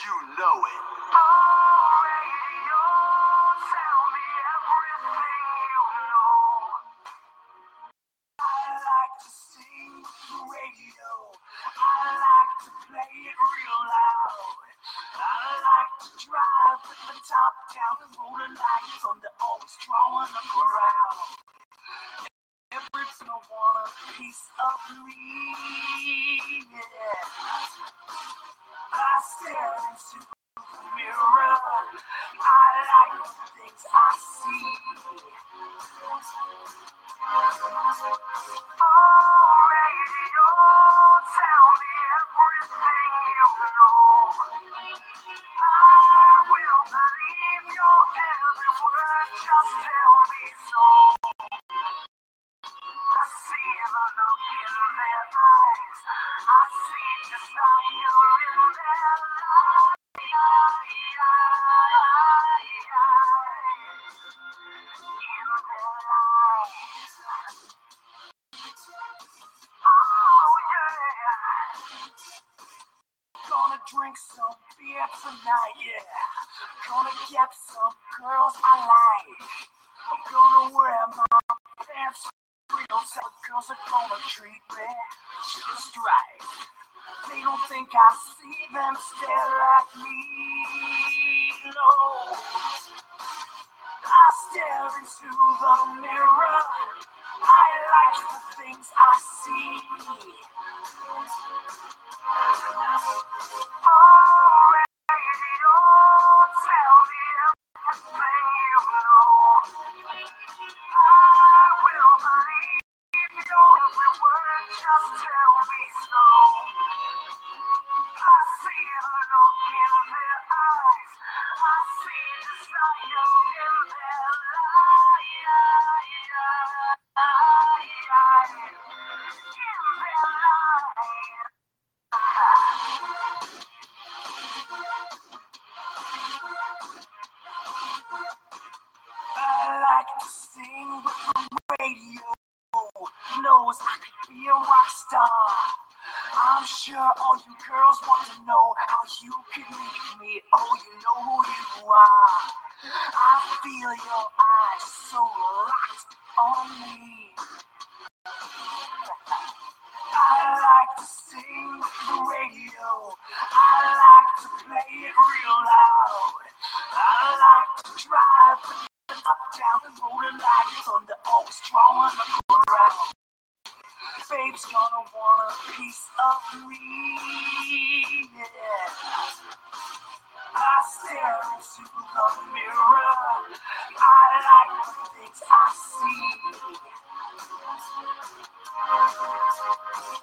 you know it. Oh, radio, tell me everything you know. I like to sing radio. I like to play it real loud. I like to drive with the top down and rolling lights on the always drawing a crowd. Every single one a piece of me. Yeah. I stare into the mirror. I like the things I see. Oh, radio, tell me everything you know. I will believe your every word. Just tell me so. I see the look in their eyes. I see the desire in their lives. In their lives. Oh, yeah. Gonna drink some beer tonight, yeah. Gonna get some girls I like. I'm gonna wear my pants. Real self girls are gonna treat me just right. They don't think I see them stare at me. No, I stare into the mirror. I like the things I see. Oh, radio, tell me everything you know. Just tell me so. I see the look in their eyes. I see the desire in their lives. I like to sing with the radio. Knows I could be a rock star. I'm sure all you girls want to know how you can meet me. Oh, you know who you are. I feel your eyes so locked on me. I like to sing the radio. I like to play it real loud. I like to drive up, down, and rolling lights on the always drawing a crowd. Babe's gonna want a piece of me, yeah. I stare into the mirror. I like the things I see.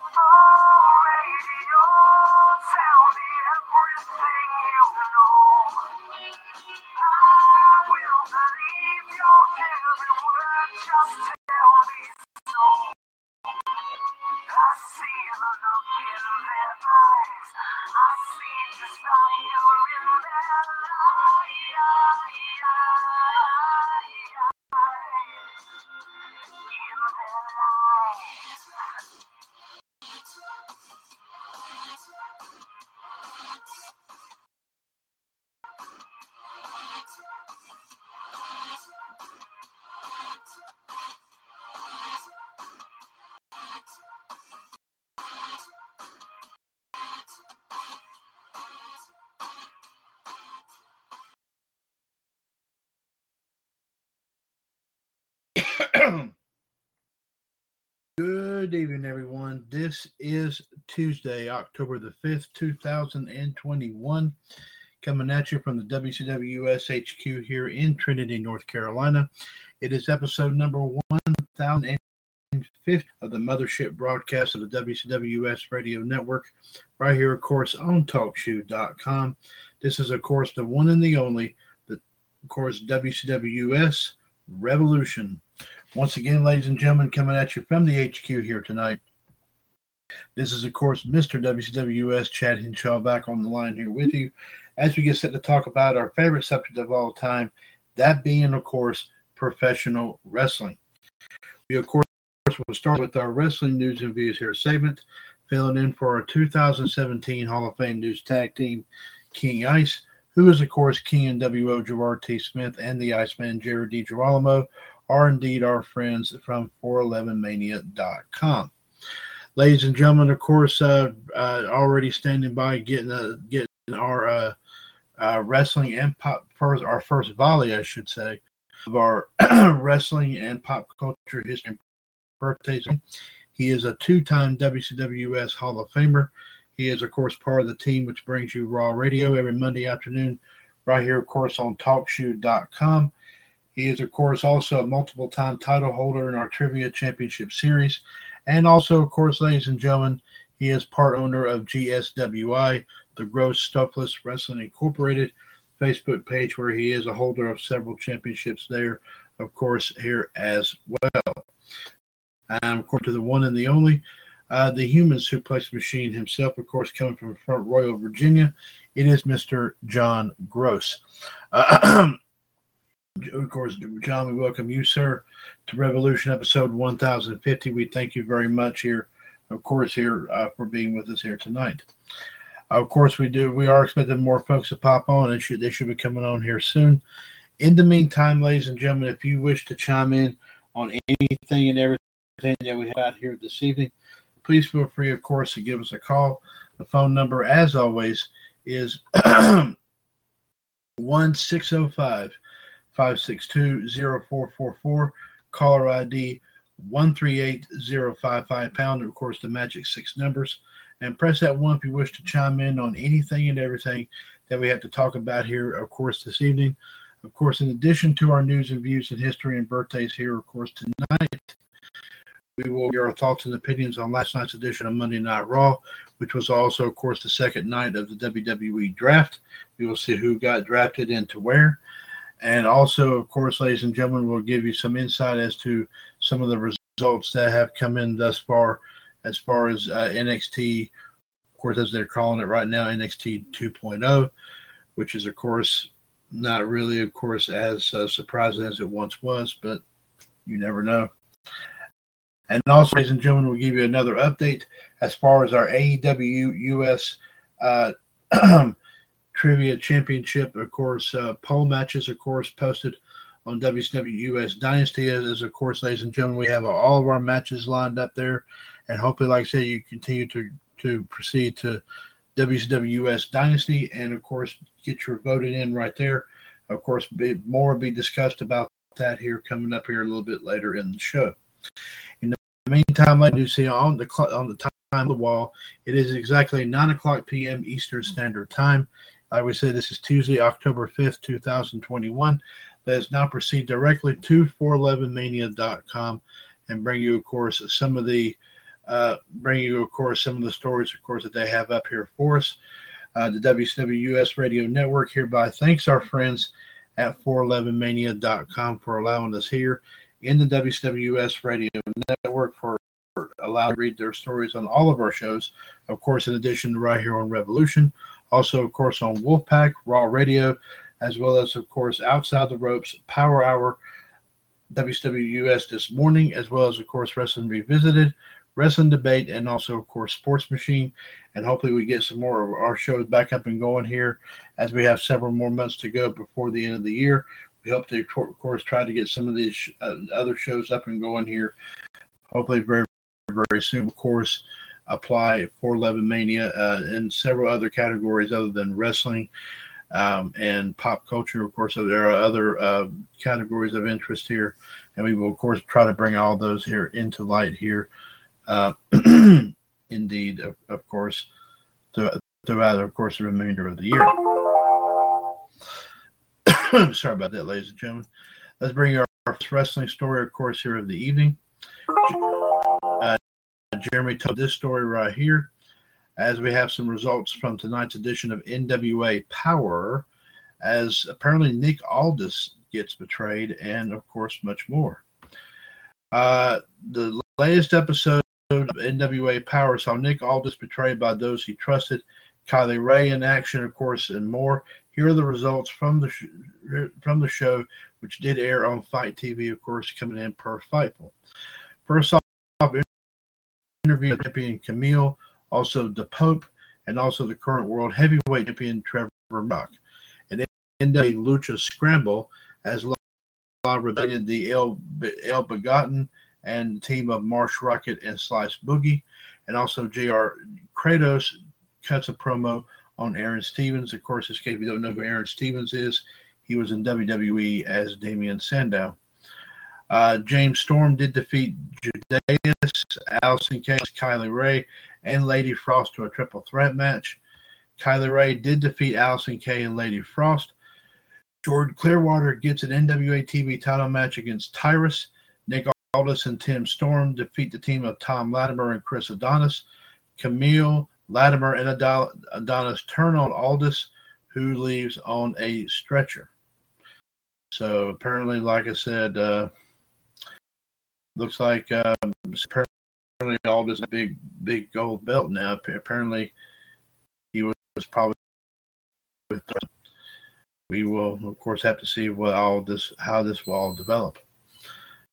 Oh, radio, tell me everything you know. I will believe your every word. Just tell me so. I see the look in their eyes. I see the desire in their lives. In their lives. Good evening, everyone. This is Tuesday, October the 5th, 2021, coming at you from the WCWS HQ here in Trinity, North Carolina. It is episode number 1050 of the Mothership broadcast of the WCWS Radio Network, right here, of course, on TalkShoe.com. This is, of course, the one and the only, WCWS Revolution. Once again, ladies and gentlemen, coming at you from the HQ here tonight. This is, of course, Mr. WCWS Chad Hinshaw back on the line here with you as we get set to talk about our favorite subject of all time, that being, of course, professional wrestling. We, of course, will start with our wrestling news and views here segment, filling in for our 2017 Hall of Fame News Tag Team, King Ice, who is, of course, King and W.O. Gerard T. Smith and the Iceman Jared D. Girolamo, are indeed our friends from 411mania.com. Ladies and gentlemen, of course, already standing by getting our wrestling and pop, our first volley, I should say, of our wrestling and pop culture history birthdays. He is a two-time WCWS Hall of Famer. He is, of course, part of the team which brings you Raw Radio every Monday afternoon right here, of course, on TalkShoe.com. He is, of course, also a multiple-time title holder in our Trivia Championship Series. And also, of course, ladies and gentlemen, he is part owner of GSWI, the Gross Stuffless Wrestling Incorporated Facebook page, where he is a holder of several championships there, of course, here as well. And, of course, to the one and the only, the human suplex machine himself, of course, coming from Front Royal, Virginia, it is Mr. John Gross. Of course, John, we welcome you, sir, to Revolution episode 1050. We thank you very much here, of course, here for being with us here tonight. Of course, we do. We are expecting more folks to pop on, and they should be coming on here soon. In the meantime, ladies and gentlemen, if you wish to chime in on anything and everything that we have out here this evening, please feel free, of course, to give us a call. The phone number, as always, is 1-605. 562-0444, caller ID 138055 pound, of course, the magic six numbers. And press that one if you wish to chime in on anything and everything that we have to talk about here, of course, this evening. Of course, in addition to our news and views and history and birthdays here, of course, tonight, we will hear our thoughts and opinions on last night's edition of Monday Night Raw, which was also, of course, the second night of the WWE draft. We will see who got drafted into where. And also, of course, ladies and gentlemen, we'll give you some insight as to some of the results that have come in thus far as NXT, of course, as they're calling it right now, NXT 2.0, which is, of course, not really, of course, as surprising as it once was, but you never know. And also, ladies and gentlemen, we'll give you another update as far as our AEW US Trivia Championship, of course, poll matches, of course, posted on WCWS Dynasty. As, of course, ladies and gentlemen, we have all of our matches lined up there. And hopefully, like I said, you continue to proceed to WCWS Dynasty and, of course, get your voting in right there. Of course, more will be discussed about that here coming up here a little bit later in the show. In the meantime, I do see on the time of the wall, it is exactly 9 o'clock p.m. Eastern Standard Time. I would say this is Tuesday, October 5th, 2021. Let us now proceed directly to 411mania.com and bring you, of course, some of the stories, of course, that they have up here for us. The WCWS Radio Network hereby thanks our friends at 411mania.com for allowing us here in the WCWS Radio Network for allowing us to read their stories on all of our shows. Of course, in addition to right here on Revolution. Also, of course, on Wolfpack, Raw Radio, as well as, of course, Outside the Ropes, Power Hour, WCWS This Morning, as well as, of course, Wrestling Revisited, Wrestling Debate, and also, of course, Sports Machine. And hopefully we get some more of our shows back up and going here as we have several more months to go before the end of the year. We hope to, of course, try to get some of these other shows up and going here, hopefully very, very soon, of course. Apply 411 Mania and several other categories other than wrestling and pop culture. Of course, so there are other categories of interest here, and we will, of course, try to bring all those here into light here. Indeed, of course, throughout, of course, the remainder of the year. Sorry about that, ladies and gentlemen. Let's bring you our wrestling story, of course, here of the evening. Jeremy told this story right here as we have some results from tonight's edition of NWA Power, as apparently Nick Aldis gets betrayed and, of course, much more. The latest episode of NWA Power saw Nick Aldis betrayed by those he trusted, Kylie Rae in action, of course, and more. Here are the results from the show, which did air on Fight TV, of course, coming in per Fightful. First off, interview champion Camille, also the Pope, and also the current world heavyweight champion Trevor Rock, and ended a lucha scramble as La rebelled the El Begotten and team of Marsh Rocket and Slice Boogie, and also J.R. Kratos cuts a promo on Aaron Stevens. Of course, in case you don't know who Aaron Stevens is, he was in WWE as Damian Sandow. James Storm did defeat Judeus, Allison Kay, Kylie Ray, and Lady Frost to a triple threat match. Kylie Ray did defeat Allison Kay and Lady Frost. Jordan Clearwater gets an NWA TV title match against Tyrus. Nick Aldis and Tim Storm defeat the team of Tom Latimer and Chris Adonis. Camille, Latimer, and Adonis turn on Aldis, who leaves on a stretcher. So apparently, like I said, looks like apparently Aldis has a big gold belt now. Apparently, he was probably with. We will, of course, have to see what all this, how this will all develop.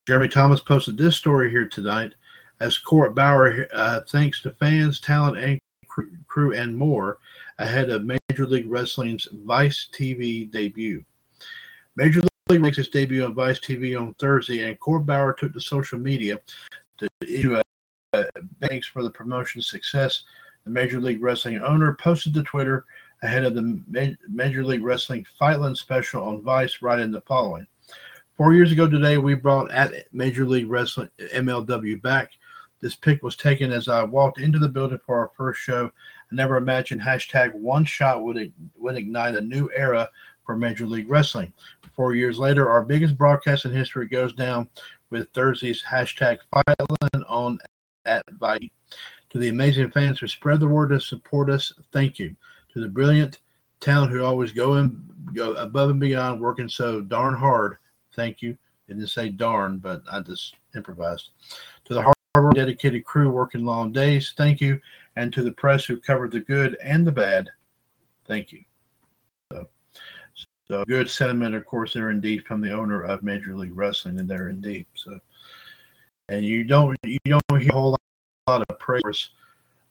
Jeremy Thomas posted this story here tonight. As Court Bauer thanks to fans, talent, and crew, and more ahead of Major League Wrestling's Vice TV debut. Major League makes its debut on Vice TV on Thursday, and Court Bauer took to social media to issue a thanks for the promotion's success. The Major League Wrestling owner posted to Twitter ahead of the Major League Wrestling Fightland special on Vice, writing the following. 4 years ago today, we brought at Major League Wrestling MLW back. This pic was taken as I walked into the building for our first show. I never imagined #OneShot would ignite a new era for Major League Wrestling. 4 years later, our biggest broadcast in history goes down with Thursday's #Fightland on at Vice. To the amazing fans who spread the word to support us, thank you. To the brilliant talent who always go above and beyond, working so darn hard, thank you. It didn't say darn, but I just improvised. To the hard-working, dedicated crew working long days, thank you. And to the press who covered the good and the bad, thank you. So good sentiment, of course, there indeed from the owner of Major League Wrestling, and there indeed. So, and you don't hear a whole lot of praise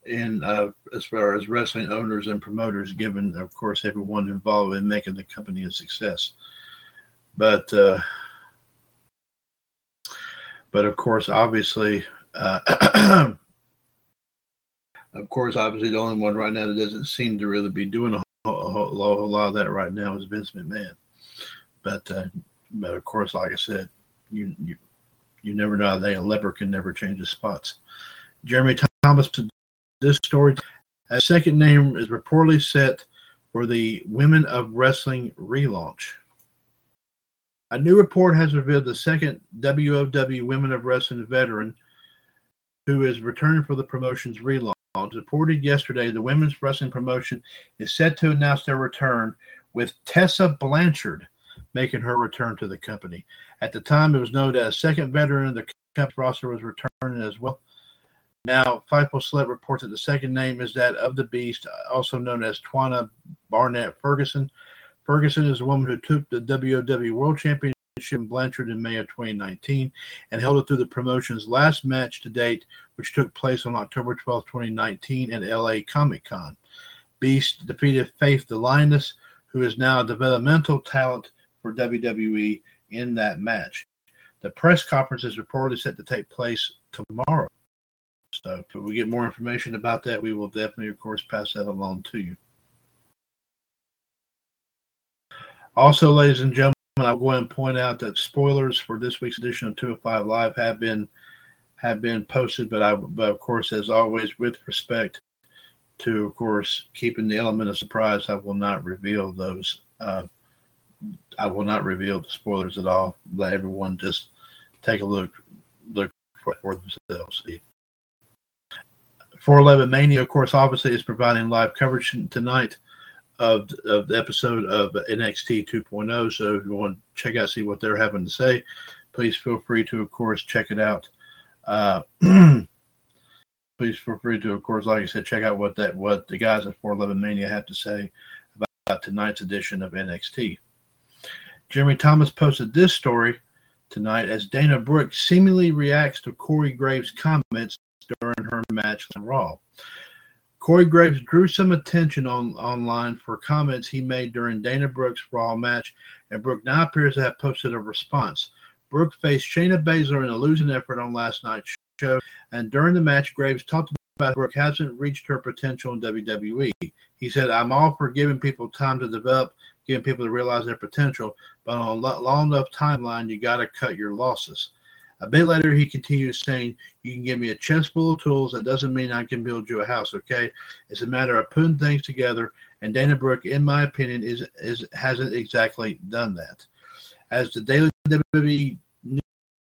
in as far as wrestling owners and promoters, given, of course, everyone involved in making the company a success. But of course, obviously, the only one right now that doesn't seem to really be doing a whole lot of that right now is Vince McMahon. But of course, like I said, you never know. A leopard can never change his spots. Jeremy Thomas to this story. A second name is reportedly set for the Women of Wrestling relaunch. A new report has revealed the second WOW Women of Wrestling veteran who is returning for the promotion's relaunch. Reported yesterday, the women's wrestling promotion is set to announce their return, with Tessa Blanchard making her return to the company. At the time, it was known that a second veteran of the company roster was returning as well. Now, Fightful Select reports that the second name is that of the Beast, also known as Twana Barnett Ferguson. Ferguson is the woman who took the WOW World Championship in Blanchard in May of 2019 and held it through the promotion's last match to date, which took place on October 12, 2019 at LA Comic-Con. Beast defeated Faith the Lioness, who is now a developmental talent for WWE, in that match. The press conference is reportedly set to take place tomorrow. So if we get more information about that, we will definitely, of course, pass that along to you. Also, ladies and gentlemen, I'll go ahead and point out that spoilers for this week's edition of 205 Live have been posted, but of course, as always, with respect to, of course, keeping the element of surprise, I will not reveal those. I will not reveal the spoilers at all. Let everyone just take a look for themselves. 411 Mania, of course, obviously is providing live coverage tonight of the episode of NXT 2.0. So if you want to check out, see what they're having to say, please feel free to, of course, check it out. Please feel free to, of course, like I said, check out what the guys at 411 Mania have to say about tonight's edition of NXT. Jeremy Thomas posted this story tonight as Dana Brooke seemingly reacts to Corey Graves' comments during her match on Raw. Corey Graves drew some attention online for comments he made during Dana Brooke's Raw match, and Brooke now appears to have posted a response. Brooke faced Shayna Baszler in a losing effort on last night's show, and during the match, Graves talked about Brooke hasn't reached her potential in WWE. He said, "I'm all for giving people time to develop, giving people to realize their potential, but on a long enough timeline, you got to cut your losses." A bit later, he continues saying, "You can give me a chest full of tools. That doesn't mean I can build you a house, okay? It's a matter of putting things together, and Dana Brooke, in my opinion, hasn't exactly done that." As the Daily WWE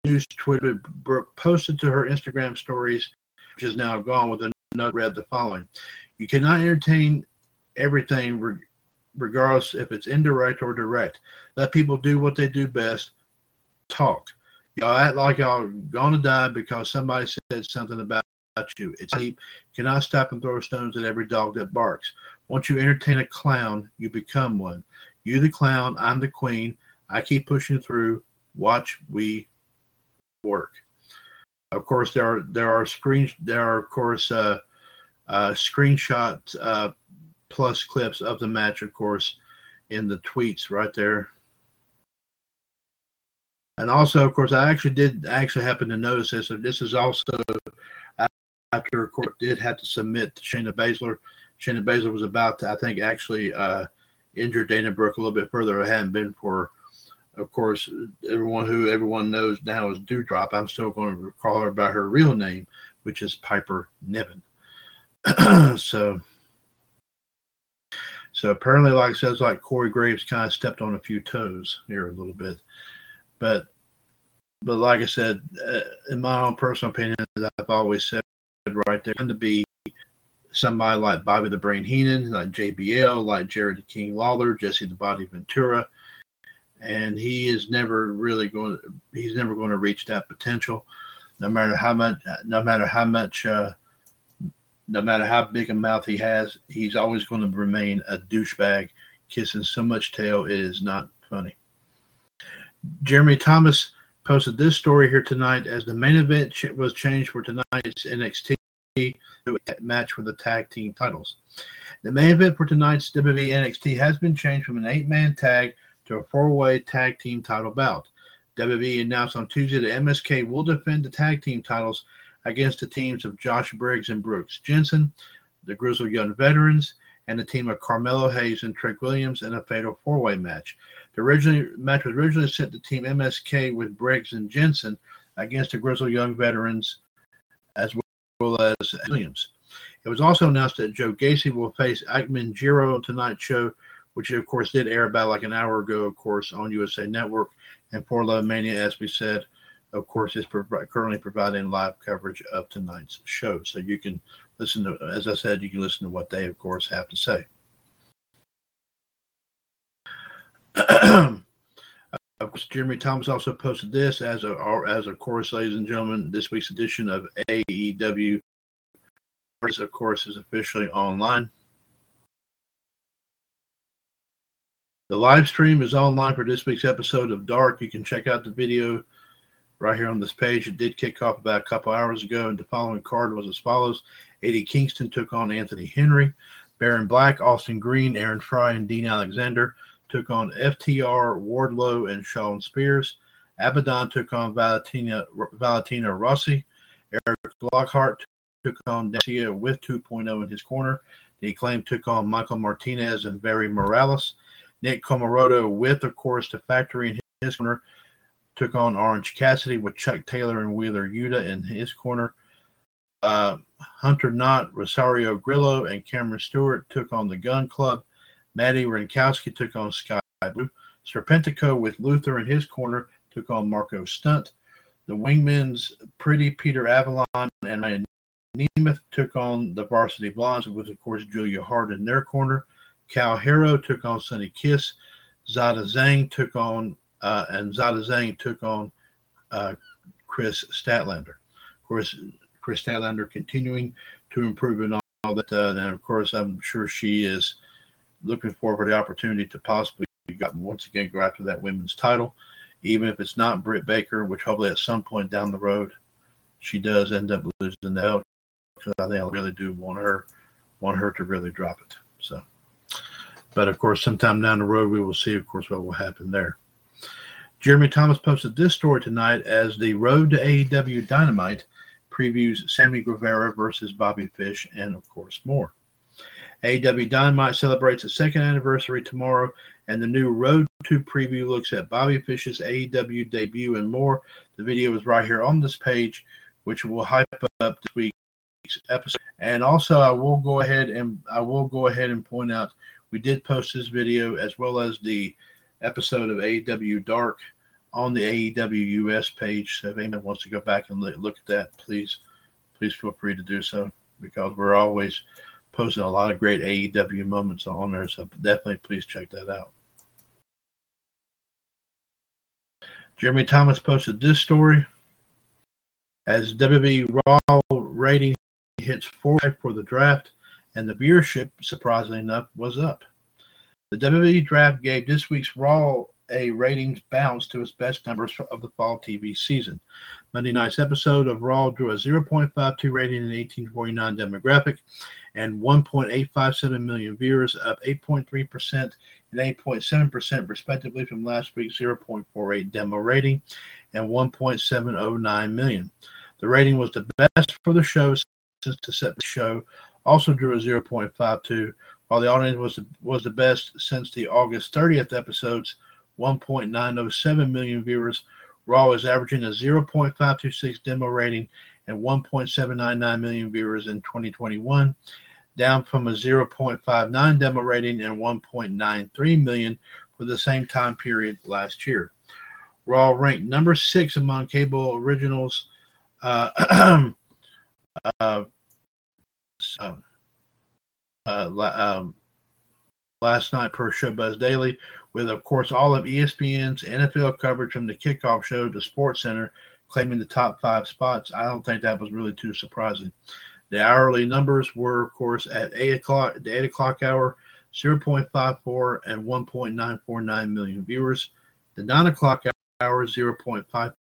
News Twitter, Brooke posted to her Instagram stories, which is now gone, with a note read the following: "You cannot entertain everything, regardless if it's indirect or direct. Let people do what they do best, talk. Y'all act like y'all gonna die because somebody said something about you. It's deep. You cannot stop and throw stones at every dog that barks. Once you entertain a clown, you become one. You the clown, I'm the queen. I keep pushing through. Watch we work." Of course, there are screenshots plus clips of the match, of course, in the tweets right there. And also, of course, I actually happen to notice this. So this is also after, of course, did have to submit to Shayna Baszler. Shayna Baszler was about to, I think, actually injure Dana Brooke a little bit further. It hadn't been for, of course, everyone knows now is Dewdrop. I'm still going to call her by her real name, which is Piper Niven. So apparently, like I said, it's like Corey Graves kind of stepped on a few toes here a little bit. But like I said, in my own personal opinion, as I've always said right there, to be somebody like Bobby the Brain Heenan, like JBL, like Jerry the King Lawler, Jesse the Body Ventura, and he's never going to reach that potential, no matter how big a mouth he has. He's always going to remain a douchebag, kissing so much tail it is not funny. Jeremy Thomas posted this story here tonight as the main event was changed for tonight's NXT match with the tag team titles. The main event for tonight's WWE NXT has been changed from an 8-man tag to a 4-way tag team title bout. WWE announced on Tuesday that MSK will defend the tag team titles against the teams of Josh Briggs and Brooks Jensen, the Grizzled Young Veterans, and the team of Carmelo Hayes and Trick Williams in a fatal 4-way match. The match was originally set to team MSK with Briggs and Jensen against the Grizzled Young Veterans as well as Williams. It was also announced that Joe Gacy will face Ike Mingiro on tonight's show, which of course did air about like an hour ago, of course, on USA Network. And For Love Mania, as we said, of course, is currently providing live coverage of tonight's show. So you can listen to, as I said, you can listen to what they, of course, have to say. Of course, Jeremy Thomas also posted this as of course, ladies and gentlemen, this week's edition of AEW, of course, is officially online. The live stream is online for this week's episode of Dark. You can check out the video right here on this page. It did kick off about a couple hours ago, and the following card was as follows: Eddie Kingston took on Anthony Henry. Baron Black, Austin Green, Aaron Fry, and Dean Alexander took on FTR, Wardlow, and Shawn Spears. Abaddon took on Valentina Rossi. Eric Lockhart took on Garcia with 2.0 in his corner. The Acclaim took on Michael Martinez and Barry Morales. Nick Comoroto with, of course, the Factory in his corner, took on Orange Cassidy with Chuck Taylor and Wheeler Yuta in his corner. Hunter Knott, Rosario Grillo, and Cameron Stewart took on the Gun Club. Maddie Rinkowski took on Sky Blue. Serpentico with Luther in his corner took on Marco Stunt. The Wingmen's Pretty Peter Avalon and Ryan Nemeth took on the Varsity Blondes with, of course, Julia Hart in their corner. Cal Hero took on Sunny Kiss. Zada Zang took on Chris Statlander. Of course, Chris Statlander continuing to improve in all that. And, of course, I'm sure she is looking forward to the opportunity to possibly once again go after that women's title, even if it's not Britt Baker, which hopefully at some point down the road she does end up losing the belt, because I think I really do want her want her to really drop it. So, but of course, sometime down the road, we will see, of course, what will happen there. Jeremy Thomas posted this story tonight as the Road to AEW Dynamite previews Sammy Guevara versus Bobby Fish and, of course, more. AEW Dynamite celebrates its second anniversary tomorrow, and the new Road to preview looks at Bobby Fish's AEW debut and more. The video is right here on this page, which will hype up this week's episode. And also, I will go ahead and point out we did post this video as well as the episode of AEW Dark on the AEW US page. So if anyone wants to go back and look at that, please feel free to do so, because we're always posting a lot of great AEW moments on there, so definitely please check that out. Jeremy Thomas posted this story as WWE Raw rating hits 4 for the draft, and the viewership, surprisingly enough, was up. The WWE draft gave this week's Raw a ratings bounce to its best numbers of the fall TV season. Monday night's episode of Raw drew a 0.52 rating in the 18-49 demographic and 1.857 million viewers, up 8.3% and 8.7% respectively from last week's 0.48 demo rating and 1.709 million. The rating was the best for the show since the set show also drew a 0.52, while the audience was the best since the August 30th episode's 1.907 million viewers. Raw is averaging a 0.526 demo rating and 1.799 million viewers in 2021, down from a 0.59 demo rating and 1.93 million for the same time period last year. Raw ranked number 6 among cable originals. Last night per Show Buzz Daily, with, of course, all of ESPN's NFL coverage from the kickoff show to SportsCenter claiming the top 5 spots. I don't think that was really too surprising. The hourly numbers were, of course, at 8 o'clock hour, 0.54 and 1.949 million viewers. The 9 o'clock hour, 0.54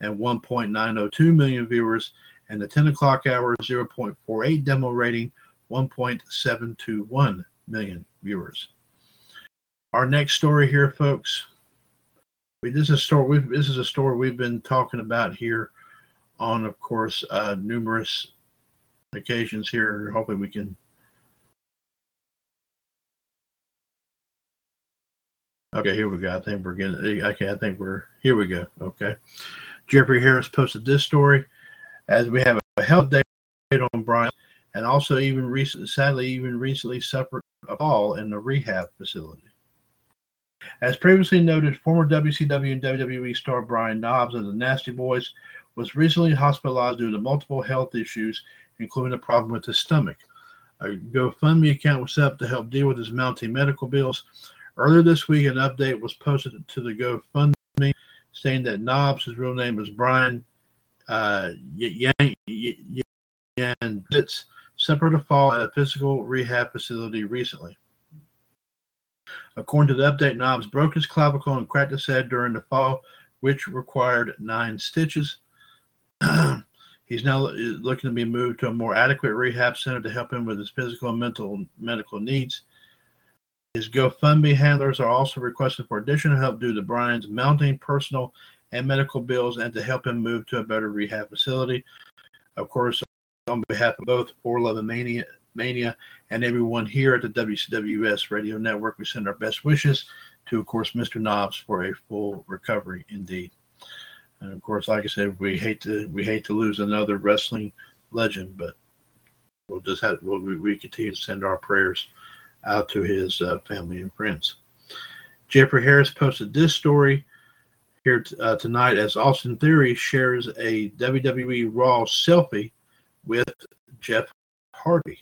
and 1.902 million viewers. And the 10 o'clock hour, 0.48 demo rating, 1.721 million viewers. Our next story here, folks. This is a story we've been talking about here on, of course, numerous occasions here. Hopefully we can. Okay, here we go. Here we go. Okay. Jeffrey Harris posted this story as we have a health date on Brian, and also even recently suffered a fall in the rehab facility. As previously noted, former WCW and WWE star Brian Knobbs of the Nasty Boys was recently hospitalized due to multiple health issues, including a problem with his stomach. A GoFundMe account was set up to help deal with his mounting medical bills. Earlier this week, an update was posted to the GoFundMe saying that Knobbs, his real name is Brian Yanitz, suffered a fall at a physical rehab facility recently. According to the update, Knobbs broke his clavicle and cracked his head during the fall, which required 9 stitches. He's now looking to be moved to a more adequate rehab center to help him with his physical and mental medical needs. His GoFundMe handlers are also requesting for additional help due to Brian's mounting personal and medical bills and to help him move to a better rehab facility. Of course, on behalf of both 411 Mania and everyone here at the WCWS Radio Network, we send our best wishes to, of course, Mr. Knobbs for a full recovery indeed. And of course, like I said, we hate to lose another wrestling legend, but we continue to send our prayers out to his family and friends. Jeffrey Harris posted this story here tonight as Austin Theory shares a WWE Raw selfie with Jeff Hardy.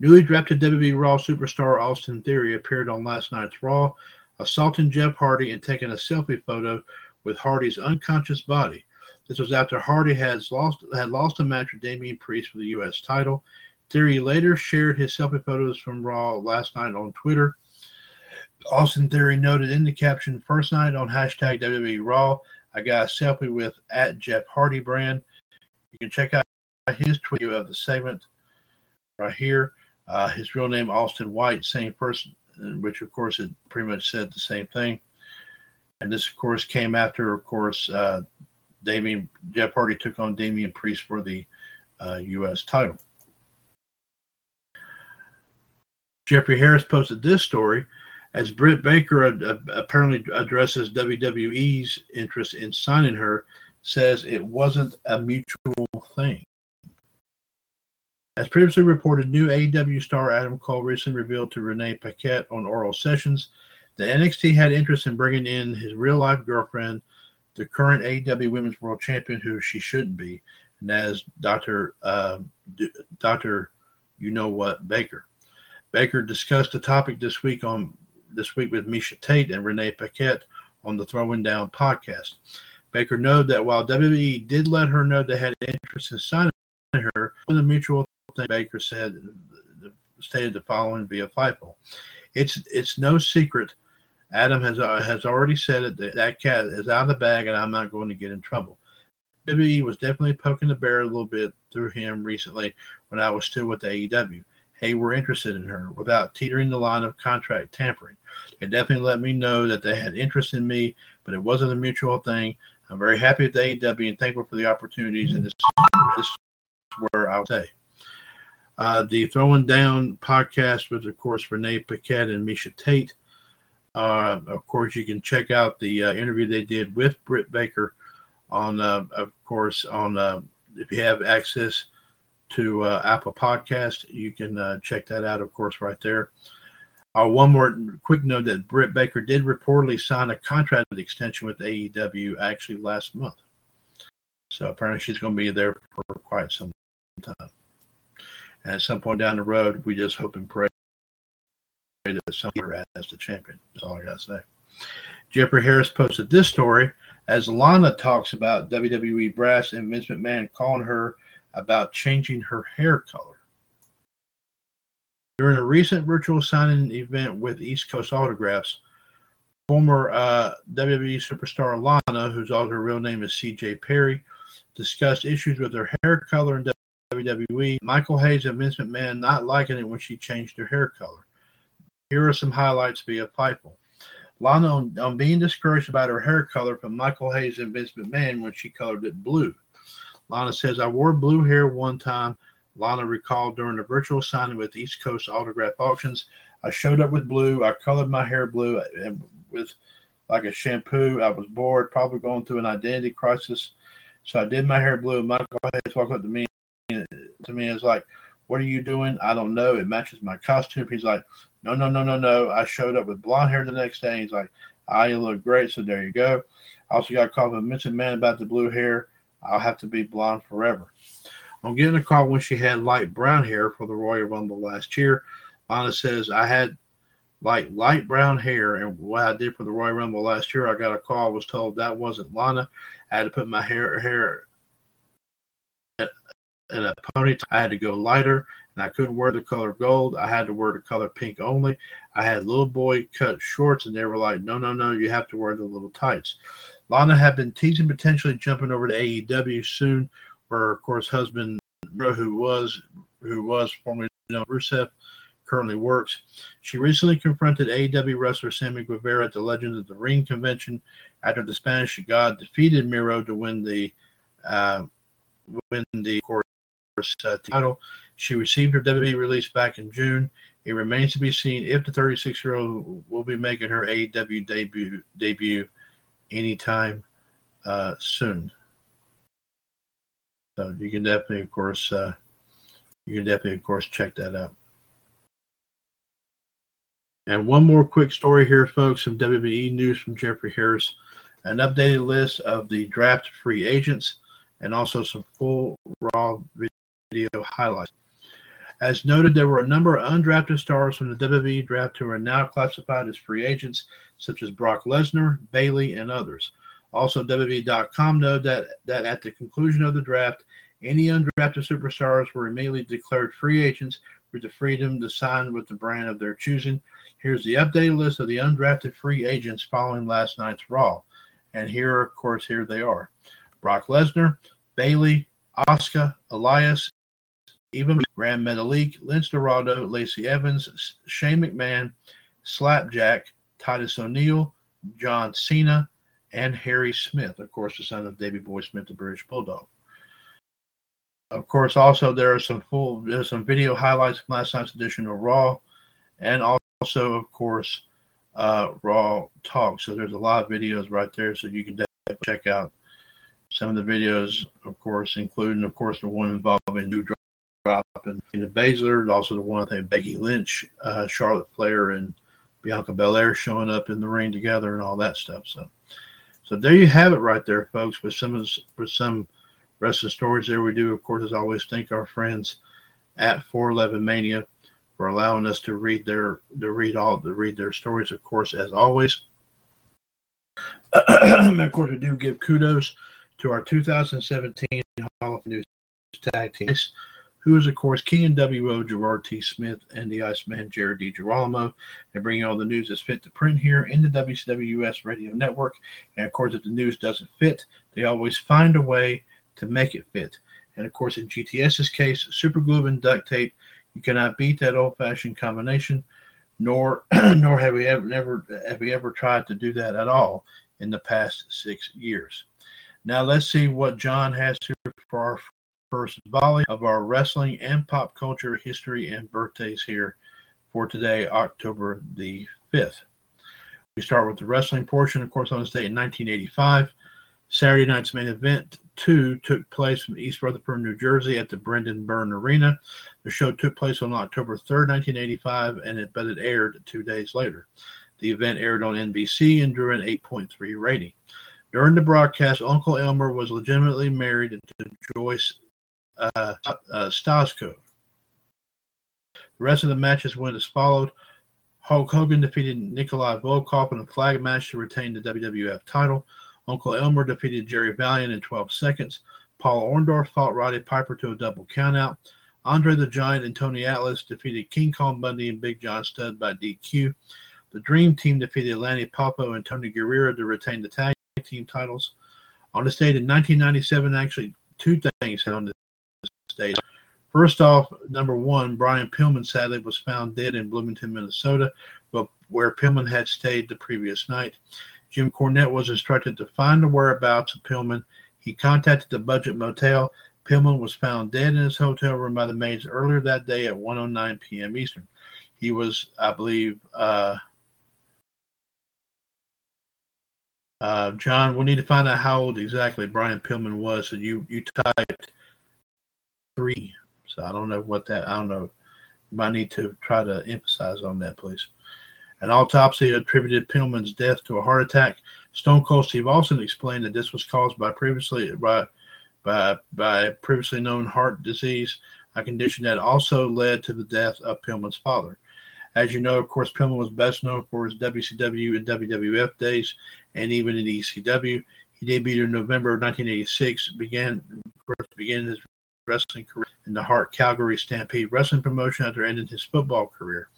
Newly drafted WWE Raw superstar Austin Theory appeared on last night's Raw, assaulting Jeff Hardy and taking a selfie photo with Hardy's unconscious body. This was after Hardy had lost a match with Damian Priest for the U.S. title. Theory later shared his selfie photos from Raw last night on Twitter. Austin Theory noted in the caption, "First night on hashtag WWE Raw, I got a selfie with @ Jeff Hardy brand." You can check out his tweet of the segment. right here. His real name, Austin White, same person, which, of course, it pretty much said the same thing. And this, of course, came after, of course, Jeff Hardy took on Damian Priest for the U.S. title. Jeffrey Harris posted this story as Britt Baker apparently addresses WWE's interest in signing her, says it wasn't a mutual thing. As previously reported, new AEW star Adam Cole recently revealed to Renee Paquette on Oral Sessions that NXT had interest in bringing in his real-life girlfriend, the current AEW Women's World Champion, who she shouldn't be, and that is Dr. You-Know-What Baker. Baker discussed the topic this week with Misha Tate and Renee Paquette on the Throwing Down podcast. Baker noted that while WWE did let her know they had interest in signing her, with a mutual thing, Baker stated the following via FIFO. It's no secret. Adam has already said it. That cat is out of the bag, and I'm not going to get in trouble. WWE was definitely poking the bear a little bit through him recently when I was still with AEW. Hey, we're interested in her without teetering the line of contract tampering. They definitely let me know that they had interest in me, but it wasn't a mutual thing. I'm very happy with AEW and thankful for the opportunities, and this is where I would say. The Throwing Down podcast was, of course, Renee Paquette and Misha Tate. Of course, you can check out the interview they did with Britt Baker on if you have access to Apple Podcast. You can check that out, of course, right there. One more quick note that Britt Baker did reportedly sign a contract extension with AEW actually last month. So apparently she's going to be there for quite some time. And at some point down the road, we just hope and pray that somewhere as the champion. That's all I got to say. Jeffrey Harris posted this story as Lana talks about WWE brass and Vince McMahon calling her about changing her hair color. During a recent virtual signing event with East Coast Autographs, former WWE superstar Lana, whose real name is CJ Perry, discussed issues with her hair color in WWE, Michael Hayes and Vince McMahon not liking it when she changed her hair color. Here are some highlights via FIFO. Lana on being discouraged about her hair color from Michael Hayes and Vince McMahon when she colored it blue. Lana says, I wore blue hair one time. Lana recalled during a virtual signing with East Coast Autograph Auctions. I showed up with blue. I colored my hair blue and with like a shampoo. I was bored, probably going through an identity crisis. So I did my hair blue. Michael Hayes walked up to me and was like, what are you doing? I don't know. It matches my costume. He's like, no. I showed up with blonde hair the next day. He's like, you look great. So there you go. I also got called a mentioned man about the blue hair. I'll have to be blonde forever. On getting a call when she had light brown hair for the Royal Rumble last year, Lana says, I had light brown hair, and what I did for the Royal Rumble last year, I got a call, was told that wasn't Lana. I had to put my hair in a ponytail. I had to go lighter, and I couldn't wear the color gold. I had to wear the color pink only. I had little boy cut shorts, and they were like, no, you have to wear the little tights. Lana had been teasing potentially jumping over to AEW soon, where, of course, husband, who was formerly known as Rusev, currently works. She recently confronted AEW wrestler Sammy Guevara at the Legends of the Ring convention after the Spanish God defeated Miro to win the title. She received her WWE release back in June. It remains to be seen if the 36-year-old will be making her AEW debut anytime soon. So you can definitely, of course, check that out. And one more quick story here, folks, some WWE news from Jeffrey Harris. An updated list of the draft free agents and also some full raw video highlights. As noted, there were a number of undrafted stars from the WWE draft who are now classified as free agents, such as Brock Lesnar, Bayley, and others. Also, WWE.com noted that at the conclusion of the draft, any undrafted superstars were immediately declared free agents with the freedom to sign with the brand of their choosing. Here's the updated list of the undrafted free agents following last night's Raw. And here, of course, here they are. Brock Lesnar, Bayley, Asuka, Elias, even Grand Metalik, Lince Dorado, Lacey Evans, Shane McMahon, Slapjack, Titus O'Neil, John Cena, and Harry Smith, of course, the son of Davey Boy Smith, the British Bulldog. Of course, also there are some video highlights from last night's edition of Raw, and also, of course, Raw Talk. So there's a lot of videos right there, so you can definitely check out some of the videos, of course, including, of course, the one involving Drew Drop and Baszler, also the one with Becky Lynch, Charlotte Flair, and Bianca Belair showing up in the ring together and all that stuff. So there you have it right there, folks, with some wrestling stories there. We do, of course, as always, thank our friends at 411 Mania for allowing us to read their stories, of course, as always. And of course, we do give kudos to our 2017 Hall of News Tag Team, who is, of course, King and W.O. Gerard T. Smith and the Iceman Jared D. Girolamo. They bring you all the news that's fit to print here in the WCWS Radio Network. And, of course, if the news doesn't fit, they always find a way to make it fit. And, of course, in GTS's case, super glue and duct tape, you cannot beat that old-fashioned combination, nor have we ever tried to do that at all in the past 6 years. Now, let's see what John has here for our first volley of our wrestling and pop culture history and birthdays here for today, October the 5th. We start with the wrestling portion, of course, on this day in 1985. Saturday night's main event 2 took place from East Rutherford, New Jersey at the Brendan Byrne Arena. The show took place on October 3rd, 1985, but it aired 2 days later. The event aired on NBC and drew an 8.3 rating. During the broadcast, Uncle Elmer was legitimately married to Joyce Starzko. The rest of the matches went as followed. Hulk Hogan defeated Nikolai Volkoff in a flag match to retain the WWF title. Uncle Elmer defeated Jerry Valiant in 12 seconds. Paul Orndorff fought Roddy Piper to a double countout. Andre the Giant and Tony Atlas defeated King Kong Bundy and Big John Studd by DQ. The Dream Team defeated Lanny Poffo and Tony Guerrero to retain the tag team titles. On this date in 1997, actually, two things happened on this stage. First off, number one, Brian Pillman sadly was found dead in Bloomington, Minnesota, but where Pillman had stayed the previous night. Jim Cornette was instructed to find the whereabouts of Pillman. He contacted the Budget Motel. Pillman was found dead in his hotel room by the maids earlier that day at 1:09 p.m. Eastern. He was, I believe, John, we'll need to find out how old exactly Brian Pillman was. So you typed 3. So I don't know what that, I don't know. You might need to try to emphasize on that, please. An autopsy attributed Pillman's death to a heart attack. Stone Cold Steve Austin explained that this was caused by previously known heart disease, a condition that also led to the death of Pillman's father. As you know, of course, Pillman was best known for his WCW and WWF days, and even in ECW. He debuted in November of 1986, began his wrestling career in the Hart Calgary Stampede Wrestling Promotion after ending his football career.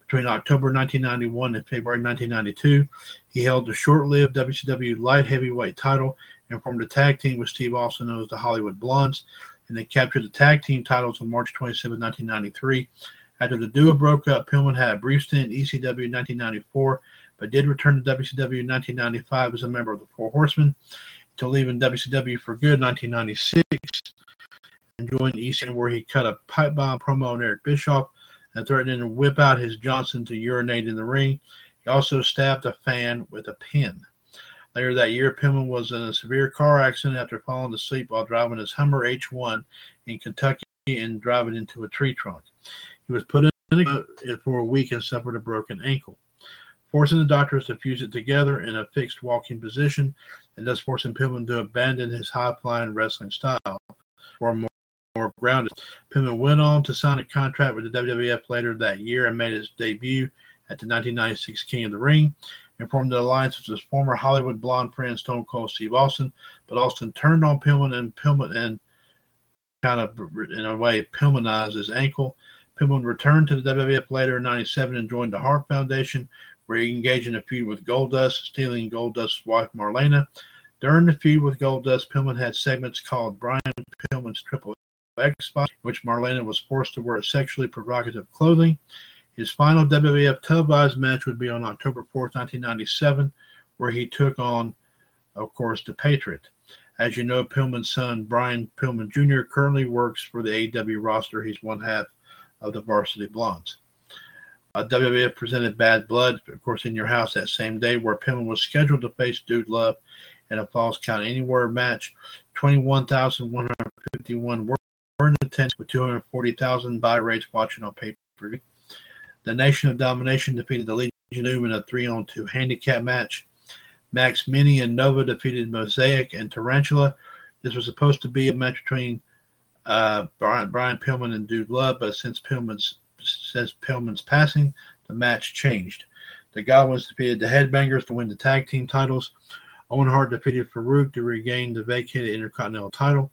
Between October 1991 and February 1992, he held the short-lived WCW light heavyweight title and formed a tag team with Steve Austin, known as the Hollywood Blondes, and they captured the tag team titles on March 27, 1993. After the duo broke up, Pillman had a brief stint in ECW in 1994, but did return to WCW in 1995 as a member of the Four Horsemen, until leaving WCW for good in 1996 and joined ECW, where he cut a pipe bomb promo on Eric Bischoff and threatening to whip out his Johnson to urinate in the ring. He also stabbed a fan with a pin. Later that year, Pillman was in a severe car accident after falling asleep while driving his Hummer H1 in Kentucky and driving into a tree trunk. He was put in a coma for a week and suffered a broken ankle, forcing the doctors to fuse it together in a fixed walking position, and thus forcing Pillman to abandon his high-flying wrestling style for a more grounded. Pillman went on to sign a contract with the WWF later that year and made his debut at the 1996 King of the Ring and formed an alliance with his former Hollywood Blonde friend Stone Cold Steve Austin. But Austin turned on Pillman and kind of, in a way, Pillmanized his ankle. Pillman returned to the WWF later in 1997 and joined the Hart Foundation, where he engaged in a feud with Goldust, stealing Goldust's wife Marlena. During the feud with Goldust, Pillman had segments called Brian Pillman's Triple X-Files, in which Marlena was forced to wear sexually provocative clothing. His final WWF televised match would be on October 4th, 1997, where he took on, of course, The Patriot. As you know, Pillman's son, Brian Pillman Jr., currently works for the AEW roster. He's one half of the Varsity Blondes. WWF presented Bad Blood, of course, in your house that same day, where Pillman was scheduled to face Dude Love in a Falls Count Anywhere match. 21,151 were in attendance, with 240,000 buy rates watching on pay-per-view. The Nation of Domination defeated the Legion of Doom in a 3-on-2 handicap match. Max Mini and Nova defeated Mosaic and Tarantula. This was supposed to be a match between Brian Pillman and Dude Love, but since Pillman's passing, the match changed. The Godwins defeated the Headbangers to win the tag team titles. Owen Hart defeated Farouk to regain the vacated Intercontinental title.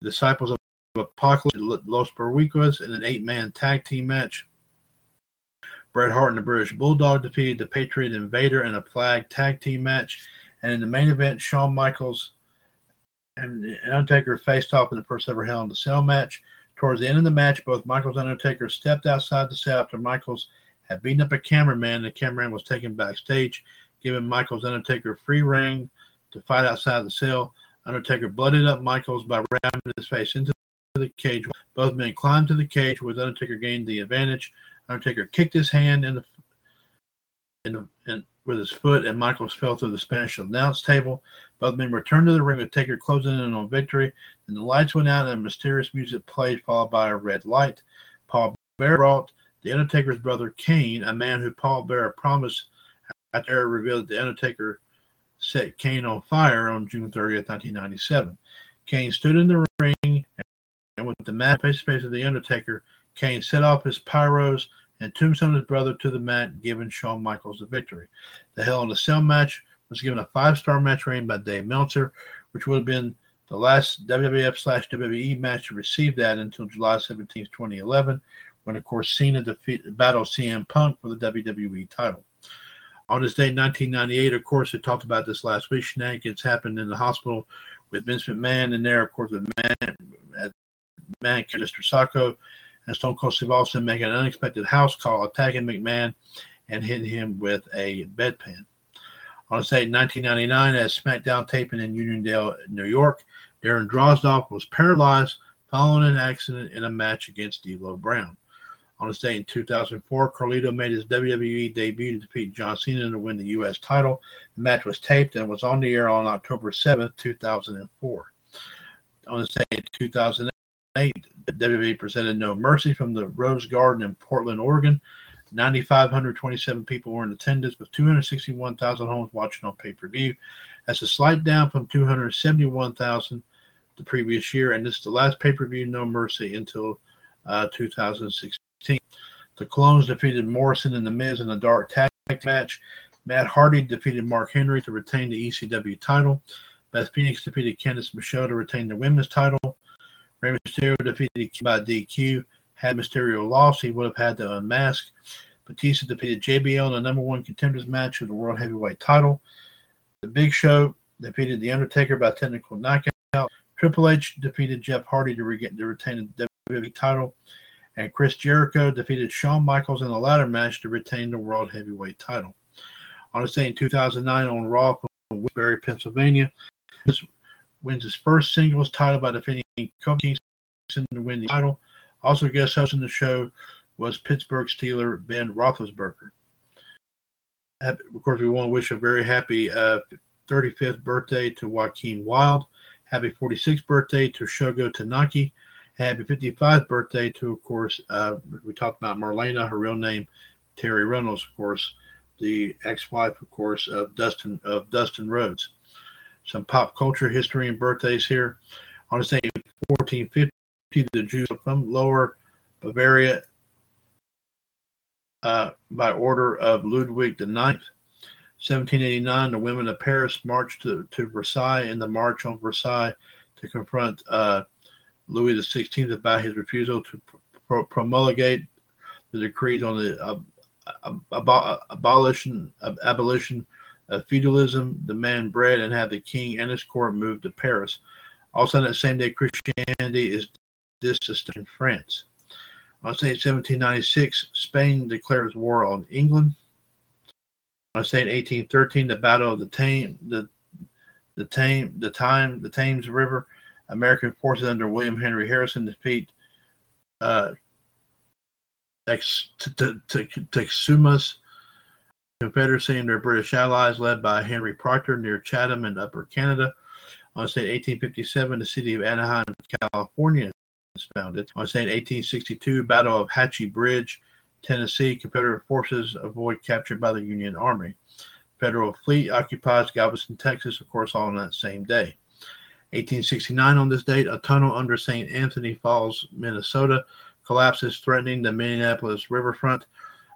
The Disciples of Apocalypse, Los Barricas, in an 8-man tag team match. Bret Hart and the British Bulldog defeated the Patriot Invader in a flag tag team match. And in the main event, Shawn Michaels and Undertaker faced off in the first ever Hell in the Cell match. Towards the end of the match, both Michaels and Undertaker stepped outside the cell after Michaels had beaten up a cameraman. The cameraman was taken backstage, giving Michaels and Undertaker free rein to fight outside the cell. Undertaker blooded up Michaels by ramming his face into the cage. Both men climbed to the cage, with Undertaker gained the advantage. Undertaker kicked his hand with his foot, and Michaels fell through the Spanish announce table. Both men returned to the ring with Taker closing in on victory. Then the lights went out and mysterious music played, followed by a red light. Paul Bearer brought the Undertaker's brother Kane, a man who Paul Bearer promised after Bearer revealed that the Undertaker set Kane on fire on June 30th, 1997. Kane stood in the ring, and with the mad face-to-face of the Undertaker, Kane set off his pyros and tombstoned his brother to the mat, giving Shawn Michaels the victory. The Hell in a Cell match was given a 5-star match rating by Dave Meltzer, which would have been the last WWF/WWE match to receive that until July 17, 2011, when, of course, Cena battled CM Punk for the WWE title. On this day, 1998, of course, we talked about this last week, shenanigans happened in the hospital with Vince McMahon, and there, of course, with Mr. Sacco, and Stone Cold Steve Austin making an unexpected house call, attacking McMahon and hitting him with a bedpan. On this date, 1999, at SmackDown taping in Uniondale, New York, Darren Drozdoff was paralyzed following an accident in a match against D'Lo Brown. On this date in 2004, Carlito made his WWE debut to defeat John Cena to win the U.S. title. The match was taped and was on the air on October 7, 2004. On this date in 2008, WWE presented No Mercy from the Rose Garden in Portland, Oregon. 9,527 people were in attendance, with 261,000 homes watching on pay-per-view. That's a slight down from 271,000 the previous year, and this is the last pay-per-view No Mercy until 2016. The Clones defeated Morrison and The Miz in a dark tag match. Matt Hardy defeated Mark Henry to retain the ECW title. Beth Phoenix defeated Candice Michelle to retain the women's title. Rey Mysterio defeated by DQ. Had Mysterio lost, he would have had to unmask. Batista defeated JBL in a number one contenders match for the World Heavyweight title. The Big Show defeated The Undertaker by technical knockout. Triple H defeated Jeff Hardy to retain the WWE title. And Chris Jericho defeated Shawn Michaels in the latter match to retain the World Heavyweight title. On this day in 2009 on Raw from Woodbury, Pennsylvania, this wins his first singles title by defeating Kofi Kingston to win the title. Also guest hosting the show was Pittsburgh Steeler Ben Roethlisberger. Of course, we want to wish a very happy 35th birthday to Joaquin Wilde. Happy 46th birthday to Shogo Tanaki. Happy 55th birthday to, of course, we talked about Marlena, her real name, Terry Reynolds, of course, the ex-wife, of course, of Dustin Rhodes. Some pop culture history and birthdays here. On this day, 1450, the Jews from Lower Bavaria by order of Ludwig IX. 1789, the women of Paris marched to Versailles in the March on Versailles to confront Louis XVI about his refusal to promulgate the decrees on the abolition of feudalism, demand bread, and have the king and his court moved to Paris. Also, on that same day, Christianity is this system in France. On St. 1796, Spain declares war on England. On St. 1813, the Battle of the Thames River, American forces under William Henry Harrison defeat Texuma's Confederacy and their British allies, led by Henry Proctor, near Chatham in Upper Canada. On St. 1857, the city of Anaheim, California, is founded. On St. 1862, Battle of Hatchie Bridge, Tennessee, Confederate forces avoid capture by the Union Army. Federal fleet occupies Galveston, Texas, of course, all on that same day. 1869, on this date, a tunnel under St. Anthony Falls, Minnesota, collapses, threatening the Minneapolis riverfront.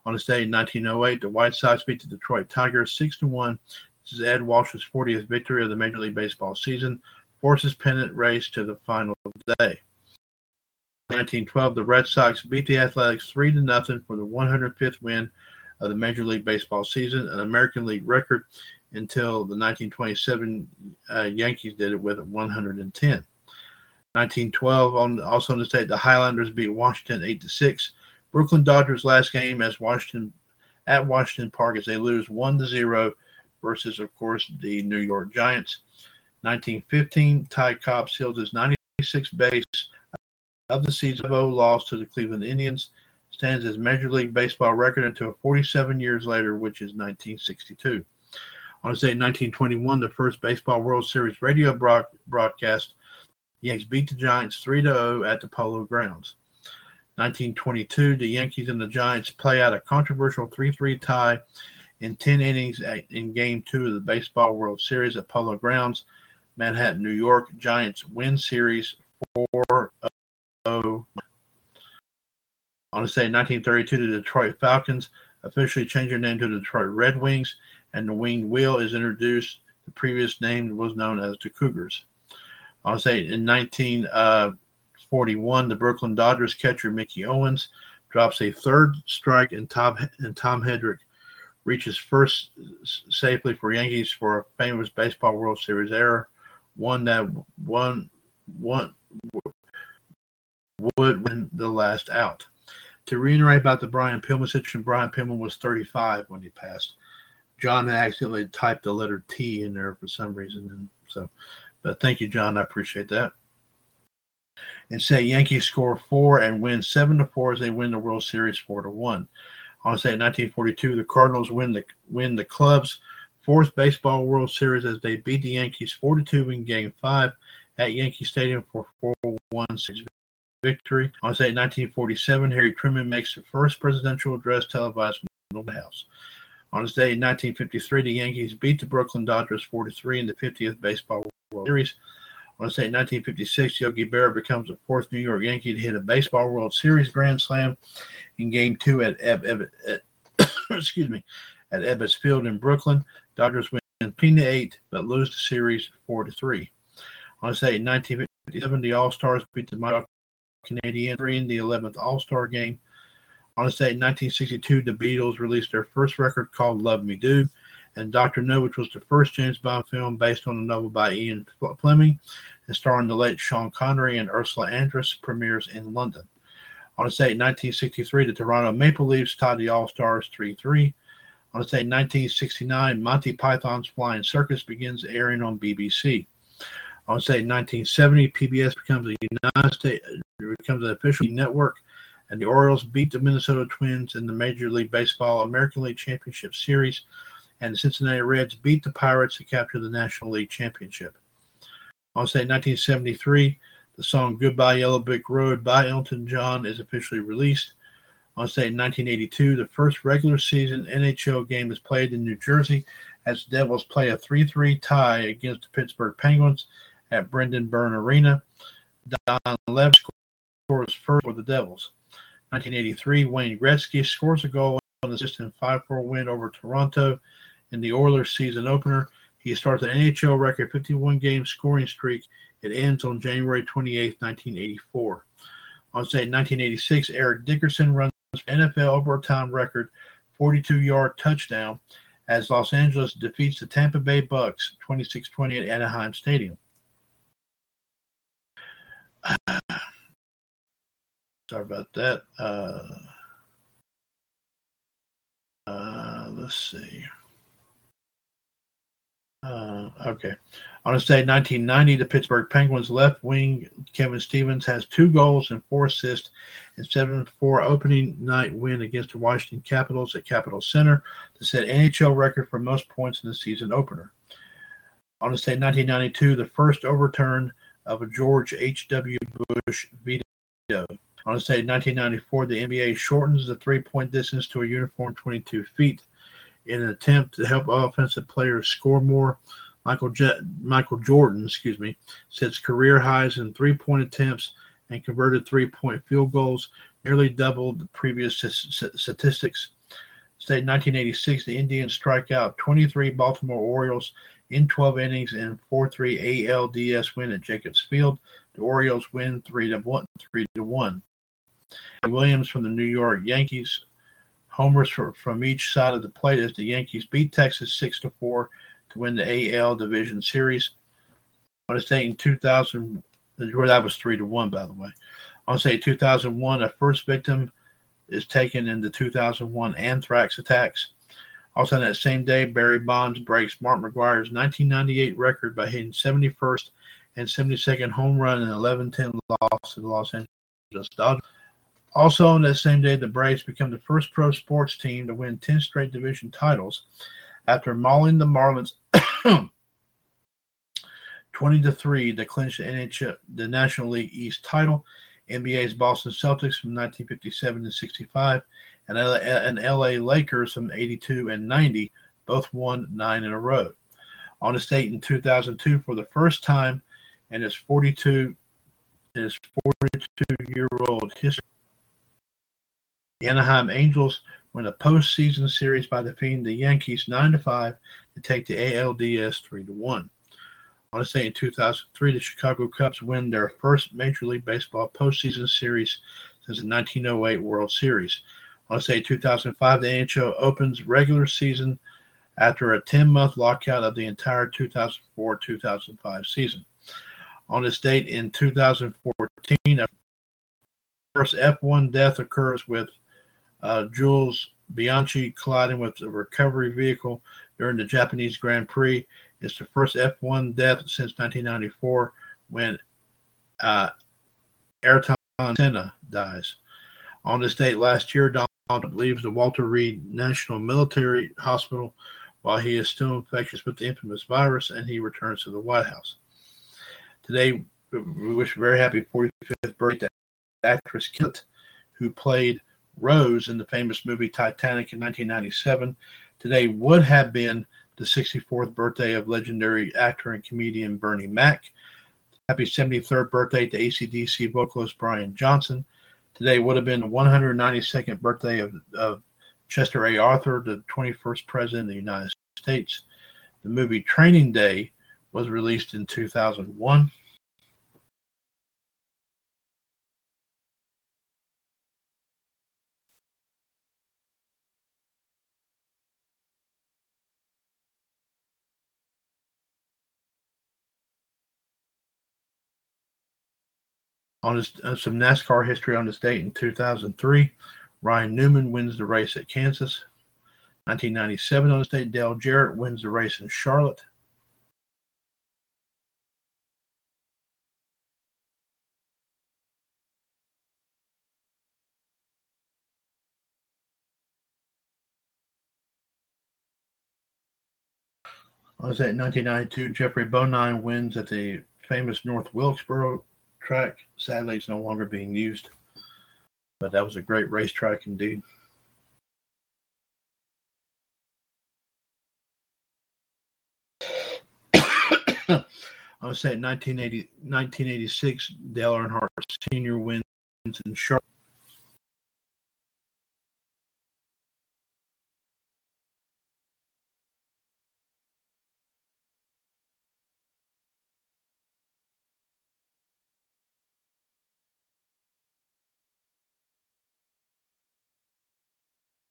On this date in 1908, the White Sox beat the Detroit Tigers 6-1. This is Ed Walsh's 40th victory of the Major League Baseball season, forces pennant race to the final day. 1912, the Red Sox beat the Athletics 3-0 for the 105th win of the Major League Baseball season, an American League record until the 1927 Yankees did it with 110. 1912, also on this date, the Highlanders beat Washington 8-6. Brooklyn Dodgers' last game at Washington Park as they lose 1-0 versus, of course, the New York Giants. 1915, Ty Cobb sealed his 96th base of the season. 5-0 loss to the Cleveland Indians stands as Major League Baseball record until 47 years later, which is 1962. On this day, 1921, the first Baseball World Series radio broadcast, the Yankees beat the Giants 3-0 at the Polo Grounds. 1922, the Yankees and the Giants play out a controversial 3-3 tie in 10 innings in Game 2 of the Baseball World Series at Polo Grounds, Manhattan, New York. Giants win series 4-0. On this day, 1932, the Detroit Falcons officially change their name to the Detroit Red Wings, and the winged wheel is introduced. The previous name was known as the Cougars. On this day, in 1941, the Brooklyn Dodgers catcher Mickey Owens drops a third strike, and Tom Hedrick reaches first safely for Yankees for a famous Baseball World Series error, one that would win the last out. To reiterate about the Brian Pillman situation, Brian Pillman was 35 when he passed. John accidentally typed the letter T in there for some reason, and so. But thank you, John. I appreciate that. And say Yankees score 4 and win 7-4 as they win the World Series 4-1. On say 1942, the Cardinals win the club's fourth Baseball World Series as they beat the Yankees 4-2 in Game 5 at Yankee Stadium for 4-1 victory. On say 1947, Harry Truman makes the first presidential address televised from the House. On this day in 1953, the Yankees beat the Brooklyn Dodgers 4-3 in the 50th Baseball World Series. On this day in 1956, Yogi Berra becomes the fourth New York Yankee to hit a Baseball World Series grand slam in Game 2 at Ebbets Field in Brooklyn. Dodgers win 10-8, but lose the series 4-3. On this day in 1957, the All-Stars beat the Montreal Canadiens in the 11th All-Star game. On this day in 1962, the Beatles released their first record called Love Me Do, and Dr. No, which was the first James Bond film based on a novel by Ian Fleming and starring the late Sean Connery and Ursula Andress, premieres in London. On this day in 1963, the Toronto Maple Leafs tied the All-Stars 3-3. On this day in 1969, Monty Python's Flying Circus begins airing on BBC. On this day in 1970, PBS becomes an official network, and the Orioles beat the Minnesota Twins in the Major League Baseball American League Championship Series, and the Cincinnati Reds beat the Pirates to capture the National League Championship. On this day in 1973, the song Goodbye Yellow Brick Road by Elton John is officially released. On this day in 1982, the first regular season NHL game is played in New Jersey as the Devils play a 3-3 tie against the Pittsburgh Penguins at Brendan Byrne Arena. Don Lev scores first for the Devils. 1983, Wayne Gretzky scores a goal on the system 5-4 win over Toronto in the Oilers season opener. He starts an NHL record 51-game scoring streak. It ends on January 28, 1984. On this day in 1986, Eric Dickerson runs an NFL overtime record 42-yard touchdown as Los Angeles defeats the Tampa Bay Bucks 26-20 at Anaheim Stadium. Sorry about that. Let's see. Okay. On this day, 1990, the Pittsburgh Penguins left wing Kevin Stevens has 2 goals and 4 assists in 7-4 opening night win against the Washington Capitals at Capitol Center to set NHL record for most points in the season opener. On this day, 1992, the first overturn of a George H.W. Bush veto. On this day, 1994, the NBA shortens the three-point distance to a uniform 22 feet in an attempt to help offensive players score more. Michael Jordan sets career highs in three-point attempts and converted three-point field goals, nearly double the previous statistics. State 1986, the Indians strike out 23 Baltimore Orioles in 12 innings in 4-3 ALDS win at Jacobs Field. The Orioles win 3-1. Williams from the New York Yankees homers from each side of the plate as the Yankees beat Texas 6-4 to win the AL Division Series. On this day in 2000, that was 3-1, by the way. On this day 2001, a first victim is taken in the 2001 anthrax attacks. Also on that same day, Barry Bonds breaks Mark McGwire's 1998 record by hitting 71st and 72nd home run in 11-10 loss to the Los Angeles Dodgers. Also on that same day, the Braves become the first pro sports team to win 10 straight division titles after mauling the Marlins 20-3 to clinch the NHL, the National League East title. NBA's Boston Celtics from 1957 to 65, and L.A. Lakers from 82 and 90, both won 9 in a row. On this date in 2002, for the first time in its 42-year-old history, the Anaheim Angels win a postseason series by defeating the Yankees 9-5 to take the ALDS 3-1. I want to say in 2003, the Chicago Cubs win their first Major League Baseball postseason series since the 1908 World Series. I want to say in 2005, the NHL opens regular season after a 10-month lockout of the entire 2004-2005 season. On this date in 2014, a first F1 death occurs with Jules Bianchi colliding with a recovery vehicle during the Japanese Grand Prix. It's the first F1 death since 1994 when Ayrton Senna dies. On this date last year, Donald Trump leaves the Walter Reed National Military Hospital while he is still infectious with the infamous virus, and he returns to the White House. Today, we wish a very happy 45th birthday to actress Kit, who played Rose in the famous movie Titanic in 1997. Today would have been the 64th birthday of legendary actor and comedian Bernie Mac. Happy 73rd birthday to AC/DC vocalist Brian Johnson. Today would have been the 192nd birthday of Chester A. Arthur, the 21st president of the United States. The movie Training Day was released in 2001. On some NASCAR history on this date in 2003, Ryan Newman wins the race at Kansas. 1997 on this date, Dale Jarrett wins the race in Charlotte. On this date in 1992, Jeffrey Bonine wins at the famous North Wilkesboro track. Sadly, it's no longer being used, but that was a great racetrack indeed. I would say in 1986, Dale Earnhardt Sr. wins in Charlotte.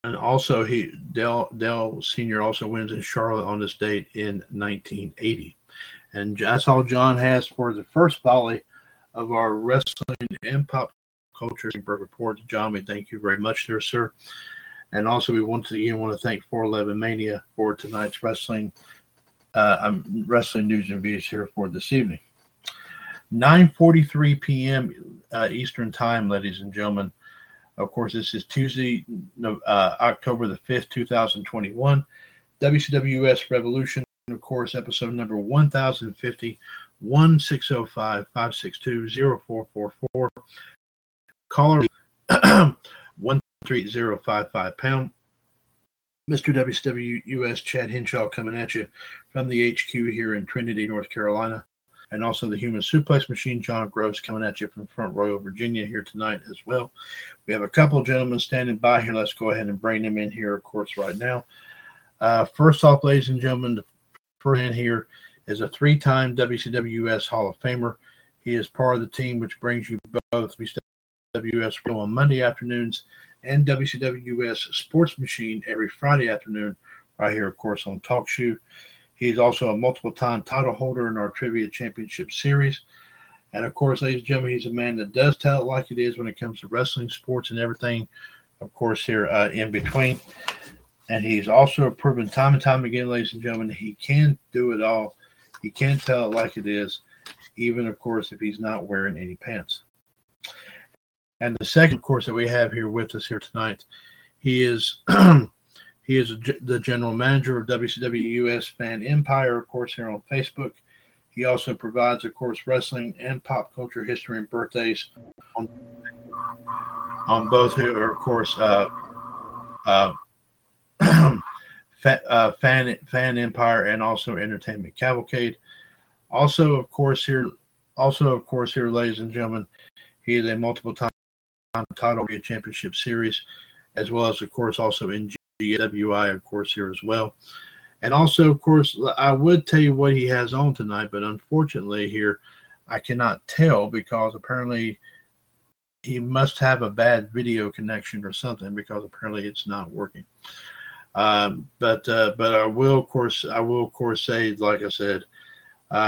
And also, Dale Sr. also wins in Charlotte on this date in 1980. And that's all John has for the first volley of our wrestling and pop Agriculture report. John, we thank you very much there, sir. And also, we once again want to thank 411 Mania for tonight's wrestling news and views here for this evening. 9:43 p.m. Eastern Time, ladies and gentlemen. Of course, this is Tuesday, October the 5th, 2021. WCWS Revolution, of course, episode number 1050, 1605-562-0444. Caller 130555 pound. Mr. WCWS Chad Hinshaw coming at you from the HQ here in Trinity, North Carolina. And also the Human Suplex Machine, John Gross, coming at you from Front Royal, Virginia, here tonight as well. We have a couple of gentlemen standing by here. Let's go ahead and bring them in here, of course, right now. First off, ladies and gentlemen, the first in here is a three-time WCWS Hall of Famer. He is part of the team which brings you both WCWS on Monday afternoons and WCWS Sports Machine every Friday afternoon right here, of course, on Talk Shoe. He's also a multiple-time title holder in our Trivia Championship Series. And, of course, ladies and gentlemen, he's a man that does tell it like it is when it comes to wrestling, sports, and everything, of course, here in between. And he's also proven time and time again, ladies and gentlemen, he can do it all. He can tell it like it is, even, of course, if he's not wearing any pants. And the second, of course, that we have here with us here tonight, he is – he is the general manager of WCWS Fan Empire, of course, here on Facebook. He also provides, of course, wrestling and pop culture history and birthdays on both here, of course, Fan Empire and also Entertainment Cavalcade. Also, of course, here, ladies and gentlemen, he is a multiple-time title championship series, as well as, of course, also in GWI, of course, here as well. And also, of course, I would tell you what he has on tonight, but unfortunately here I cannot tell because apparently he must have a bad video connection or something because apparently it's not working. But I will, of course, say, like I said,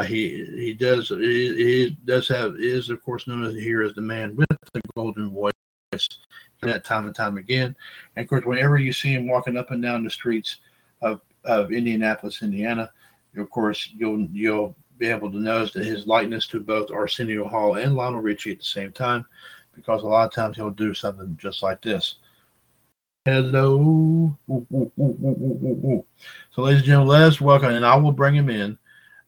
he is, of course, known here as the man with the golden voice. That time and time again. And of course, whenever you see him walking up and down the streets of Indianapolis, Indiana, of course, you'll be able to notice that his likeness to both Arsenio Hall and Lionel Richie at the same time, because a lot of times he'll do something just like this. Hello. Ooh, ooh, ooh, ooh, ooh, ooh. So ladies and gentlemen, let us welcome, and I will bring him in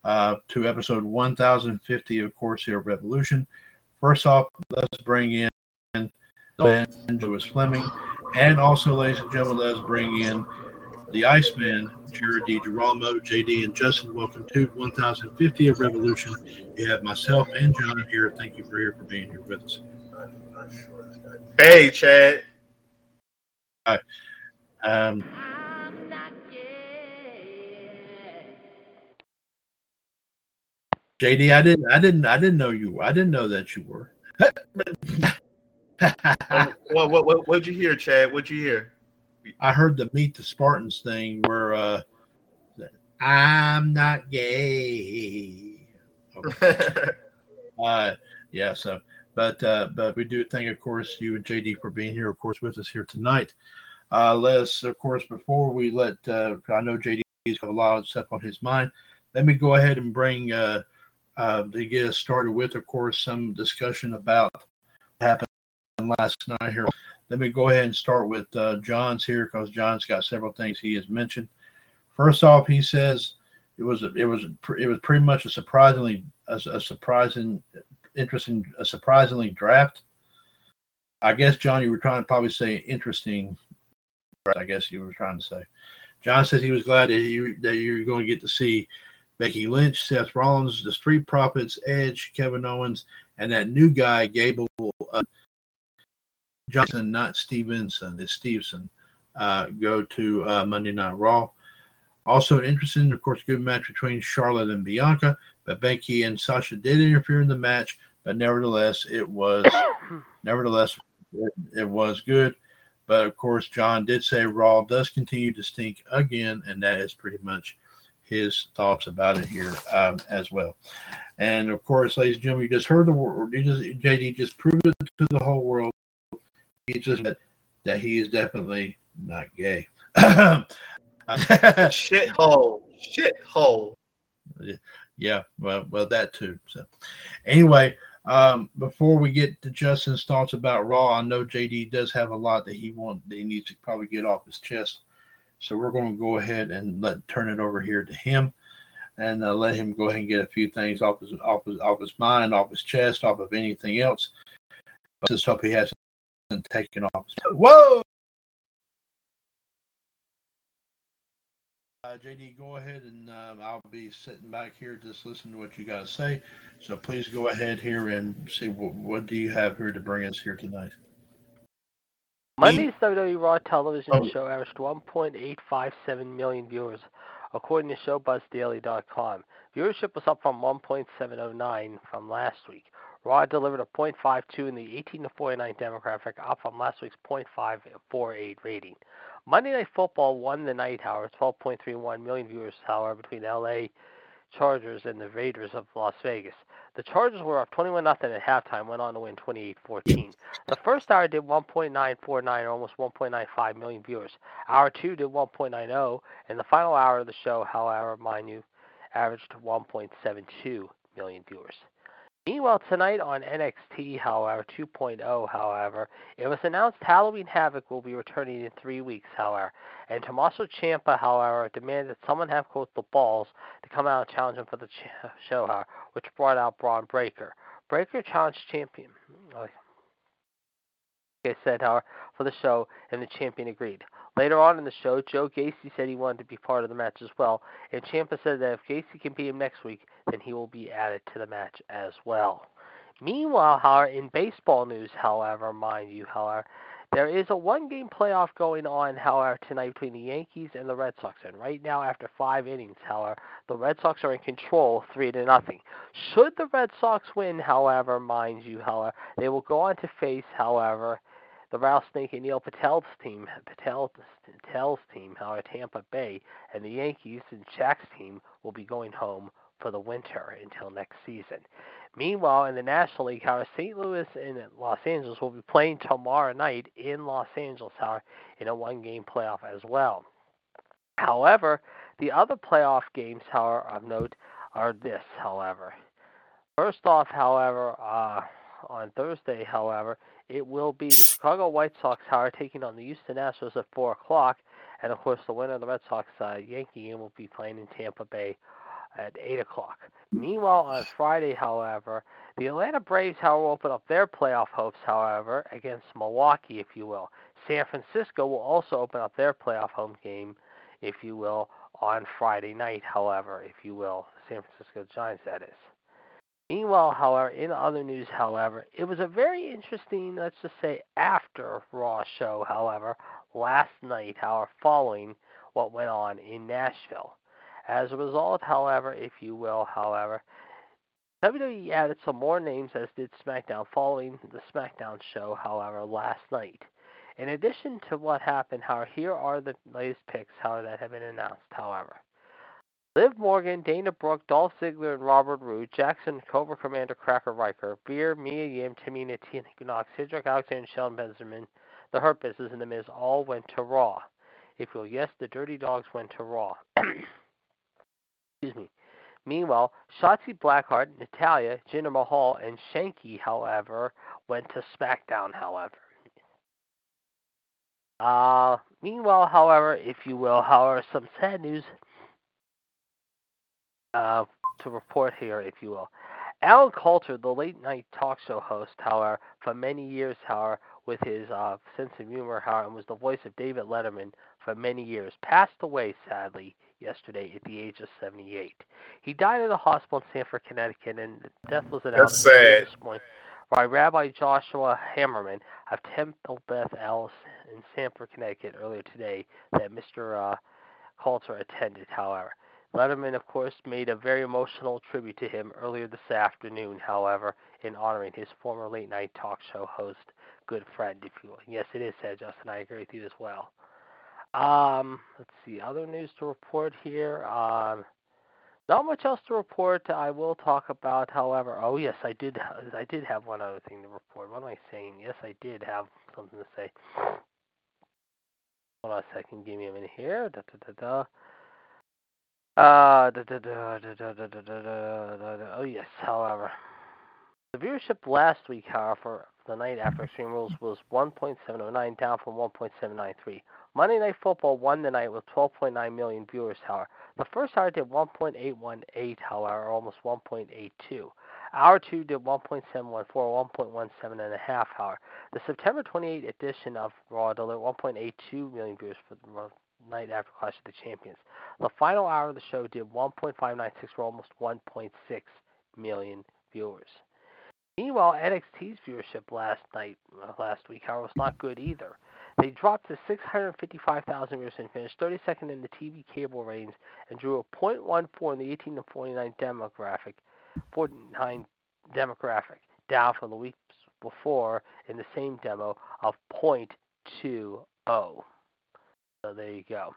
to episode 1050, of course, here at Revolution. First off, let's bring in Lewis Fleming, and also, ladies and gentlemen, let's bring in the Iceman, Jared DiGirolamo. JD and Justin, welcome to 1050 of Revolution. You have myself and John here. Thank you for being here with us. Hey, Chad. Hi. I'm not gay. JD, I didn't know you were. I didn't know that you were. What'd you hear, Chad? What'd you hear? I heard the Meet the Spartans thing where I'm not gay. Okay. Yeah. So, but we do thank, of course, you and JD for being here, of course, with us here tonight. Let's, of course, before we let I know JD's got a lot of stuff on his mind. Let me go ahead and bring to get us started with, of course, some discussion about what happened last night here. Let me go ahead and start with John's here, because John's got several things he has mentioned. First off, he says it was pretty much a surprisingly draft. I guess, John, you were trying to probably say interesting. I guess you were trying to say. John says he was glad that you're going to get to see Becky Lynch, Seth Rollins, the Street Profits, Edge, Kevin Owens, and that new guy Gable. Johnson, not Stevenson, it's Stevenson, go to Monday Night Raw. Also interesting, of course, good match between Charlotte and Bianca, but Becky and Sasha did interfere in the match, but nevertheless, it was good. But, of course, John did say Raw does continue to stink again, and that is pretty much his thoughts about it here as well. And of course, ladies and gentlemen, you just heard the word. JD just proved it to the whole world. He just said that he is definitely not gay. Shithole. Yeah, well, that too. So, anyway, before we get to Justin's thoughts about Raw, I know JD does have a lot that he needs to probably get off his chest. So we're going to go ahead and turn it over here to him, and let him go ahead and get a few things off his mind, off his chest, off of anything else. Just hope he hasn't taken off. Whoa! JD, go ahead, and I'll be sitting back here just listening to what you guys say. So please go ahead here and see what do you have here to bring us here tonight. Monday's WWE Raw television show averaged 1.857 million viewers, according to ShowBuzzDaily.com. Viewership was up from 1.709 from last week. Raw delivered a 0.52 in the 18 to 49 demographic, up from last week's 0.548 rating. Monday Night Football won the night, however, 12.31 million viewers, however, between L.A. Chargers and the Raiders of Las Vegas. The Chargers were up 21-0 at halftime, went on to win 28-14. The first hour did 1.949, or almost 1.95 million viewers. Hour 2 did 1.90, and the final hour of the show, however, mind you, averaged 1.72 million viewers. Meanwhile, tonight on NXT, however, 2.0, however, it was announced Halloween Havoc will be returning in 3 weeks, however, and Tommaso Ciampa, however, demanded that someone have, quote, the balls to come out and challenge him for the show, however, which brought out Braun Breaker. Breaker challenged Champion, like I said, however, for the show, and the Champion agreed. Later on in the show, Joe Gacy said he wanted to be part of the match as well, and Ciampa said that if Gacy can beat him next week, then he will be added to the match as well. Meanwhile, however, in baseball news, however, mind you, however, there is a one-game playoff going on, however, tonight between the Yankees and the Red Sox, and right now, after 5 innings, however, the Red Sox are in control 3-0. Should the Red Sox win, however, mind you, however, they will go on to face, however, the Rattlesnake and Neil Patel's team, however, Tampa Bay, and the Yankees and Jack's team will be going home for the winter until next season. Meanwhile, in the National League, however, St. Louis and Los Angeles will be playing tomorrow night in Los Angeles, however, in a one-game playoff as well. However, the other playoff games, however, of note are this, however. First off, however, on Thursday, however, it will be the Chicago White Sox, however, taking on the Houston Astros at 4 o'clock. And, of course, the winner of the Red Sox, Yankee game, will be playing in Tampa Bay at 8 o'clock. Meanwhile, on Friday, however, the Atlanta Braves, however, will open up their playoff hopes, however, against Milwaukee, if you will. San Francisco will also open up their playoff home game, if you will, on Friday night, however, if you will. San Francisco Giants, that is. Meanwhile, however, in other news, however, it was a very interesting, let's just say, after Raw show, however, last night, however, following what went on in Nashville. As a result, however, if you will, however, WWE added some more names, as did SmackDown, following the SmackDown show, however, last night. In addition to what happened, however, here are the latest picks, however, that have been announced, however. Liv Morgan, Dana Brooke, Dolph Ziggler, and Robert Roode, Jackson, Cobra Commander, Cracker Riker, Beer, Mia Yim, Tamina, Tina Knox, Cedric Alexander, Shelton Benjamin, The Hurt Business, and The Miz all went to Raw. If you'll yes, the Dirty Dogs went to Raw. Excuse me. Meanwhile, Shotzi Blackheart, Natalya, Jinder Mahal, and Shanky, however, went to SmackDown, however. Meanwhile, however, if you will, however, some sad news to report here, if you will. Alan Coulter, the late-night talk show host, however, for many years, however, with his sense of humor, however, and was the voice of David Letterman for many years, passed away, sadly, yesterday at the age of 78. He died at a hospital in Sanford, Connecticut, and the death was announced this morning by Rabbi Joshua Hammerman of Temple Beth El in Sanford, Connecticut, earlier today, that Mr. Coulter attended, however. Letterman, of course, made a very emotional tribute to him earlier this afternoon, however, in honoring his former late-night talk show host, good friend, if you will. Yes, it is said, Justin. I agree with you as well. Let's see, other news to report here. Not much else to report. I will talk about, however, oh yes, I did have one other thing to report. What am I saying? Yes, I did have something to say. Hold on a second. Give me a minute here. Oh yes, however, the viewership last week, however, the night after Extreme Rules was 1.709, down from 1.793. Monday Night Football won the night with 12.9 million viewers, however. The first hour did 1.818, however, almost 1.82. Hour 2 did 1.714, 1.17.5 hour. The September 28 edition of Raw delivered 1.82 million viewers for the night after Clash of the Champions. The final hour of the show did 1.596, or almost 1.6 million viewers. Meanwhile, NXT's viewership last week, however, was not good either. They dropped to 655,000 viewers and finished 32nd in the TV cable ratings and drew a 0.14 in the 18 to 49 demographic, down from the weeks before in the same demo of 0.20. So there you go.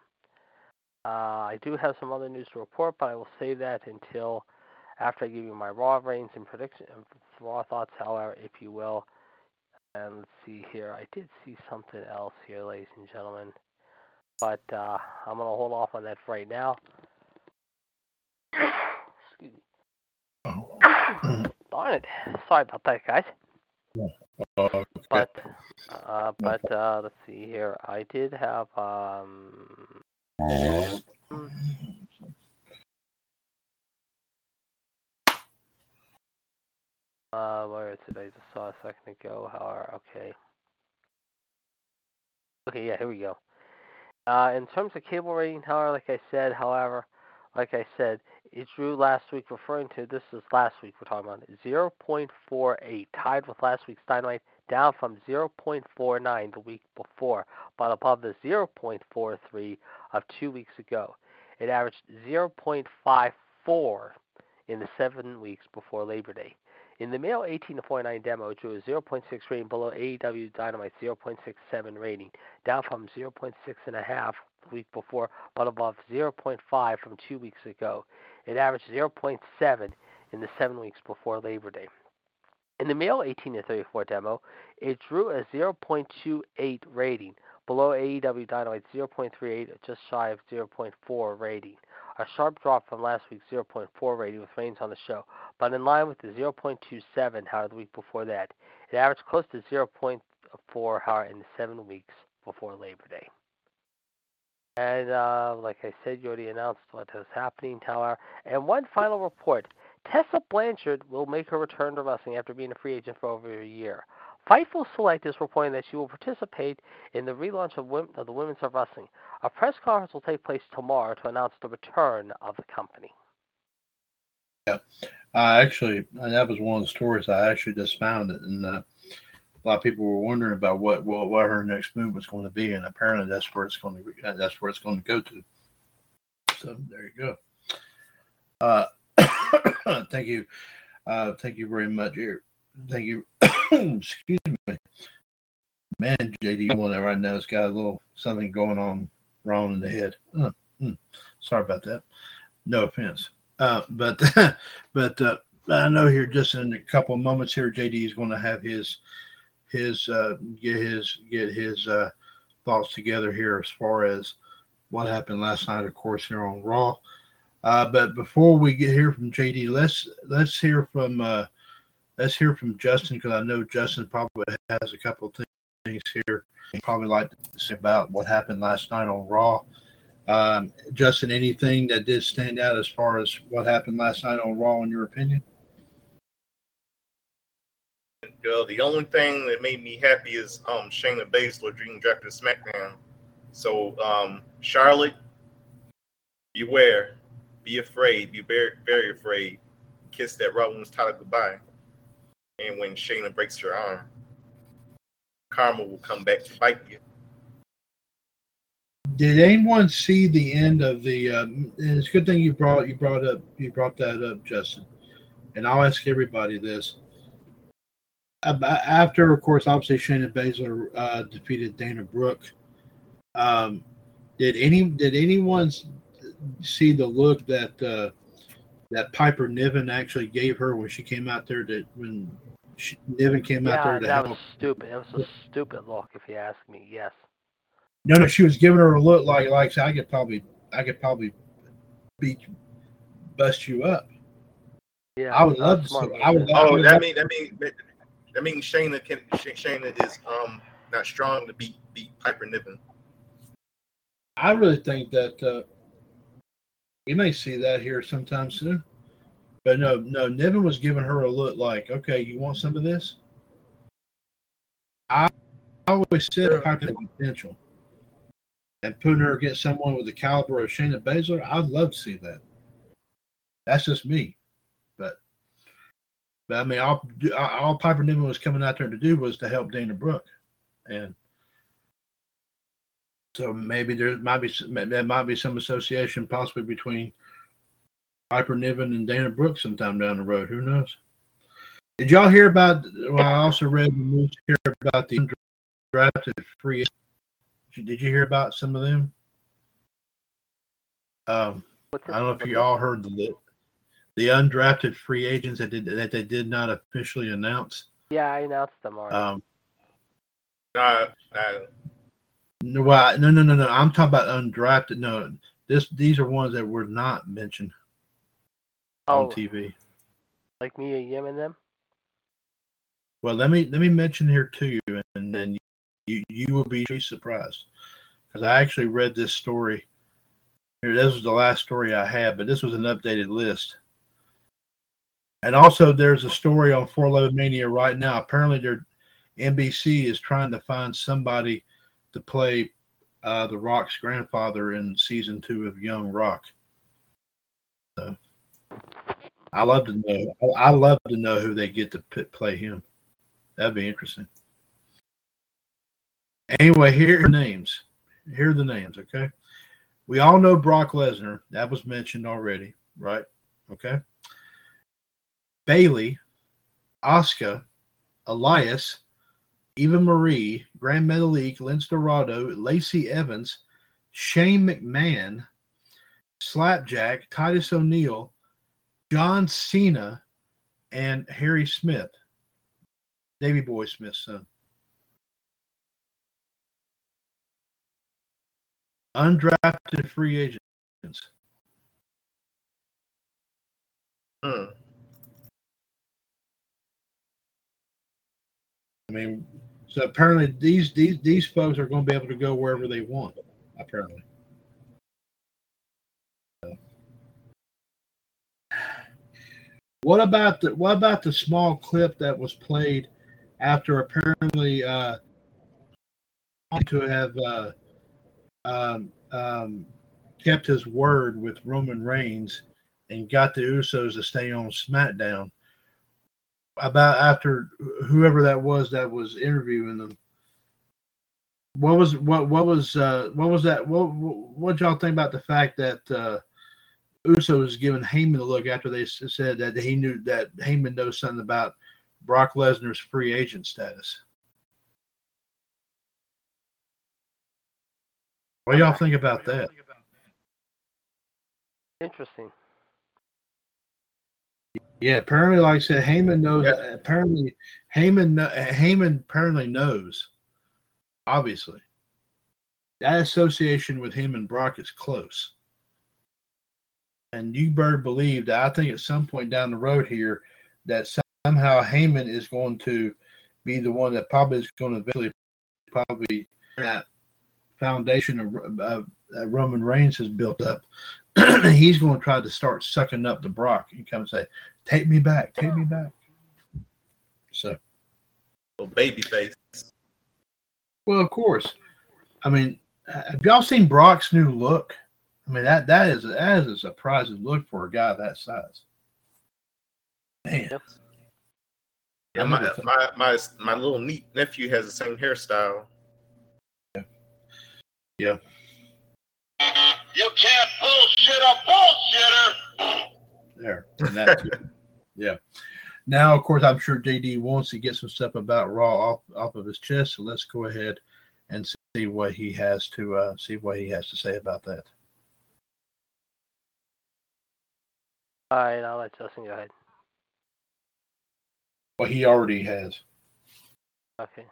I do have some other news to report, but I will save that until after I give you my raw ratings and predictions, raw thoughts, however, if you will. And let's see here. I did see something else here, ladies and gentlemen. But I'm going to hold off on that for right now. Excuse me. Darn it. Sorry about that, guys. Okay. But let's see here. I did have... where is it? I just saw a second ago. However, okay. Okay, yeah, here we go. In terms of cable rating, however, like I said, it drew last week, referring to, this is last week we're talking about, 0.48, tied with last week's Dynamite, down from 0.49 the week before, but above the 0.43 of 2 weeks ago. It averaged 0.54 in the 7 weeks before Labor Day. In the male 18 to 49 demo, it drew a 0.6 rating below AEW Dynamite's 0.67 rating, down from 0.6.5 the week before, but above 0.5 from 2 weeks ago. It averaged 0.7 in the 7 weeks before Labor Day. In the male 18 to 34 demo, it drew a 0.28 rating, below AEW Dynamite's 0.38, just shy of 0.4 rating. A sharp drop from last week's 0.4 rating with ratings on the show, but in line with the 0.27, however, the week before that. It averaged close to 0.4, however, in the 7 weeks before Labor Day. And like I said, you already announced what was happening, however. And one final report. Tessa Blanchard will make her return to wrestling after being a free agent for over a year. Fightful Select is reporting that she will participate in the relaunch of the Women's of Wrestling. A press conference will take place tomorrow to announce the return of the company. Yeah, actually, that was one of the stories I actually just found it, and a lot of people were wondering about what her next move was going to be, and apparently that's where it's going to go to. So there you go. Thank you very much. Here. Thank you. Excuse me. Man, JD, one right now has got a little something going on wrong in the head. Sorry about that. No offense. But I know here just in a couple of moments here, JD is going to have his thoughts together here as far as what happened last night, of course, here on Raw. But before we get here from JD, let's hear from Justin, because I know Justin probably has a couple of things here he'd probably like to say about what happened last night on Raw. Justin, anything that did stand out as far as what happened last night on Raw, in your opinion? The only thing that made me happy is Shayna Baszler being dropped to SmackDown. So, Charlotte, beware. Be afraid. Be very, very afraid. Kiss that Raw Women's title goodbye. And when Shayna breaks her arm, karma will come back to bite you. Did anyone see the end of the? It's a good thing you brought that up, Justin. And I'll ask everybody this. After, of course, obviously Shayna Baszler defeated Dana Brooke. Did anyone see the look that that Piper Niven actually gave her when she came out there? Niven came out there to help. Yeah, that was stupid. It was a stupid look, if you ask me. Yes. No, she was giving her a look like I could probably bust you up. Yeah, I would love to. That means Shayna is not strong to beat Piper Niven. I really think that we may see that here sometime soon. But no, Niven was giving her a look like, okay, you want some of this? I always said Piper had potential. And putting her against someone with the caliber of Shayna Baszler, I'd love to see that. That's just me. But I mean, all Piper Niven was coming out there to do was to help Dana Brooke. And so maybe there might be some association possibly between Piper Niven and Dana Brooke sometime down the road. Who knows? Did y'all hear about, I also read the news here about the undrafted free agents. Did you hear about some of them? I don't know if you all heard the undrafted free agents that they did not officially announce. Yeah, I announced them already. No. I'm talking about undrafted. No, these are ones that were not mentioned on TV. Like me and Yim and them. Well, let me mention here to you, and then you will be surprised because I actually read this story. Here, this was the last story I had, but this was an updated list. And also, there's a story on 4Load Mania right now. Apparently, NBC is trying to find somebody to play The Rock's grandfather in season 2 of Young Rock. So, I love to know who they get to play him. That'd be interesting. Anyway, here are the names, okay? We all know Brock Lesnar. That was mentioned already, right? Okay. Bayley, Asuka, Elias, Eva Marie, Grand Metalik, Lince Dorado, Lacey Evans, Shane McMahon, Slapjack, Titus O'Neil, John Cena, and Harry Smith, Davey Boy Smith's son. Undrafted free agents. I mean, so apparently these folks are going to be able to go wherever they want, apparently. So. What about the small clip that was played after apparently to have kept his word with Roman Reigns and got the Usos to stay on SmackDown? About after whoever that was interviewing them, what was that? What y'all think about the fact that Uso was giving Heyman a look after they said that he knew that Heyman knows something about Brock Lesnar's free agent status? What do y'all think about that? Interesting. Yeah, apparently, like I said, Heyman knows. Yeah. Apparently, Heyman knows. Obviously, that association with him and Brock is close. And you better believe that I think at some point down the road here that somehow Heyman is going to be the one that probably is going to eventually probably that foundation of Roman Reigns has built up. He's going to try to start sucking up to Brock. He comes and say, take me back. So. Well, baby face. Well, of course. I mean, have y'all seen Brock's new look? I mean, that is a surprising look for a guy that size. Man. Yep. Yeah, my little nephew has the same hairstyle. Yeah. You can't bullshit a bullshitter. There. And that too. Yeah. Now, of course, I'm sure JD wants to get some stuff about Raw off of his chest, so let's go ahead and see what he has to say about that. All right, I'll let Justin go ahead. Well, he already has. Okay.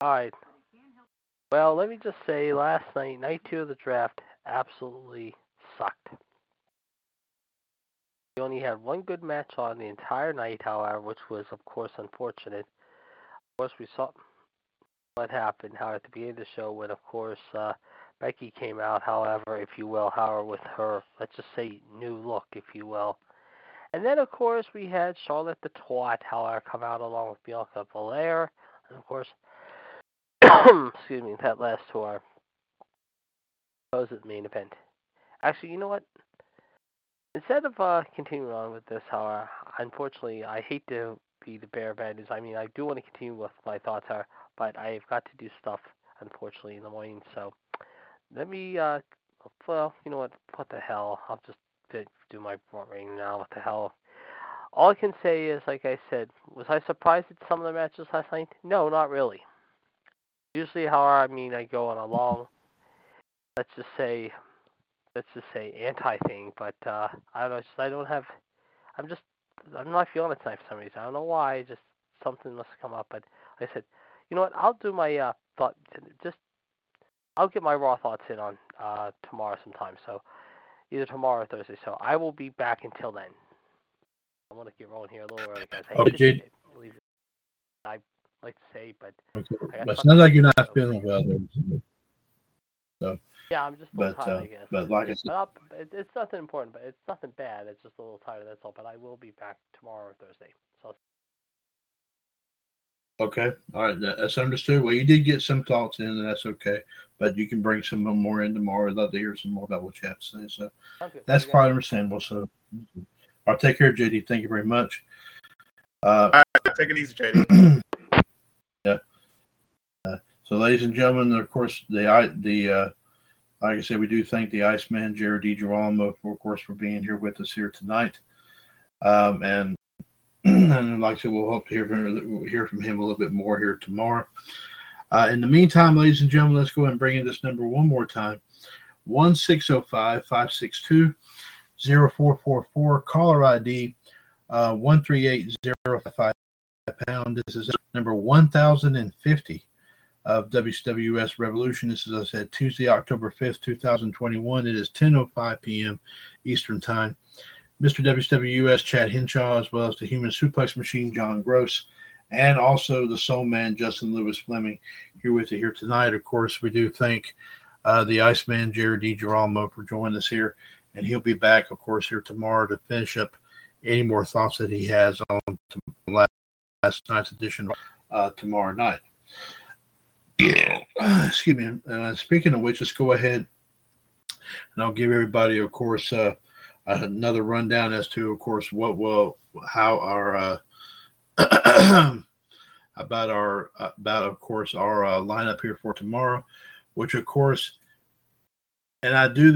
All right. Well, let me just say, last night, night two of the draft, absolutely sucked. We only had one good match on the entire night, however, which was, of course, unfortunate. Of course, we saw what happened, how at the beginning of the show, when, of course, Becky came out, however, if you will, however, with her, let's just say, new look, if you will. And then, of course, we had Charlotte the Twat, however, come out along with Bianca Belair. And, of course, excuse me, that last tour. That was the main event. Actually, you know what? Instead of continuing on with this, however, unfortunately, I hate to be the bearer of bad news. I mean, I do want to continue with my thoughts, however, but I've got to do stuff, unfortunately, in the morning, so... Let me, well, you know what the hell, I'll just do my boring now, what the hell. All I can say is, like I said, was I surprised at some of the matches last night? No, not really. Usually, however, I mean, I go on a long, let's just say anti-thing, but, I don't know, just, I don't have, I'm not feeling it tonight for some reason. I don't know why, just something must come up, but like I said, you know what, I'll do my, I'll get my raw thoughts in on tomorrow sometime, so either tomorrow or Thursday, so I will be back until then. I want to get rolling here a little early, guys. I like to say, but... Okay. It sounds like you're not feeling well. So, yeah, I'm just a little tired, I guess. But like I said... It's nothing important, but it's nothing bad. It's just a little tired, that's all, but I will be back tomorrow or Thursday. So. Okay. All right. That's understood. Well, you did get some thoughts in, and that's okay. But you can bring some more in tomorrow. I'd love to hear some more about what you have to say. So okay. That's quite understandable. So I'll take care of JD. Thank you very much. All right. Take it easy, JD. Yeah. So, ladies and gentlemen, of course, like I said, we do thank the Iceman, Jared DiGirolamo, of course, for being here with us here tonight. And like I said, we'll hope to hear from him a little bit more here tomorrow. In the meantime, ladies and gentlemen, let's go ahead and bring in this number one more time. 1-605-562-0444. Caller ID 138055 pound. This is number 1050 of WCWS Revolution. This is, as I said, Tuesday, October 5th, 2021. It is 10:05 p.m. Eastern Time. Mr. WWS Chad Hinshaw, as well as the Human Suplex Machine, John Gross, and also the Soul Man, Justin Lewis Fleming, here with you here tonight. Of course, we do thank the Iceman, Jared DiGirolamo, for joining us here, and he'll be back, of course, here tomorrow to finish up any more thoughts that he has on last night's edition tomorrow night. Excuse me. Speaking of which, let's go ahead, and I'll give everybody, of course, another rundown as to, of course, about our lineup here for tomorrow, which, of course, and I do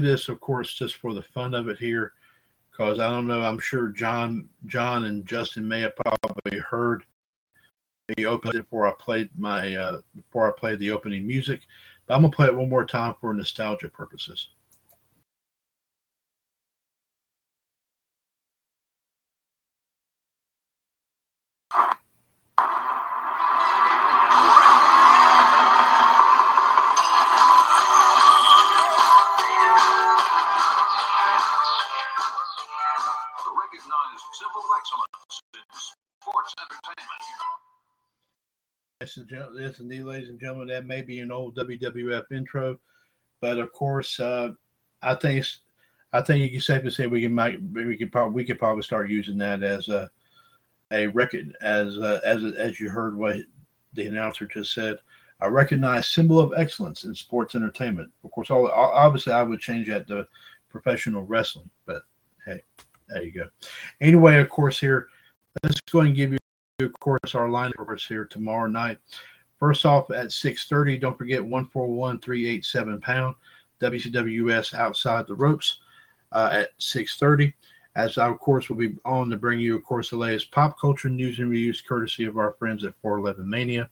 this, of course, just for the fun of it here, because I don't know, I'm sure John and Justin may have probably heard the opening before I played the opening music, but I'm gonna play it one more time for nostalgia purposes. Yes, indeed, ladies and gentlemen, that may be an old WWF intro, but of course, I think you can safely say we could probably start using that as a record, as you heard what the announcer just said, a recognized symbol of excellence in sports entertainment. Of course, obviously, I would change that to professional wrestling, but hey, there you go. Anyway, of course, here, let's go ahead and give you, of course, our lineup here tomorrow night. First off, at 6:30, don't forget 141-387 pound, WCWS Outside the Ropes at 6:30. as I, of course, will be on to bring you, of course, the latest pop culture news and reviews courtesy of our friends at 411 Mania.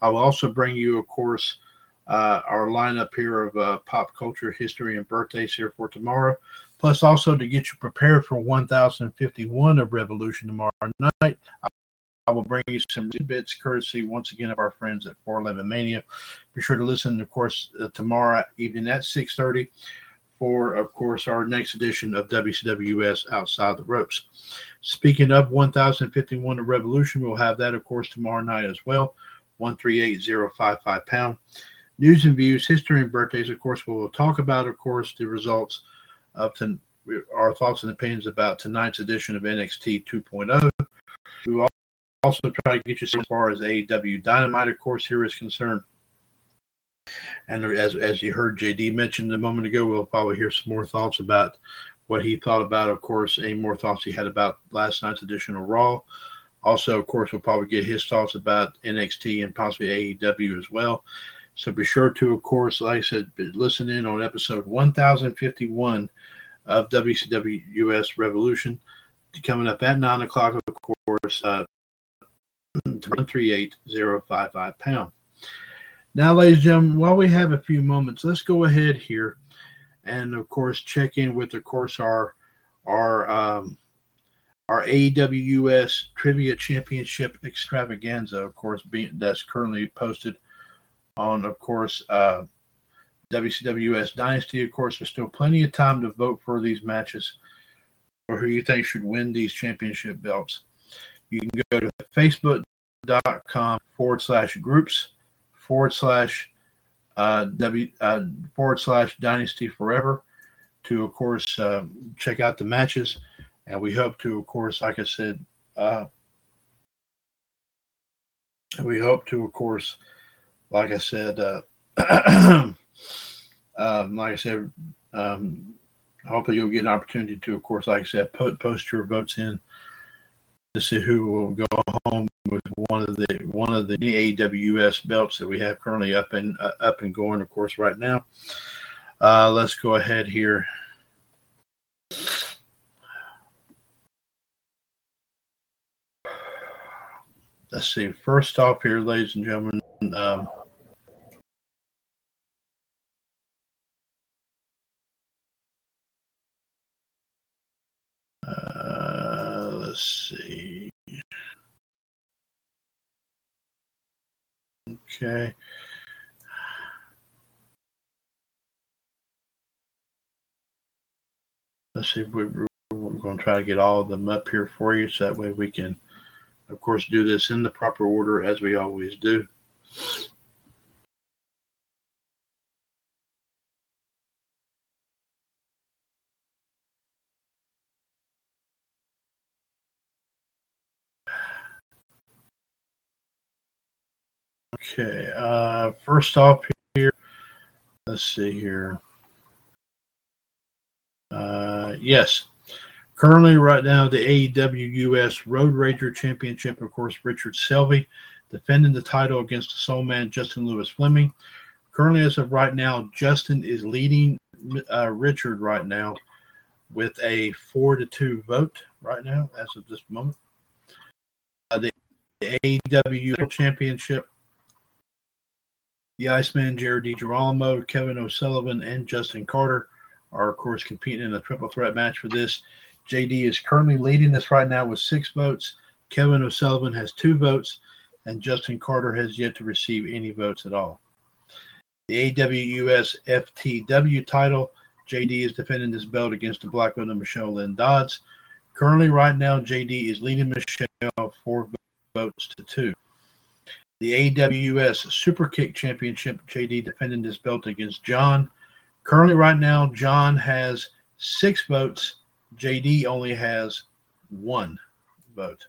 I will also bring you, of course, our lineup here of pop culture, history, and birthdays here for tomorrow. Plus, also to get you prepared for 1051 of Revolution tomorrow night, I will bring you some tidbits courtesy, once again, of our friends at 411 Mania. Be sure to listen, of course, tomorrow evening at 6:30. For, of course, our next edition of WCWS Outside the Ropes. Speaking of 1051 of Revolution, we'll have that, of course, tomorrow night as well, 138055 pound. News and views, history and birthdays, of course, we'll talk about, of course, the results of our thoughts and opinions about tonight's edition of NXT 2.0. We will also try to get you as far as AEW Dynamite, of course, here is concerned. And as you heard JD mentioned a moment ago, we'll probably hear some more thoughts about what he thought about, of course, any more thoughts he had about last night's edition of Raw. Also, of course, we'll probably get his thoughts about NXT and possibly AEW as well. So be sure to, of course, like I said, listen in on episode 1051 of WCWS Revolution coming up at 9 o'clock, of course, 138055 pound. Now, ladies and gentlemen, while we have a few moments, let's go ahead here and, of course, check in with, of course, our AEWS Trivia Championship Extravaganza, of course, that's currently posted on, of course, WCWS Dynasty. Of course, there's still plenty of time to vote for these matches or who you think should win these championship belts. You can go to facebook.com/groups/Dynasty Forever to, of course, check out the matches. And we hope to, of course, like I said, hopefully you'll get an opportunity to, of course, like I said, post your votes in to see who will go home with one of the AEWS belts that we have currently up and going, of course, right now. Let's go ahead here. Let's see. First off, here, ladies and gentlemen. Let's see. Okay. Let's see if we're going to try to get all of them up here for you so that way we can, of course, do this in the proper order as we always do. Okay, first off here, let's see here. Yes, currently right now the AEWUS Road Rager Championship, of course, Richard Selvey defending the title against the Soul Man, Justin Lewis Fleming. Currently, as of right now, Justin is leading Richard right now with a 4-2 vote right now as of this moment. The AEW Championship, the Iceman, Jared DiGirolamo, Kevin O'Sullivan, and Justin Carter are, of course, competing in a triple threat match for this. JD is currently leading this right now with 6 votes. Kevin O'Sullivan has 2 votes, and Justin Carter has yet to receive any votes at all. The AWS FTW title, JD is defending this belt against the Black Widow, Michelle Lynn Dodds. Currently, right now, JD is leading Michelle 4-2. The AWS Superkick Championship, JD defending this belt against John. Currently, right now, John has 6 votes. JD only has 1 vote.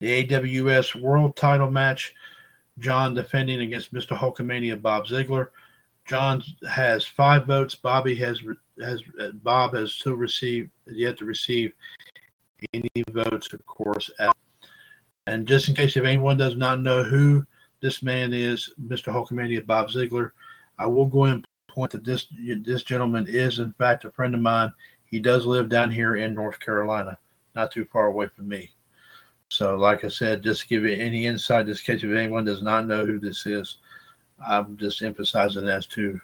The AWS World Title match, John defending against Mr. Hulkamania, Bob Ziegler. John has 5 votes. Bob has still yet to receive any votes, of course. And just in case if anyone does not know who this man is, Mr. Hulkamania, Bob Ziegler, I will go ahead and point that this gentleman is, in fact, a friend of mine. He does live down here in North Carolina, not too far away from me. So, like I said, just to give you any insight, just in case if anyone does not know who this is, I'm just emphasizing as to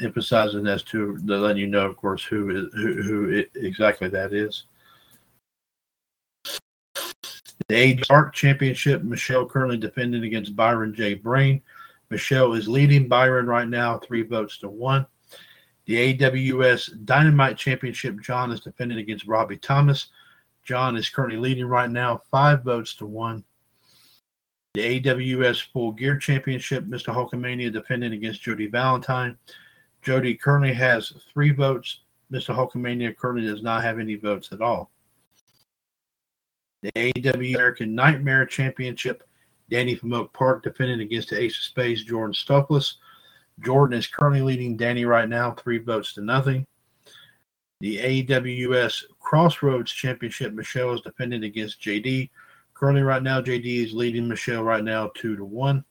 letting you know, of course, who exactly that is. The AJ Park Championship, Michelle currently defending against Byron J. Brain. Michelle is leading Byron right now, 3-1. The AWS Dynamite Championship, John is defending against Robbie Thomas. John is currently leading right now, 5-1. The AWS Full Gear Championship, Mr. Hulkamania defending against Jody Valentine. Jody currently has 3 votes. Mr. Hulkamania currently does not have any votes at all. The AEW American Nightmare Championship, Danny from Oak Park defending against the Ace of Spades, Jordan Stoklas. Jordan is currently leading Danny right now, 3-0. The AWS Crossroads Championship, Michelle is defending against JD. Currently right now, JD is leading Michelle right now, 2-1.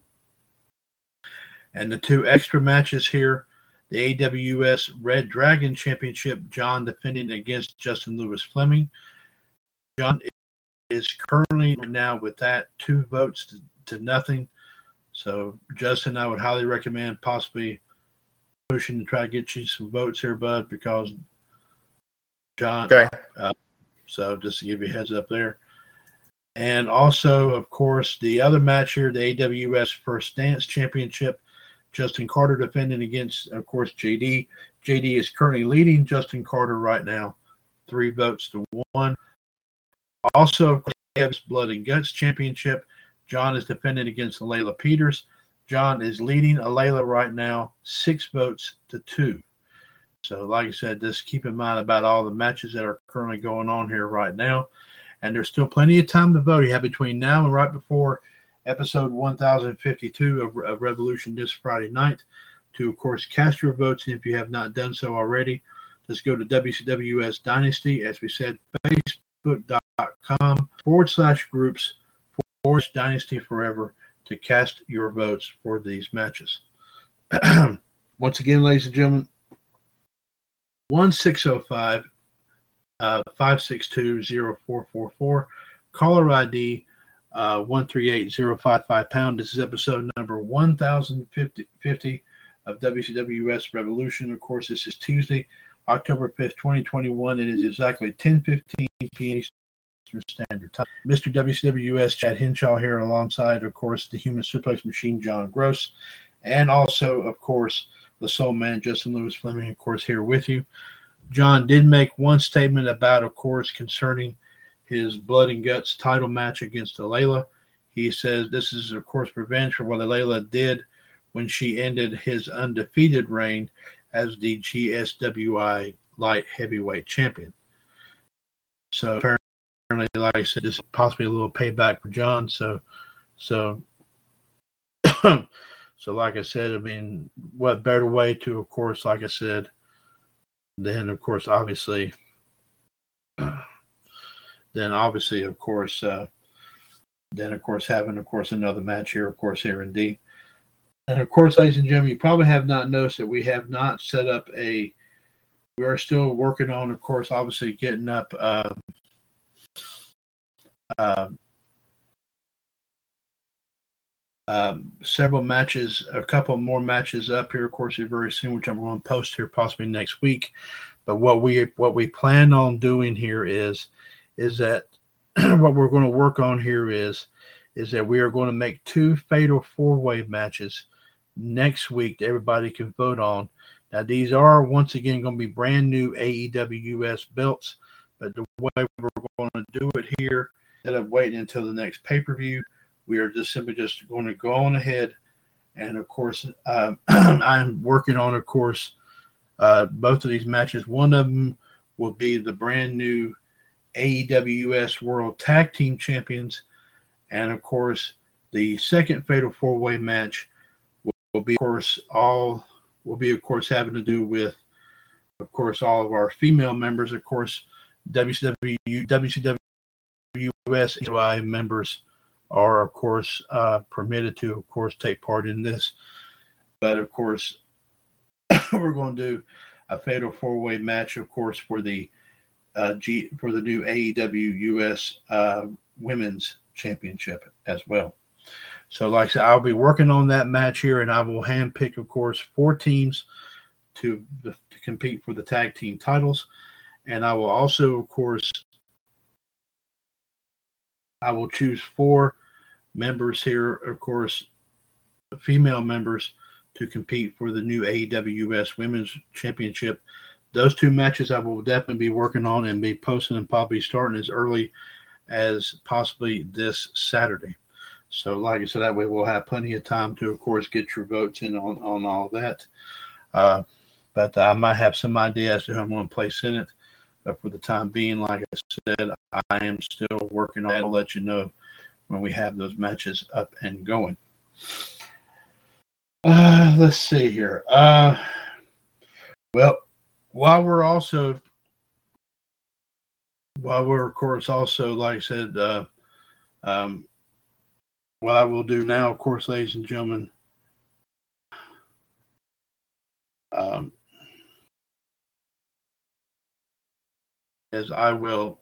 And the two extra matches here, the AWS Red Dragon Championship, John defending against Justin Lewis Fleming. John is currently now with that 2 votes to nothing. So, Justin, I would highly recommend possibly pushing to try to get you some votes here, bud, because John. Okay. So, just to give you a heads up there. And also, of course, the other match here, the AWS First Dance Championship, Justin Carter defending against, of course, JD. JD is currently leading Justin Carter right now, 3-1. Also, Ev's Blood and Guts Championship, John is defending against Alayla Peters. John is leading Alayla right now, 6-2. So, like I said, just keep in mind about all the matches that are currently going on here right now. And there's still plenty of time to vote. You have between now and right before episode 1052 of Revolution this Friday night to, of course, cast your votes. And if you have not done so already, just go to WCWS Dynasty, as we said, Facebook. facebook.com/groups/Dynasty Forever to cast your votes for these matches. Once again, ladies and gentlemen, 1-605-562-0444, caller ID 138055 pound. This is episode number 1050 of WCWS Revolution. Of course, this is Tuesday, October 5th, 2021, and it is exactly 10:15 p.m. Eastern Standard Time. Mr. WCWS Chad Henshaw here alongside, of course, the Human Suplex Machine, John Gross, and also, of course, the Soul Man, Justin Lewis Fleming, of course, here with you. John did make one statement about, of course, concerning his Blood and Guts title match against Alayla. He says this is, of course, revenge for what Alayla did when she ended his undefeated reign as the GSWI light heavyweight champion. So apparently, like I said, this is possibly a little payback for John. So, like I said, I mean, what better way to, of course, like I said, then, of course, obviously, having, of course, another match here, of course, here in D. And, of course, ladies and gentlemen, you probably have not noticed that we have not set up a – we are still working on, of course, obviously getting up several matches, a couple more matches up here, of course, here very soon, which I'm going to post here possibly next week. But what we plan on doing here is that what we're going to work on here is that we are going to make 2 fatal 4-way matches next week that everybody can vote on. Now, these are, once again, going to be brand new AEWS belts, but the way we're going to do it here, instead of waiting until the next pay-per-view, we are just simply just going to go on ahead. And, of course, I'm working on, of course, both of these matches. One of them will be the brand new AEWS World Tag Team Champions. And, of course, the second fatal 4-way match will be, of course, having to do with, of course, all of our female members. Of course, WCWS members are, of course, permitted to, of course, take part in this. But, of course, we're going to do a fatal four-way match, of course, for the new AEW US Women's Championship as well. So, like I said, I'll be working on that match here, and I will handpick, of course, 4 teams to compete for the tag team titles. And I will also, of course, I will choose 4 members here, of course, female members to compete for the new AEW US Women's Championship. Those 2 matches I will definitely be working on and be posting and probably starting as early as possibly this Saturday. So like I said, that way we'll have plenty of time to, of course, get your votes in on all that. But I might have some idea as to who I'm going to place in it. But for the time being, like I said, I am still working on it. I'll let you know when we have those matches up and going. Let's see here. Well, while we're of course also, like I said, what I will do now, of course, ladies and gentlemen, is I will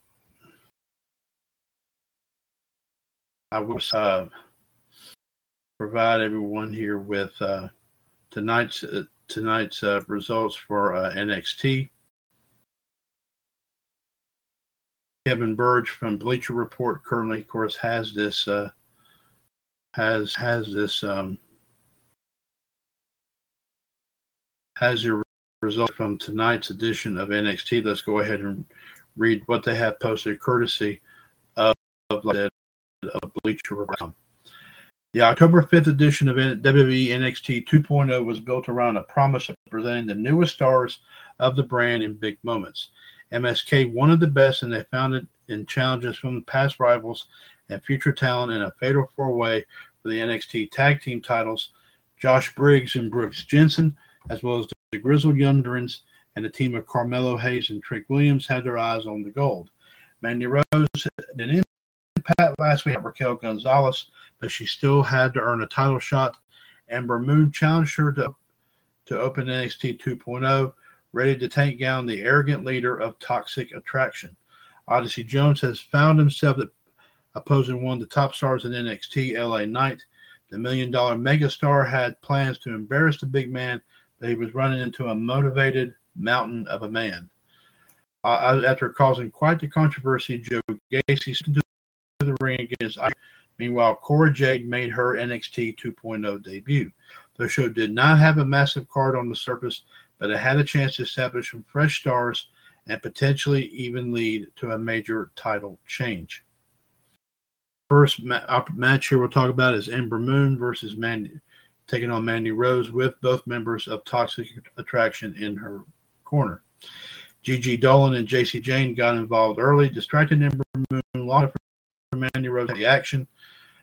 provide everyone here with tonight's results for NXT. Kevin Burge from Bleacher Report currently, of course, has this has your results from tonight's edition of NXT. Let's go ahead and read what they have posted, courtesy of Bleacher Report. The October 5th edition of WWE NXT 2.0 was built around a promise of presenting the newest stars of the brand in big moments. MSK wanted the best, and they found it in challenges from past rivals and future talent in a fatal four-way for the NXT tag team titles. Josh Briggs and Brooks Jensen, as well as the Grizzled Young Veterans and the team of Carmelo Hayes and Trick Williams, had their eyes on the gold. Mandy Rose didn't impact last week at Raquel Gonzalez, but she still had to earn a title shot. Ember Moon challenged her to open NXT 2.0, ready to take down the arrogant leader of Toxic Attraction. Odyssey Jones has found himself opposing one of the top stars in NXT, LA Knight. The $1 million megastar had plans to embarrass the big man, but he was running into a motivated mountain of a man. After causing quite the controversy, Joe Gacy stood to the ring against Ivy. Meanwhile, Cora Jade made her NXT 2.0 debut. The show did not have a massive card on the surface, but it had a chance to establish some fresh stars and potentially even lead to a major title change. First match here we'll talk about is Ember Moon versus Mandy, taking on Mandy Rose, with both members of Toxic Attraction in her corner. Gigi Dolan and JC Jane got involved early, distracting Ember Moon long for Mandy Rose to the action.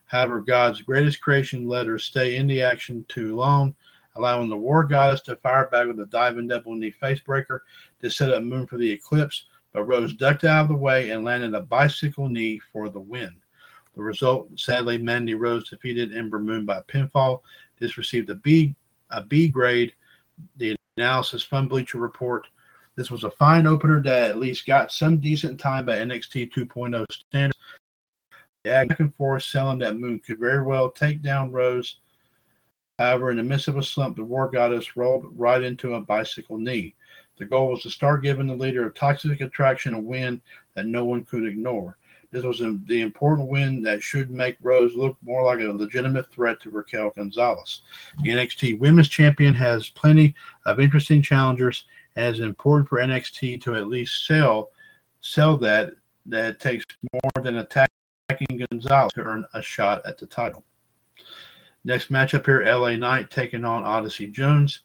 However, God's greatest creation let her stay in the action too long, allowing the War Goddess to fire back with a diving double knee facebreaker to set up Moon for the eclipse, but Rose ducked out of the way and landed a bicycle knee for the win. The result, sadly, Mandy Rose defeated Ember Moon by pinfall. This received a B grade. The analysis from Bleacher Report: this was a fine opener that at least got some decent time by NXT 2.0 standards. Back and forth, selling that Moon could very well take down Rose. However, in the midst of a slump, the War Goddess rolled right into a bicycle knee. The goal was to start giving the leader of Toxic Attraction a win that no one could ignore. This was the important win that should make Rose look more like a legitimate threat to Raquel Gonzalez. The NXT Women's Champion has plenty of interesting challengers, and it's important for NXT to at least sell that it takes more than attacking Gonzalez to earn a shot at the title. Next matchup here, LA Knight taking on Odyssey Jones.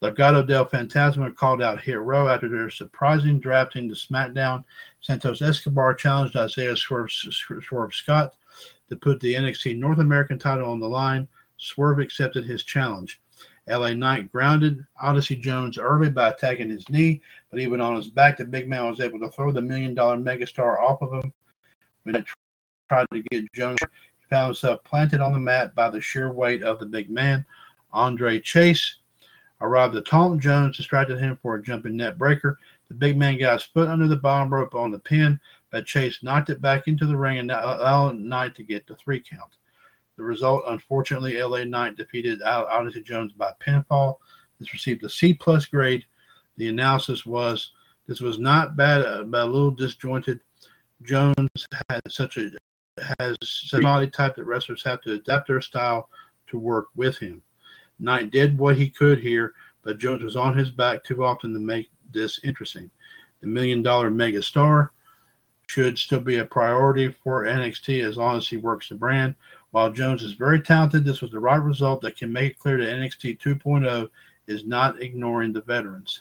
Legado del Fantasma called out Hit Row after their surprising drafting to SmackDown. Santos Escobar challenged Isaiah Swerve Scott to put the NXT North American title on the line. Swerve accepted his challenge. LA Knight grounded Odyssey Jones early by attacking his knee, but even on his back, the big man was able to throw the $1 million megastar off of him. When he tried to get Jones, he found himself planted on the mat by the sheer weight of the big man. Andre Chase arrived at the taunt. Jones distracted him for a jumping net breaker. The big man got his foot under the bottom rope on the pin, but Chase knocked it back into the ring and allowed Knight to get the 3 count. The result, unfortunately, LA Knight defeated Odyssey Jones by pinfall. This received a C+ grade. The analysis was, this was not bad, but a little disjointed. Jones has such a body type that wrestlers have to adapt their style to work with him. Knight did what he could here, but Jones was on his back too often to make this interesting. The $1 million mega star should still be a priority for NXT as long as he works the brand. While Jones is very talented, this was the right result that can make it clear that NXT 2.0 is not ignoring the veterans.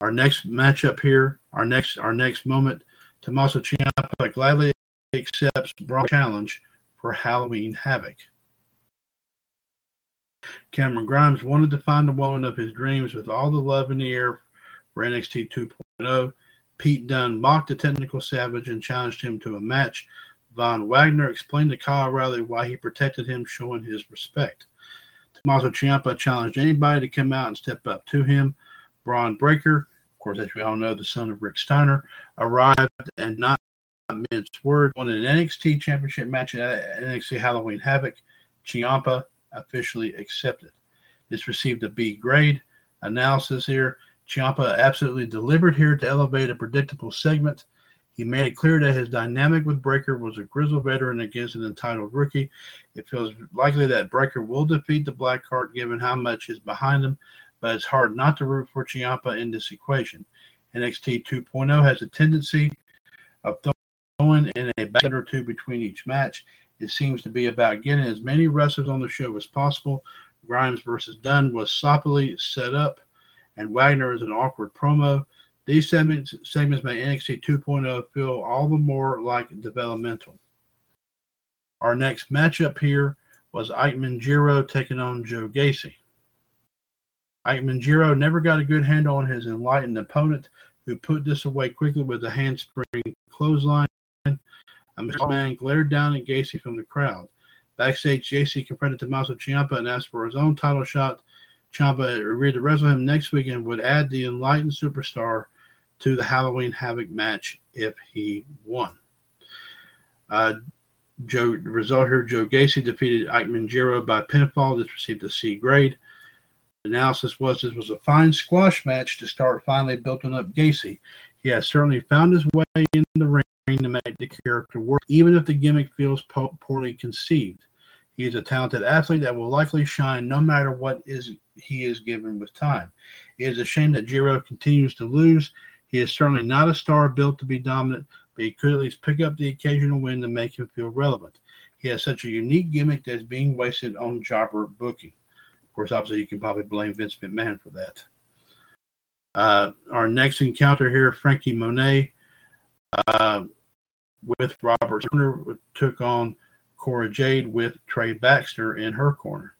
Our next matchup here, our next moment, Tommaso Ciampa gladly accepts Brock's challenge for Halloween Havoc. Cameron Grimes wanted to find the woman of his dreams with all the love in the air for NXT 2.0. Pete Dunne mocked the technical savage and challenged him to a match. Von Wagner explained to Kyle O'Reilly why he protected him, showing his respect. Tommaso Ciampa challenged anybody to come out and step up to him. Braun Breaker, of course, as we all know, the son of Rick Steiner, arrived and not minced word. Won an NXT championship match at NXT Halloween Havoc. Ciampa officially accepted. This received a B grade. Analysis here. Ciampa absolutely delivered here to elevate a predictable segment. He made it clear that his dynamic with Breaker was a grizzled veteran against an entitled rookie. It feels likely that Breaker will defeat the Blackheart given how much is behind him, but it's hard not to root for Ciampa in this equation. NXT 2.0 has a tendency of throwing in a back or two between each match. It seems to be about getting as many wrestlers on the show as possible. Grimes versus Dunn was sloppily set up, and Wagner is an awkward promo. These segments make NXT 2.0 feel all the more like developmental. Our next matchup here was Ike Mangiro taking on Joe Gacy. Ike Mangiro never got a good handle on his enlightened opponent, who put this away quickly with a handspring clothesline. A man glared down at Gacy from the crowd. Backstage, Gacy confronted Tommaso Ciampa and asked for his own title shot. Ciampa agreed to wrestle him next week and would add the enlightened superstar to the Halloween Havoc match if he won. Joe Gacy defeated Ike Mangiro by pinfall. This received a C grade. The analysis was, this was a fine squash match to start finally building up Gacy. He has certainly found his way in the ring to make the character work, even if the gimmick feels poorly conceived. He is a talented athlete that will likely shine no matter what he is given with time. It is a shame that Giro continues to lose. He is certainly not a star built to be dominant, but he could at least pick up the occasional win to make him feel relevant. He has such a unique gimmick that is being wasted on jobber booking. Of course, obviously, you can probably blame Vince McMahon for that. Our next encounter here, Frankie Monet with Robert Turner took on Cora Jade with Trey Baxter in her corner.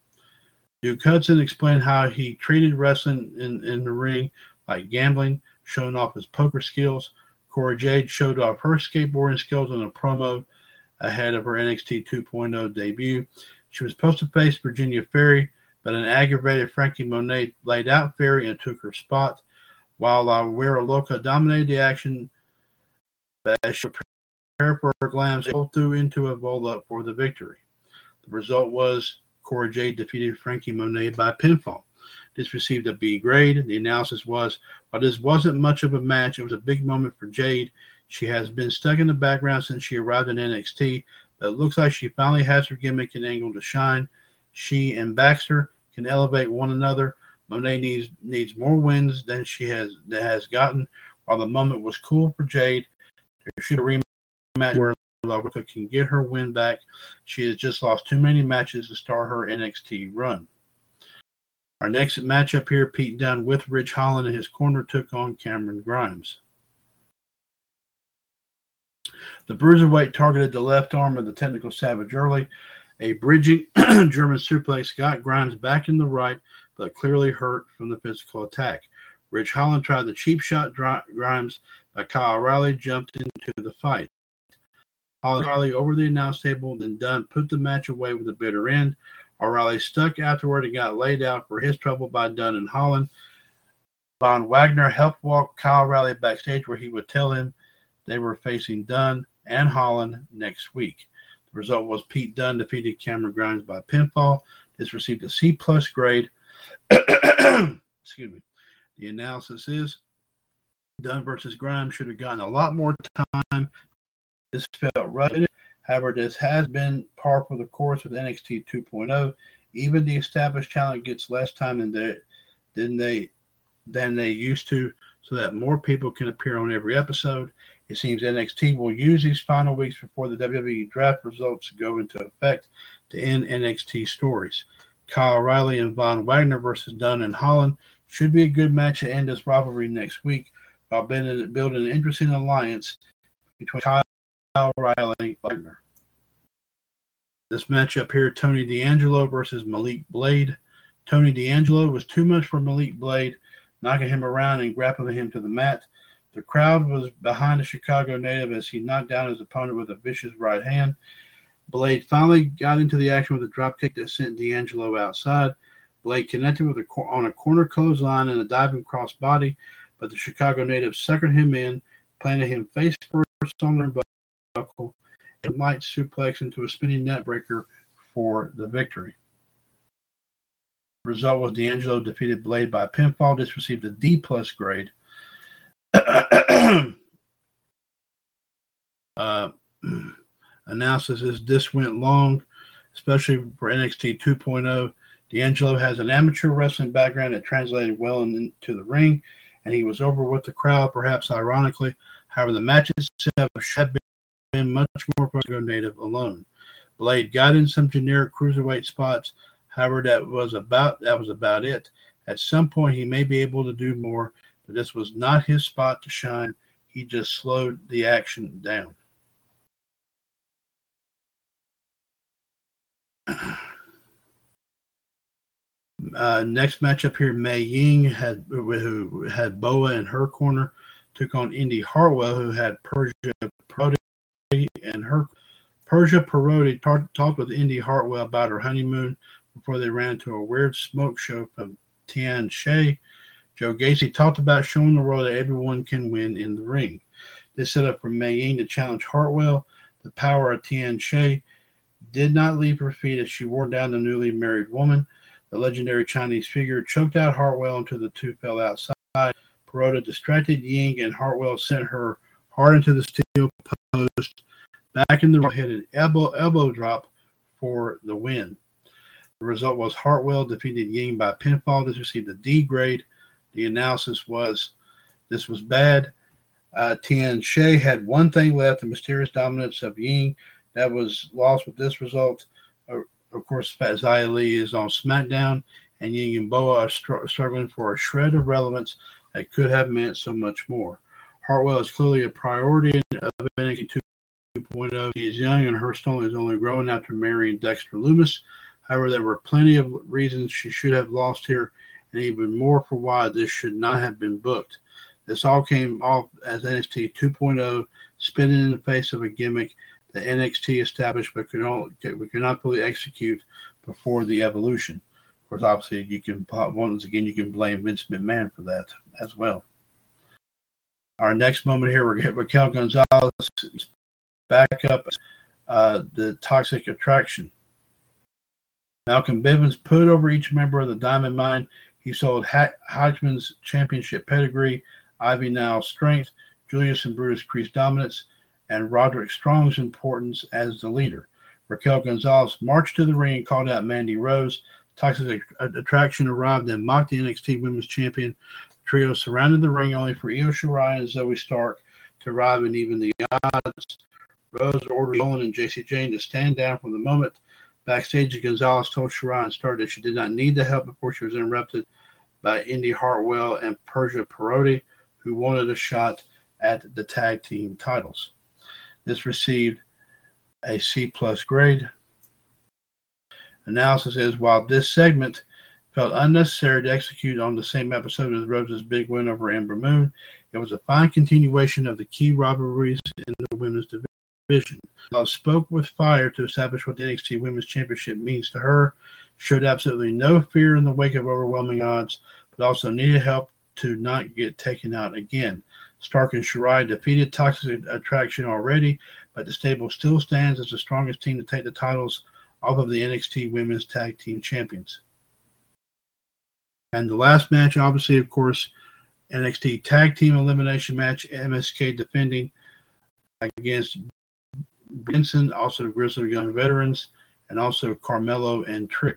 Duke Hudson explained how he treated wrestling in the ring like gambling, showing off his poker skills. Cora Jade showed off her skateboarding skills in a promo ahead of her NXT 2.0 debut. She was supposed to face Virginia Ferry, but an aggravated Frankie Monet laid out Ferry and took her spot. While Wera Loca dominated the action, as she prepared for her glams, they both threw into a roll-up for the victory. The result was Cora Jade defeated Frankie Monet by pinfall. This received a B grade. The analysis was, while this wasn't much of a match, it was a big moment for Jade. She has been stuck in the background since she arrived in NXT, but it looks like she finally has her gimmick and angle to shine. She and Baxter can elevate one another. Monet needs more wins than she has gotten. While the moment was cool for Jade, there should be a rematch where Loca can get her win back. She has just lost too many matches to start her NXT run. Our next matchup here, Pete Dunne with Ridge Holland in his corner took on Cameron Grimes. The Bruiserweight targeted the left arm of the technical savage early. A bridging German suplex got Grimes back in the right, but clearly hurt from the physical attack. Ridge Holland tried the cheap shot Grimes, but Kyle O'Reilly jumped into the fight. Holland over the announce table, then Dunn put the match away with a bitter end. O'Reilly stuck afterward and got laid out for his trouble by Dunn and Holland. Von Wagner helped walk Kyle O'Reilly backstage where he would tell him they were facing Dunn and Holland next week. The result was Pete Dunne defeated Cameron Grimes by pinfall. This received a C+ grade. Excuse me. The analysis is Dunne versus Grimes should have gotten a lot more time. This felt rushed. However, this has been par for the course with NXT 2.0. Even the established talent gets less time than they used to, so that more people can appear on every episode. It seems NXT will use these final weeks before the WWE draft results go into effect to end NXT stories. Kyle O'Reilly and Von Wagner versus Dunn and Holland should be a good match to end this rivalry next week, while building an interesting alliance between Kyle O'Reilly and Wagner. This matchup here, Tony D'Angelo versus Malik Blade. Tony D'Angelo was too much for Malik Blade, knocking him around and grappling him to the mat. The crowd was behind the Chicago native as he knocked down his opponent with a vicious right hand. Blade finally got into the action with a dropkick that sent D'Angelo outside. Blade connected with on a corner clothesline and a diving crossbody, but the Chicago native suckered him in, planted him face first on the buckle, and light suplex into a spinning netbreaker for the victory. The result was D'Angelo defeated Blade by pinfall. This received a D+ grade. Analysis is this went long, especially for NXT 2.0. D'Angelo has an amateur wrestling background that translated well into the ring, and he was over with the crowd, perhaps ironically. However, the match itself should have been much more for the native alone. Blade got in some generic cruiserweight spots. However, that was about it. At some point, he may be able to do more. This was not his spot to shine. He just slowed the action down. Next matchup here, Mei Ying, who had Boa in her corner, took on Indy Hartwell, who had Persia Parodi talked with Indy Hartwell about her honeymoon before they ran to a weird smoke show from Tian She. Joe Gacy talked about showing the world that everyone can win in the ring. This set up for Mei Ying to challenge Hartwell. The power of Tian She did not leave her feet as she wore down the newly married woman. The legendary Chinese figure choked out Hartwell until the two fell outside. Parodi distracted Ying, and Hartwell sent her hard into the steel post. Back in the ring, hit an elbow drop for the win. The result was Hartwell defeated Ying by pinfall. This received a D grade. The analysis was, this was bad. Tian She had one thing left, the mysterious dominance of Ying. That was lost with this result. Of course, Xia Li is on SmackDown, and Ying and Boa are struggling for a shred of relevance that could have meant so much more. Hartwell is clearly a priority of NXT 2.0. She is young, and her stone is only growing after marrying Dexter Lumis. However, there were plenty of reasons she should have lost here, and even more for why this should not have been booked. This all came off as NXT 2.0 spinning in the face of a gimmick that NXT established but could not fully execute before the evolution. Of course, obviously, you can blame Vince McMahon for that as well. Our next moment here, we get Raquel Gonzalez back up the Toxic Attraction. Malcolm Bivens put over each member of the Diamond Mine. He sold Hodgman's championship pedigree, Ivy Nile's strength, Julius and Brutus Cree's dominance, and Roderick Strong's importance as the leader. Raquel Gonzalez marched to the ring and called out Mandy Rose. Toxic Attraction arrived and mocked the NXT Women's Champion. The trio surrounded the ring only for Io Shirai and Zoe Stark to arrive and even the odds. Rose ordered Nolan and JC Jane to stand down from the moment. Backstage, Gonzalez told Shirai and Stark that she did not need the help before she was interrupted by Indy Hartwell and Persia Parodi, who wanted a shot at the tag team titles. This received a C+ grade. Analysis is, while this segment felt unnecessary to execute on the same episode as Rose's big win over Ember Moon, it was a fine continuation of the key rivalries in the women's division. Spoke with fire to establish what the NXT Women's Championship means to her. showed absolutely no fear in the wake of overwhelming odds, but also needed help to not get taken out again. Stark and Shirai defeated Toxic Attraction already, but the stable still stands as the strongest team to take the titles off of the NXT Women's Tag Team Champions. And the last match, obviously, of course, NXT Tag Team Elimination Match, MSK defending against Benson, also Grizzly Young Veterans, and also Carmelo and Trick.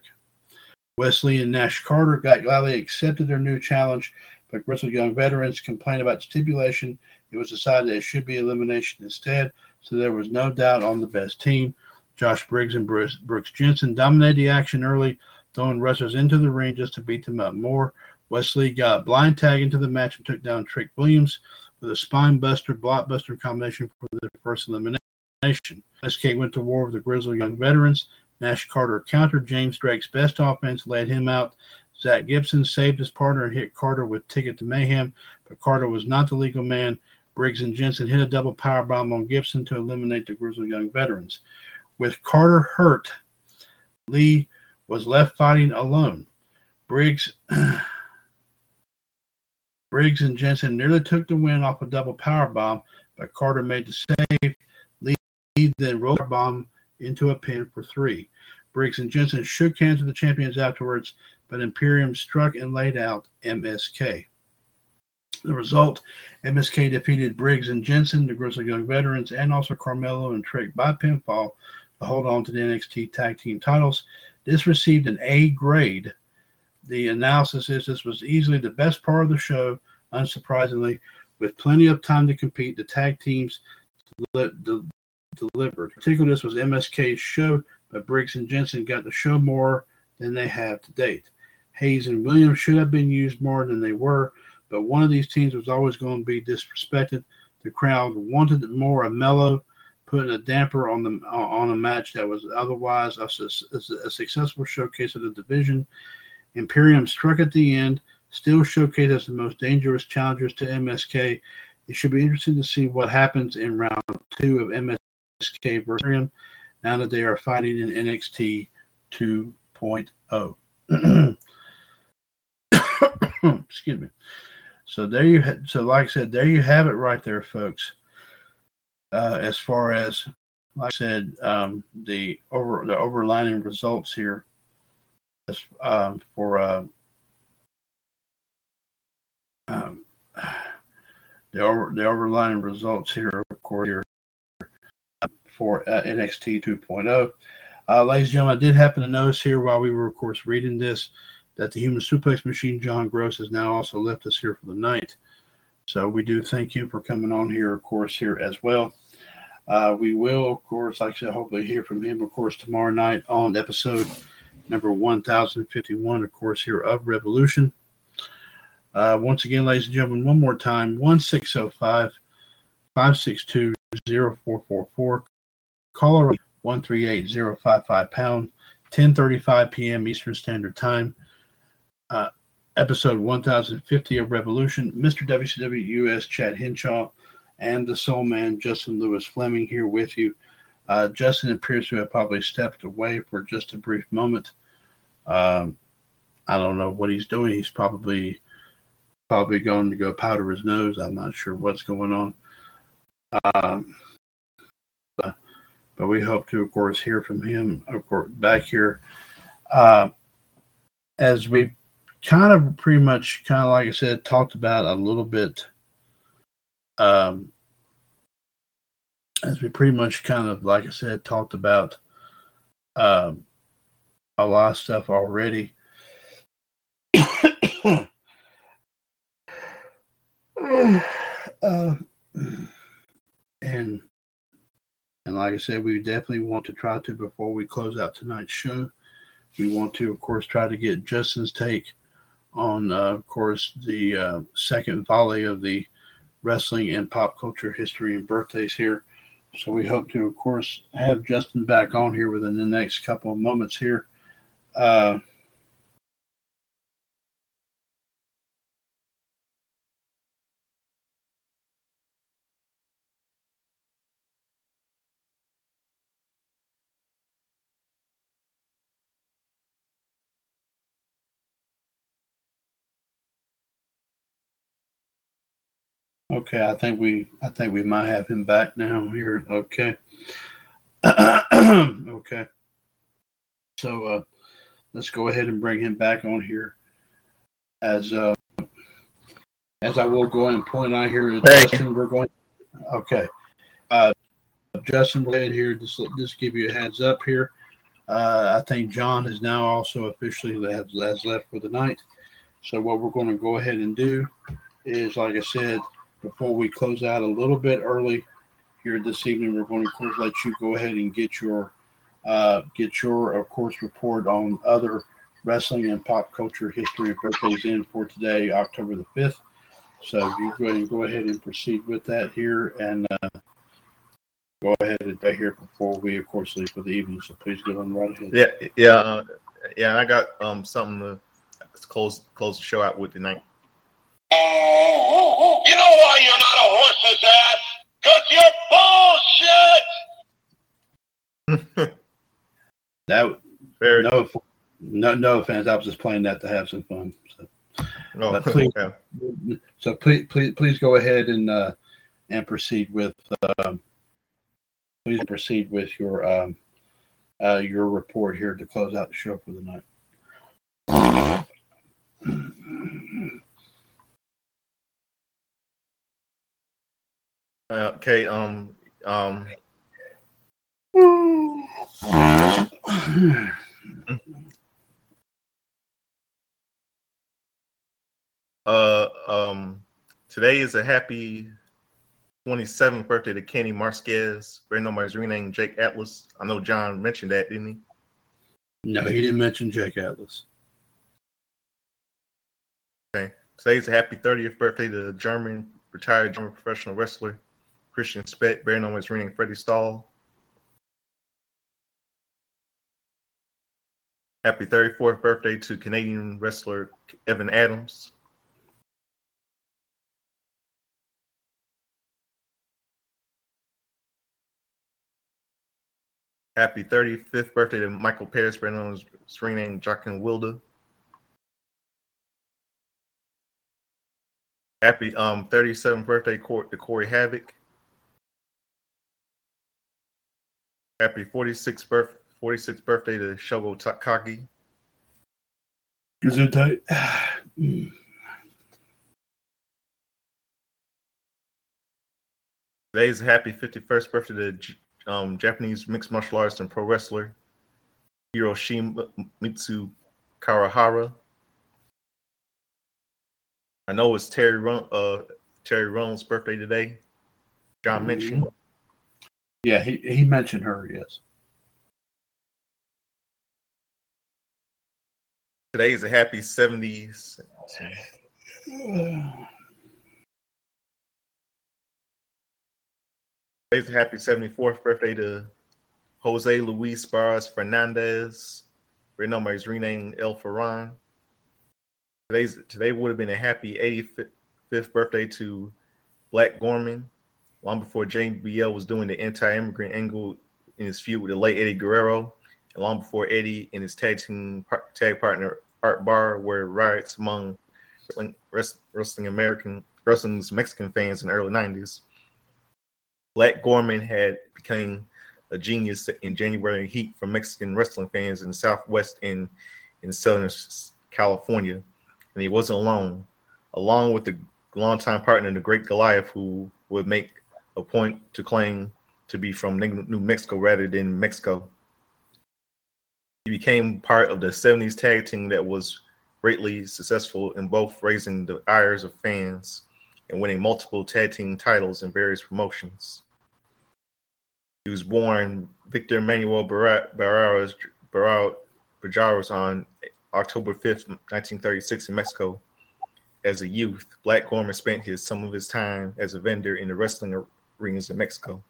Wesley and Nash Carter gladly accepted their new challenge, but Grizzly Young Veterans complained about stipulation. It was decided that it should be elimination instead, so there was no doubt on the best team. Josh Briggs and Brooks Jensen dominated the action early, throwing wrestlers into the ring just to beat them up more. Wesley got blind tag into the match and took down Trick Williams with a spine buster, blockbuster combination for the first elimination. SK went to war with the Grizzly Young Veterans. Nash Carter countered James Drake's best offense, laid him out. Zach Gibson saved his partner and hit Carter with Ticket to Mayhem, but Carter was not the legal man. Briggs and Jensen hit a double powerbomb on Gibson to eliminate the Grizzly Young Veterans. With Carter hurt, Lee was left fighting alone. Briggs and Jensen nearly took the win off a double powerbomb, but Carter made the save. Lee then rolled a bomb into a pin for three. Briggs and Jensen shook hands with the champions afterwards, but Imperium struck and laid out MSK. The result, MSK defeated Briggs and Jensen, the Grizzly Young Veterans, and also Carmelo and Trick by pinfall to hold on to the NXT Tag Team titles. This received an A grade. The analysis is this was easily the best part of the show, unsurprisingly, with plenty of time to compete. The tag teams delivered. Particularly, this was MSK's show, but Briggs and Jensen got to show more than they have to date. Hayes and Williams should have been used more than they were, but one of these teams was always going to be disrespected. The crowd wanted more of Mello, putting a damper on a match that was otherwise a successful showcase of the division. Imperium struck at the end, still showcased as the most dangerous challengers to MSK. It should be interesting to see what happens in round two of MSK versus Imperium now that they are fighting in NXT 2.0. Excuse me. So there you like I said, there you have it right there, folks. As far as, like I said, the overlining results here the overlining results here, of course, here for NXT 2.0. Ladies and gentlemen, I did happen to notice here while we were, of course, reading this that the Human Suplex Machine, John Gross, has now also left us here for the night. So we do thank you for coming on here, of course, here as well. We will, of course, like I said, hopefully hear from him, of course, tomorrow night on episode number 1051, of course, here of Revolution. Once again, ladies and gentlemen, one more time, 1-605-562-0444. Call our 138-055-pound, 10:35 p.m. Eastern Standard Time. Episode 1050 of Revolution. Mr. WCWUS Chad Henshaw and the Soul Man Justin Lewis Fleming here with you. Justin appears to have probably stepped away for just a brief moment. I don't know what he's doing. He's probably going to go powder his nose. I'm not sure what's going on. But we hope to, of course, hear from him, of course, back here. As we pretty much, like I said, talked about a little bit, talked about a lot of stuff already. And like I said, we definitely want to try to, before we close out tonight's show, we want to, of course, try to get Justin's take on, of course, the second volley of the wrestling and pop culture history and birthdays here. So we hope to, of course, have Justin back on here within the next couple of moments here. Okay, I think we might have him back now here. Okay. Okay. So let's go ahead and bring him back on here. As I will go ahead and point out here, Justin, we're going. Okay. Justin, we're here. Just give you a heads up here. I think John is now also officially has left for the night. So what we're going to go ahead and do is, like I said, before we close out a little bit early here this evening, we're going to, of course, let you go ahead and get your, of course, report on other wrestling and pop culture history and birthdays in for today, October the 5th. So you go ahead and proceed with that here and go ahead and stay here before we, of course, leave for the evening. So please go on right ahead. Yeah. I got something to close the show out with tonight. You know why you're not a horse's ass? 'Cause you're bullshit. No offense. I was just playing that to have some fun. So please go ahead and proceed with your report here to close out the show for the night. Okay. Today is a happy 27th birthday to Kenny Marquez. Very nobody's renamed Jake Atlas. I know John mentioned that, didn't he? No, he didn't mention Jake Atlas. Okay. Today's a happy 30th birthday to the retired German professional wrestler Christian Spett, very known as renamed Freddie Stahl. Happy 34th birthday to Canadian wrestler Evan Adams. Happy 35th birthday to Michael Paris, very known as renamed Joaquin Wilda. Happy 37th birthday to Corey Havoc. Happy 46th birthday to Shogo Takagi. Is it tight? Today's a happy 51st birthday to Japanese mixed martial artist and pro wrestler Hiroshi Mitsu Karahara. I know it's Terry Runnels' birthday today. John mentioned. Yeah, he mentioned her. Yes. Today is a happy 70s. Today's a happy 74th birthday to Jose Luis Barras Fernandez. Right now, he's renamed El Ferran. Today would have been a happy 85th birthday to Black Gorman, long before JBL was doing the anti-immigrant angle in his feud with the late Eddie Guerrero, and long before Eddie and his tag partner Art Barr were riots among wrestling's Mexican fans in the early 90s. Black Gorman had become a genius in January heat for Mexican wrestling fans in the Southwest and in Southern California. And he wasn't alone. Along with the longtime partner, the Great Goliath, who would make a point to claim to be from New Mexico rather than Mexico. He became part of the 70s tag team that was greatly successful in both raising the ires of fans and winning multiple tag team titles in various promotions. He was born Victor Manuel Barraros on October 5th, 1936 in Mexico. As a youth, Black Gorman spent some of his time as a vendor in the wrestling arenas in Mexico.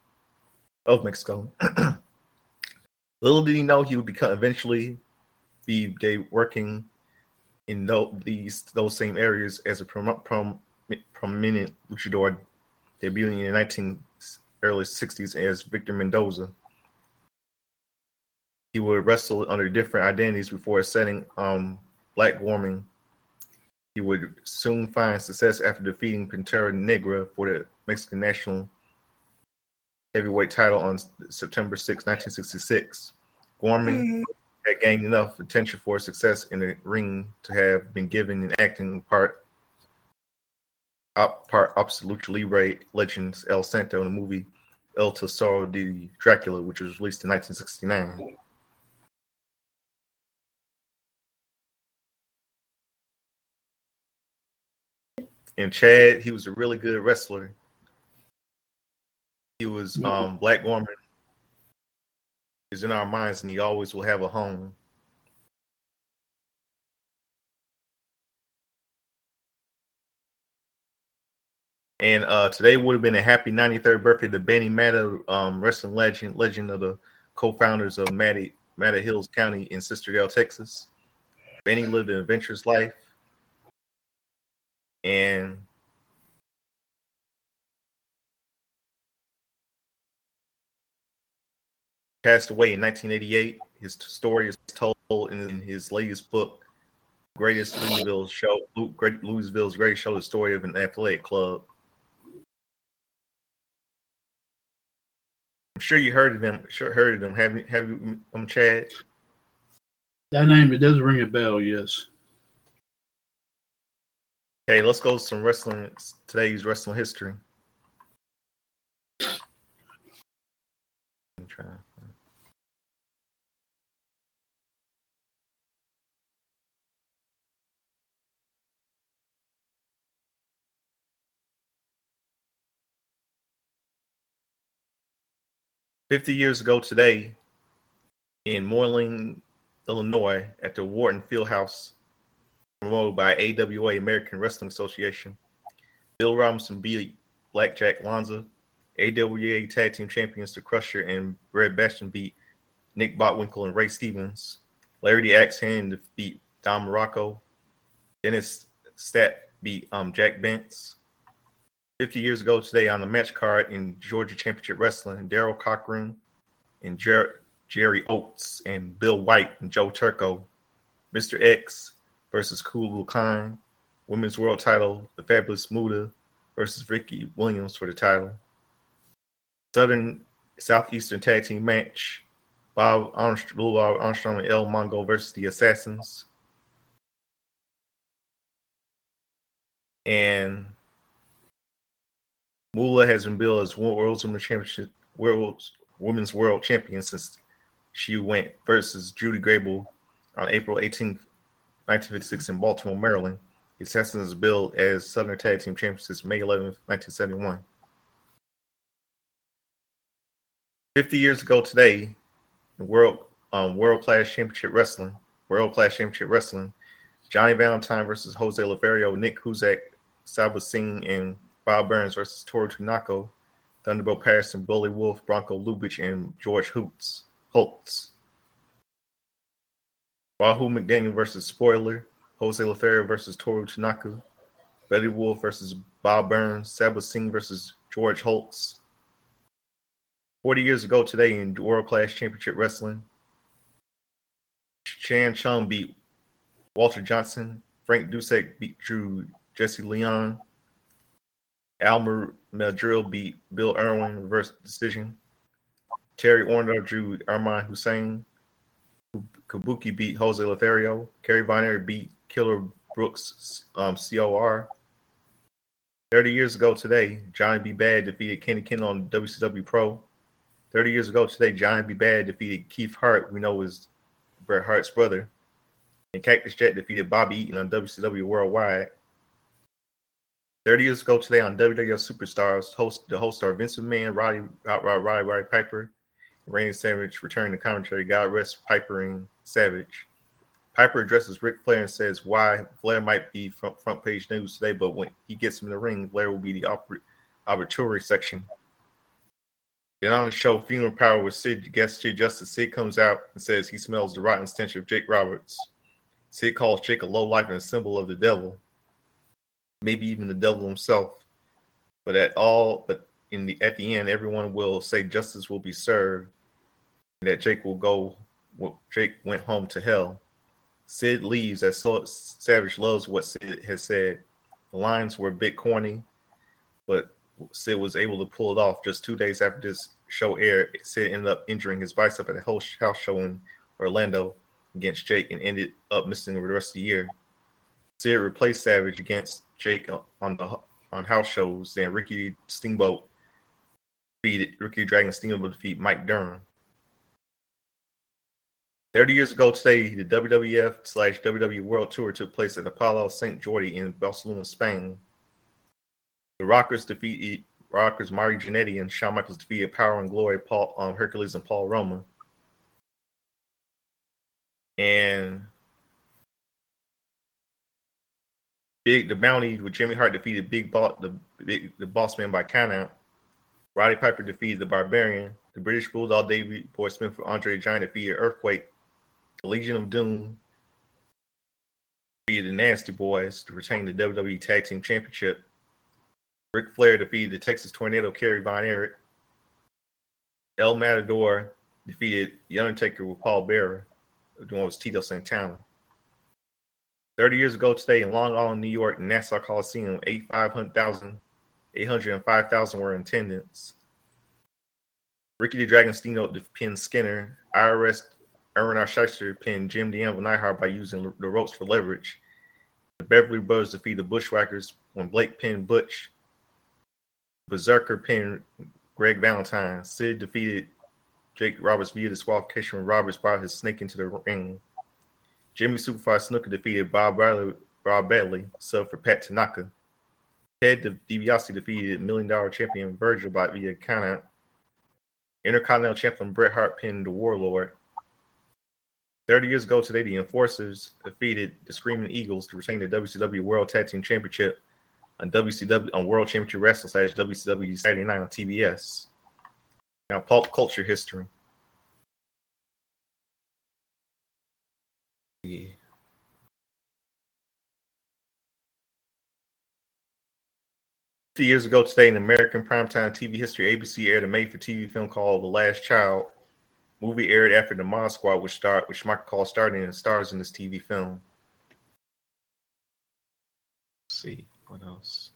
Little did he know he would eventually be working in those same areas as a prominent luchador, debuting in the early 60s as Victor Mendoza. He would wrestle under different identities before setting Black Gorman He would soon find success after defeating Pantera Negra for the Mexican National Heavyweight title on September 6, 1966. Gorman had gained enough attention for success in the ring to have been given an acting part Absolute Libre legends El Santo in the movie El Tesoro de Dracula, which was released in 1969. And Chad, he was a really good wrestler. He was Black Gorman. He's in our minds, and he always will have a home. And today would have been a happy 93rd birthday to Benny Matta, wrestling legend of the co-founders of Matta Hills County in Cisterdale, Texas. Benny lived an adventurous life. And passed away in 1988. His story is told in his latest book, Louisville's Greatest Show, The Story of an Athletic Club. I'm sure you heard of him. Have you, Chad? That name, it does ring a bell, yes. Okay, let's go to some wrestling, today's wrestling history. I'm trying.50 years ago today, in Moline, Illinois, at the Wharton Fieldhouse, promoted by AWA, American Wrestling Association, Bill Robinson beat Blackjack Lanza. AWA Tag Team Champions The Crusher and Red Bastion beat Nick Botwinkle and Ray Stevens. Larry the Axe Hand beat Don Morocco. Dennis Stapp beat Jack Bentz. 50 years ago today, on the match card in Georgia Championship Wrestling, Darryl Cochran and Jerry Oates and Bill White and Joe Turco, Mr. X versus Kublai Khan, Women's World Title, The Fabulous Muda versus Ricky Williams for the title, Southeastern Tag Team Match, Bob Armstrong and El Mongo versus The Assassins, and Moolah has been billed as Women's World Champion since she went versus Judy Grable on April 18, 1956 in Baltimore, Maryland. The Assassins is billed as Southern Tag Team Champions since May 11, 1971. 50 years ago today, in World Class Championship Wrestling, Johnny Valentine versus Jose Lothario, Nick Kuzak, Saba Singh, and Bob Burns versus Toru Tanaka, Thunderbolt Patterson, Bully Wolf, Bronco Lubitsch, and George Holtz. Wahoo McDaniel versus Spoiler, Jose Lothario versus Toru Tanaka, Betty Wolf versus Bob Burns, Saba Singh versus George Holtz. 40 years ago today in World Class Championship Wrestling, Chan Chung beat Walter Johnson, Frank Dusek drew Jesse Leon, Al Madrill beat Bill Irwin, reverse decision. Terry Orndorff drew Arman Hussein. Kabuki beat Jose Lothario. Kerry Von Erich beat Killer Brooks, COR. 30 years ago today, Johnny B. Badd defeated Kenny Ken on WCW Pro. 30 years ago today, Johnny B. Badd defeated Keith Hart, we know is Bret Hart's brother. And Cactus Jack defeated Bobby Eaton on WCW Worldwide. 30 years ago today on WWF Superstars, the hosts are Vince McMahon, Roddy Piper, and Randy Savage returning to commentary. God rest Piper and Savage. Piper addresses Ric Flair and says why Flair might be front page news today, but when he gets him in the ring, Flair will be the obituary section. Then on the show, Funeral Power with Sid Justice. Sid comes out and says he smells the rotten stench of Jake Roberts. Sid calls Jake a lowlife and a symbol of the devil, maybe even the devil himself. But at the end, everyone will say justice will be served, and that Jake went home to hell. Sid leaves as Savage loves what Sid has said. The lines were a bit corny, but Sid was able to pull it off. Just 2 days after this show aired, Sid ended up injuring his bicep at a house show in Orlando against Jake and ended up missing the rest of the year. Sid replaced Savage against Jake on house shows. Then Ricky Dragon Steamboat defeated Mike Durham. 30 years ago today, the WWF/WWE World Tour took place at Apollo St. Jordi in Barcelona, Spain. The Rockers Mario Giannini and Shawn Michaels defeated Power and Glory, Hercules and Paul Roma. And Big the Bounty with Jimmy Hart defeated the Boss Man by countout. Roddy Piper defeated the Barbarian. The British Bulldog David Boy Smith for Andre the Giant defeated Earthquake. The Legion of Doom defeated the Nasty Boys to retain the WWE Tag Team Championship. Ric Flair defeated the Texas Tornado carried by Eric. El Matador defeated The Undertaker with Paul Bearer. The one was Tito Santana. 30 years ago today in Long Island, New York, the Nassau Coliseum, 805,000 were in attendance. Ricky the Dragon Steamboat pinned Skinner. IRS Erwin R. Shyster pinned Jim the Anvil Neidhart by using the ropes for leverage. The Beverly Brothers defeated the Bushwhackers when Blake pinned Butch. Berserker pinned Greg Valentine. Sid defeated Jake Roberts via disqualification when Roberts brought his snake into the ring. Jimmy Superfly Snooker defeated Bob Bradley, sub for Pat Tanaka. Ted DiBiase defeated $1 Million Champion Virgil via countout. Intercontinental Champion Bret Hart pinned the Warlord. 30 years ago today, the Enforcers defeated the Screaming Eagles to retain the WCW World Tag Team Championship on World Championship Wrestling /WCW Saturday Night on TBS. Now, pop culture history. Yeah. Years ago today in American primetime TV history, ABC aired a made-for-TV film called The Last Child. Movie aired after The Mod Squad, which Michael Cole starred in and stars in this TV film. Let's see, what else?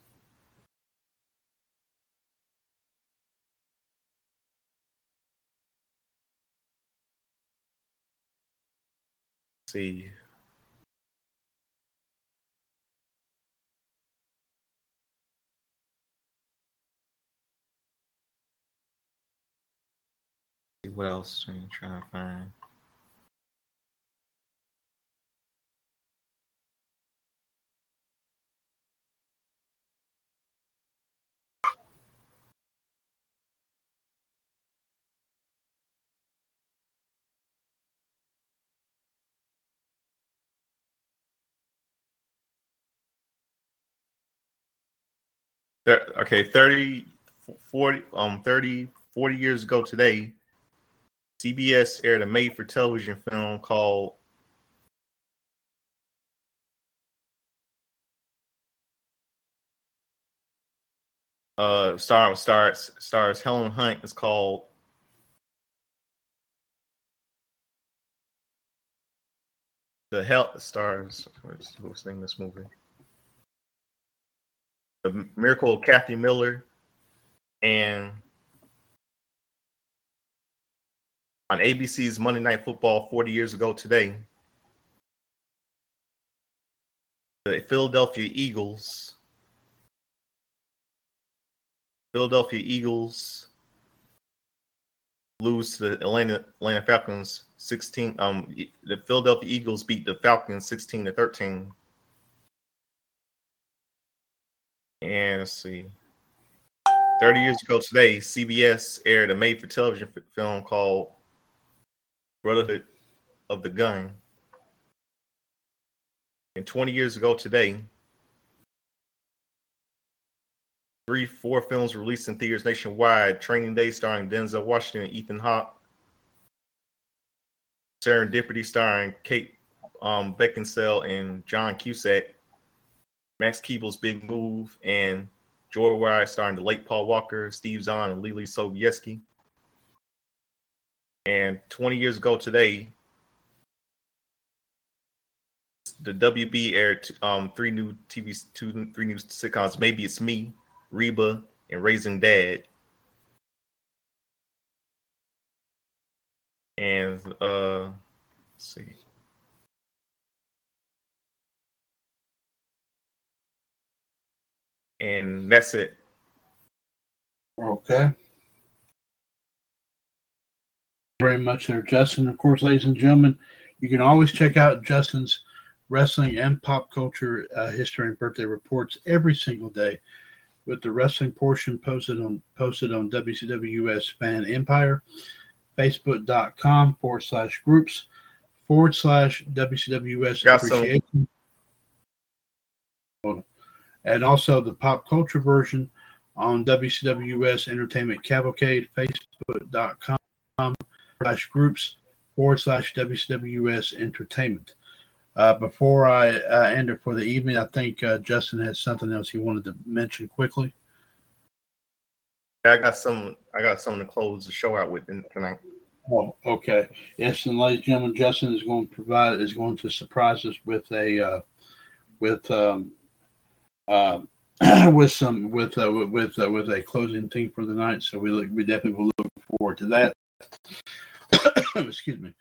Let's see. What else are you trying to find? Okay, 40 years ago today, CBS aired a made-for-television film called stars Helen Hunt. It's called The Hell Stars. What's the name of this movie? The Miracle of Kathy Miller. And on ABC's Monday Night Football 40 years ago today, the Philadelphia Eagles lose to the Atlanta Falcons 16. The Philadelphia Eagles beat the Falcons 16-13. And let's see. 30 years ago today, CBS aired a made-for-television film called Brotherhood of the Gun. And 20 years ago today, four films released in theaters nationwide. Training Day starring Denzel Washington and Ethan Hawke. Serendipity starring Kate Beckinsale and John Cusack. Max Keeble's Big Move and Joyride starring the late Paul Walker, Steve Zahn, and Lily Sobieski. And 20 years ago today, The WB aired three new sitcoms. Maybe It's Me, Reba, and Raising Dad. And let's see. And that's it. Okay. Very much there, Justin. Of course, ladies and gentlemen, you can always check out Justin's wrestling and pop culture history and birthday reports every single day, with the wrestling portion posted on WCWS Fan Empire, facebook.com/groups/WCWS appreciation. And also the pop culture version on WCWS Entertainment Cavalcade, facebook.com/groups/WCWS entertainment. Before I end it for the evening, I think Justin has something else he wanted to mention quickly. I got something to close the show out with tonight. Oh, okay. Yes, and ladies and gentlemen, Justin is going to surprise us with with a closing thing for the night. So we definitely will look forward to that. Excuse me.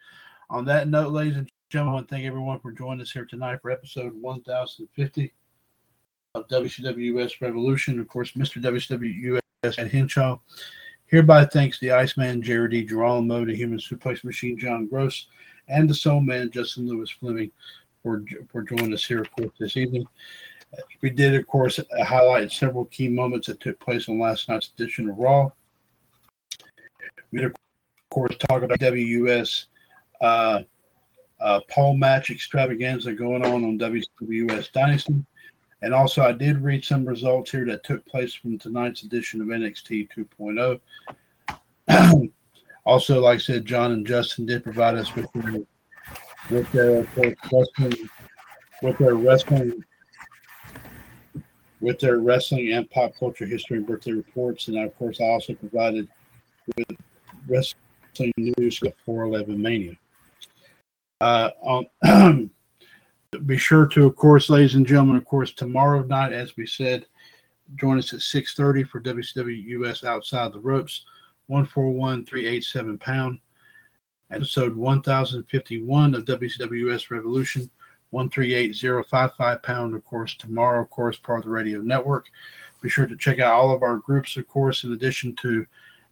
On that note, ladies and gentlemen, I want to thank everyone for joining us here tonight for episode 1050 of WCWS Revolution. Of course, Mr. WCWS and Henshaw hereby thanks the Iceman, Jared E. Girolamo, the Human Suplex Machine, John Gross, and the Soul Man, Justin Lewis Fleming, for joining us here, of course, this evening. We did, of course, highlight several key moments that took place on last night's edition of Raw. We did, of course, talk about WCWS pole match extravaganza going on WCWS Dynasty. And also, I did read some results here that took place from tonight's edition of NXT 2.0. Also, like I said, John and Justin did provide us with their wrestling and pop culture history and birthday reports. And I, of course, I also provided with wrestling news at 411 Mania. Be sure to, of course, ladies and gentlemen, of course, tomorrow night, as we said, join us at 6:30 for WCWS Outside the Ropes, 141.387 pound, episode 1051 of WCWS Revolution, 138.055 pound, of course, tomorrow, of course, part of the radio network. Be sure to check out all of our groups, of course, in addition to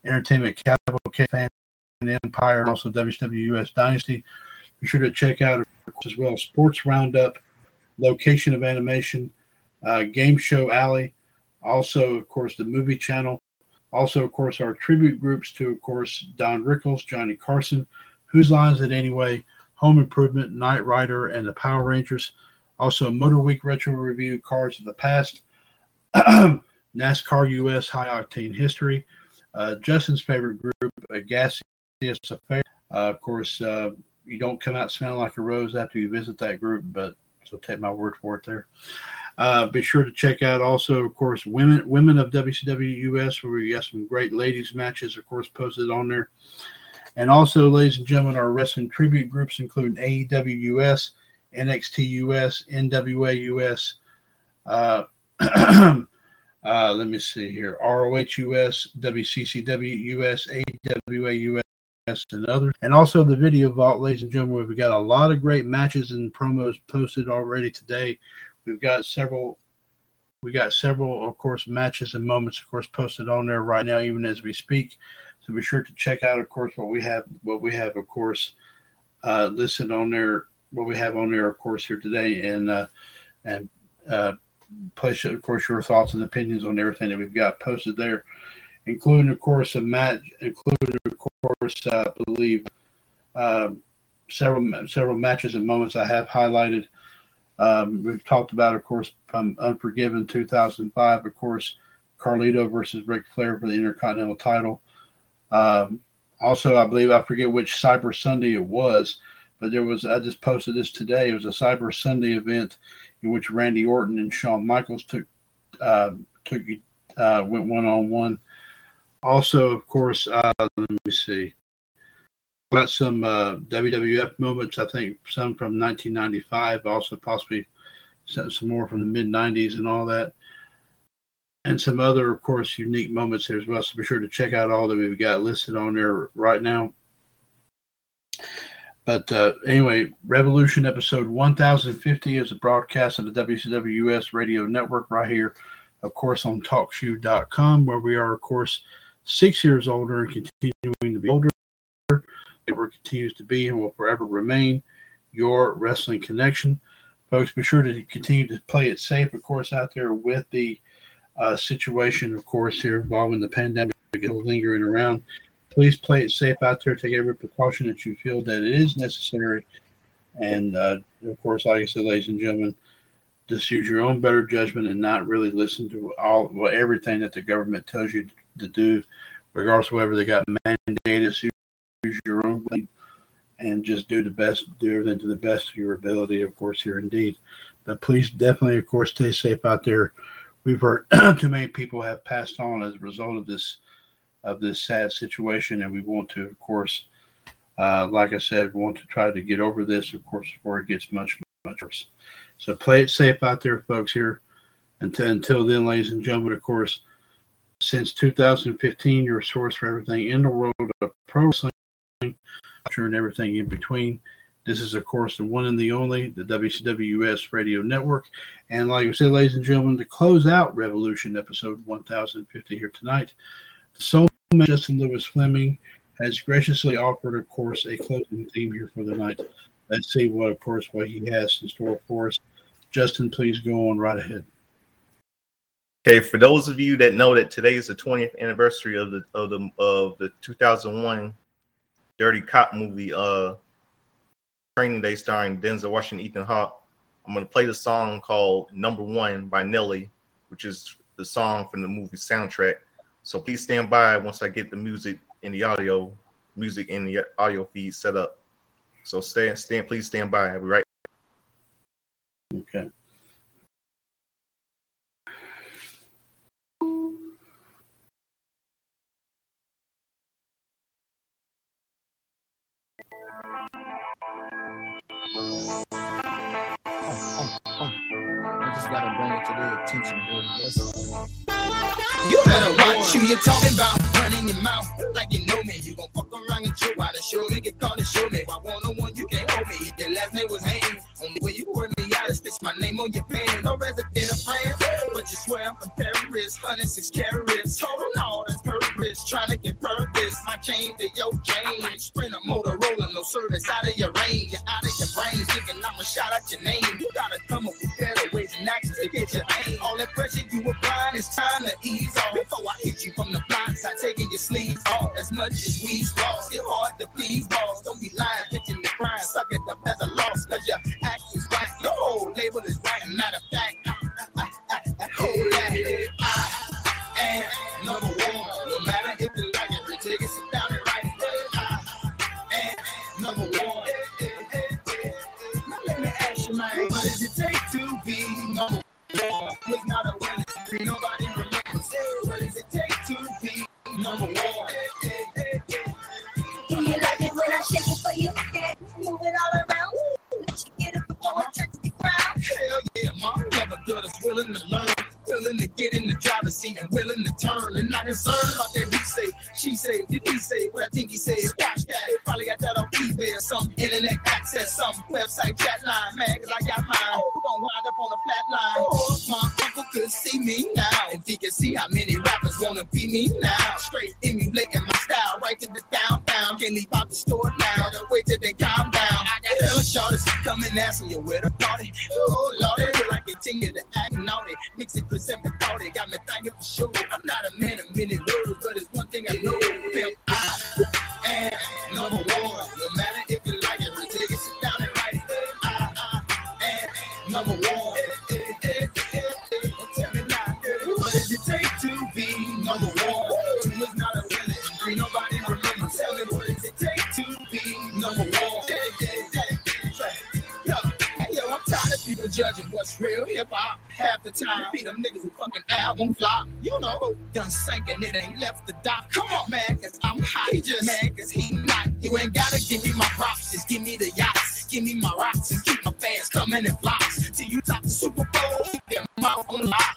Entertainment Cavalcade, Fan Empire, and also WCWS Dynasty. Be sure to check out as well Sports Roundup, Location of Animation, Game Show Alley, also, of course, the Movie Channel, also, of course, our tribute groups to, of course, Don Rickles, Johnny Carson, Whose Lines It Anyway, Home Improvement, Knight Rider, and the Power Rangers, also Motor Week Retro Review, Cars of the Past, NASCAR US High Octane History, Justin's favorite group, Gaseous Affair, of course, you don't come out smelling like a rose after you visit that group, but so take my word for it there. Be sure to check out also, of course, Women of WCWS, where we got some great ladies matches, of course, posted on there. And also, ladies and gentlemen, our wrestling tribute groups, including AEWUS, NXTUS, NWAUS, let me see here, ROHUS, WCCWUS, AWAUS, and others, and also the video vault, ladies and gentlemen, where we've got a lot of great matches and promos posted already today. We got several, of course, matches and moments, of course, posted on there right now, even as we speak. So be sure to check out, of course, what we have, of course, listed on there, what we have on there, of course, here today, and place, of course, your thoughts and opinions on everything that we've got posted there, including, of course, a match, including, of course. I believe several matches and moments I have highlighted. We've talked about, of course, from Unforgiven 2005, of course, Carlito versus Ric Flair for the Intercontinental title. Also, I believe, I forget which Cyber Sunday it was, but I just posted this today. It was a Cyber Sunday event in which Randy Orton and Shawn Michaels went one-on-one. Also, of course, let me see. got some WWF moments, I think, some from 1995, also possibly some more from the mid-90s and all that. And some other, of course, unique moments there as well. So be sure to check out all that we've got listed on there right now. But anyway, Revolution episode 1050 is a broadcast of the WCW US Radio Network right here, of course, on TalkShoe.com, where we are, of course, 6 years older and continuing to be older. The network continues to be and will forever remain your wrestling connection. Folks, be sure to continue to play it safe, of course, out there with the situation, of course, here involving the pandemic lingering around. Please play it safe out there. Take every precaution that you feel that it is necessary. And, of course, like I said, ladies and gentlemen, just use your own better judgment and not really listen to everything that the government tells you to do, regardless of whether they got mandated. So use your own thing and just do the best, do everything to the best of your ability, of course, here indeed. But please definitely, of course, stay safe out there. We've heard too many people have passed on as a result of this sad situation, and we want to, of course, like I said, want to try to get over this, of course, before it gets much, much worse. So play it safe out there, folks, here. Until then, ladies and gentlemen, of course, since 2015, your source for everything in the world of pro wrestling, culture, and everything in between. This is, of course, the one and the only, the WCWS Radio Network. And like I said, ladies and gentlemen, to close out Revolution episode 1050 here tonight, Soul Man Justin Lewis Fleming has graciously offered, of course, a closing theme here for the night. Let's see what, of course, what he has in store for us. Justin, please go on right ahead. Okay, for those of you that know that today is the 20th anniversary of the 2001 Dirty Cop movie, Training Day, starring Denzel Washington, Ethan Hawke. I'm going to play the song called Number One by Nelly, which is the song from the movie soundtrack. So please stand by once I get the music in the audio feed set up. So please stand by. I'll be right back. Okay. I just gotta bring it to their attention, boy. You better watch who you're talking about. Running your mouth like you know me. You gon' fuck around and chew out. A show me, get called and show me. Why one-on-one you can't hold me? Your last name was Haynes. Only way you word me out is stitch my name on your pants. No resident of France, but you swear I'm a terrorist. 106 carats, total all that's purpose. Trying to get purpose. My chain to your chain. Sprint a Motorola, no service out of your range. You're out of your brain, thinking I'ma shout out your name. You gotta come up with better ways and actions to get your aim. All that pressure you apply, it's time to ease off. Before I hit you from the blocks, I taking your sleeves off. As much as we lost, it's hard to please, boss. Don't be lying, pitching the grind, suck it up as a loss. Cause your act is right, your whole label is right. Matter of fact, I hold that. I am number one. No matter if you like it, the tickets sit down and write it. I am number one. Now let me ask you, man, what does it take to be number one? It's not a winner, ain't nobody remembers. What does it take to be number one? Do you like it when I shake it for you? Yeah, move it all around. Let you get it before I touch the ground. Hell yeah, mom. Never thought it's willing to learn. Willing to get in the driver's seat and willing to turn. And not concerned about that we say, she say, did he say, what I think he said. Watch that. They probably got that on eBay or something. Internet access, something. Website chat line, man, because I got mine. Who gon' wind up on a flat line? Oh, my uncle could see me now. And he can see how many rappers wanna be me now. Straight emulating my style, right to the downtown. Can't leave out the store now. Don't wait till they calm down. I got hell shortest coming asking you where the party. Oh, Lordy, will I continue to act naughty? Mix it. Got me thinking for sure. I'm not a man of many words, but it's one thing I know. I am number one. No matter if you like it, we take it, sit down and write it. I am number one. Tell me now, what does it take to be number one? Two is not a winner, three nobody remembers. Tell me what does it take to be number one? Yo, I'm tired of She the judge of what's real hip hop. Half the time, feed them niggas a fucking album flop. You know, done sinking, it ain't left the dock. Come on, man, cause I'm hot. He just mad cause he not. You ain't gotta give me my props, just give me the yachts. Give me my rocks and keep my fans coming in flocks. Till you top the Super Bowl, keep your mouth on lock.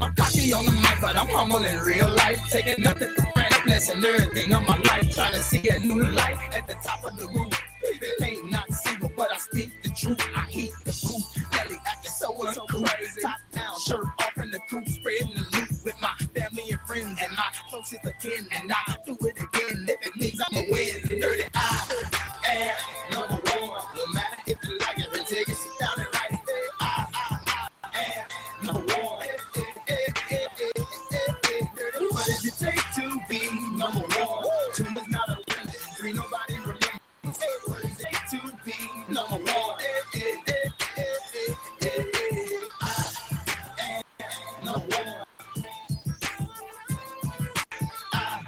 I'm cocky on the mic, but I'm humble in real life. Taking nothing for granted, blessing everything on my life. Trying to see a new life at the top of the roof. It ain't not single, but I speak the truth. I hate the truth. Nelly acting so crazy. Top down, shirt off in the crew, spreading the loot with my family and friends and my closest again. And I do it again. If it means I'm a win, dirty eye, ass number one. No matter if you like it, take it. Sit down and write it. Number one, two is not a legend, three nobody remembers. What it takes to be number one. I am number one. I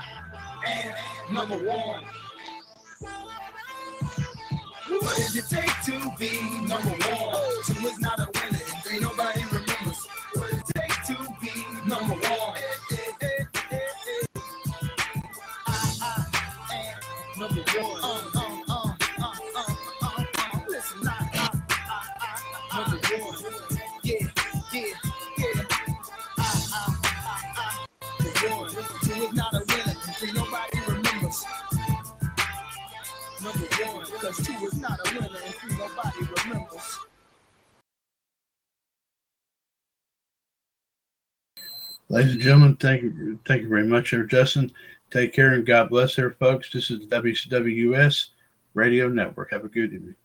am number one. What does it take to be number one? Two is not a winner, and three nobody remembers. What it takes to be number one. Ladies and gentlemen, thank you very much, Sir Justin. Take care and God bless there, folks. This is the WCWS Radio Network. Have a good evening.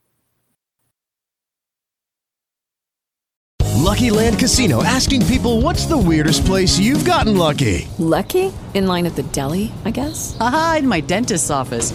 Lucky Land Casino, asking people, what's the weirdest place you've gotten lucky? Lucky? In line at the deli, I guess? Aha, in my dentist's office.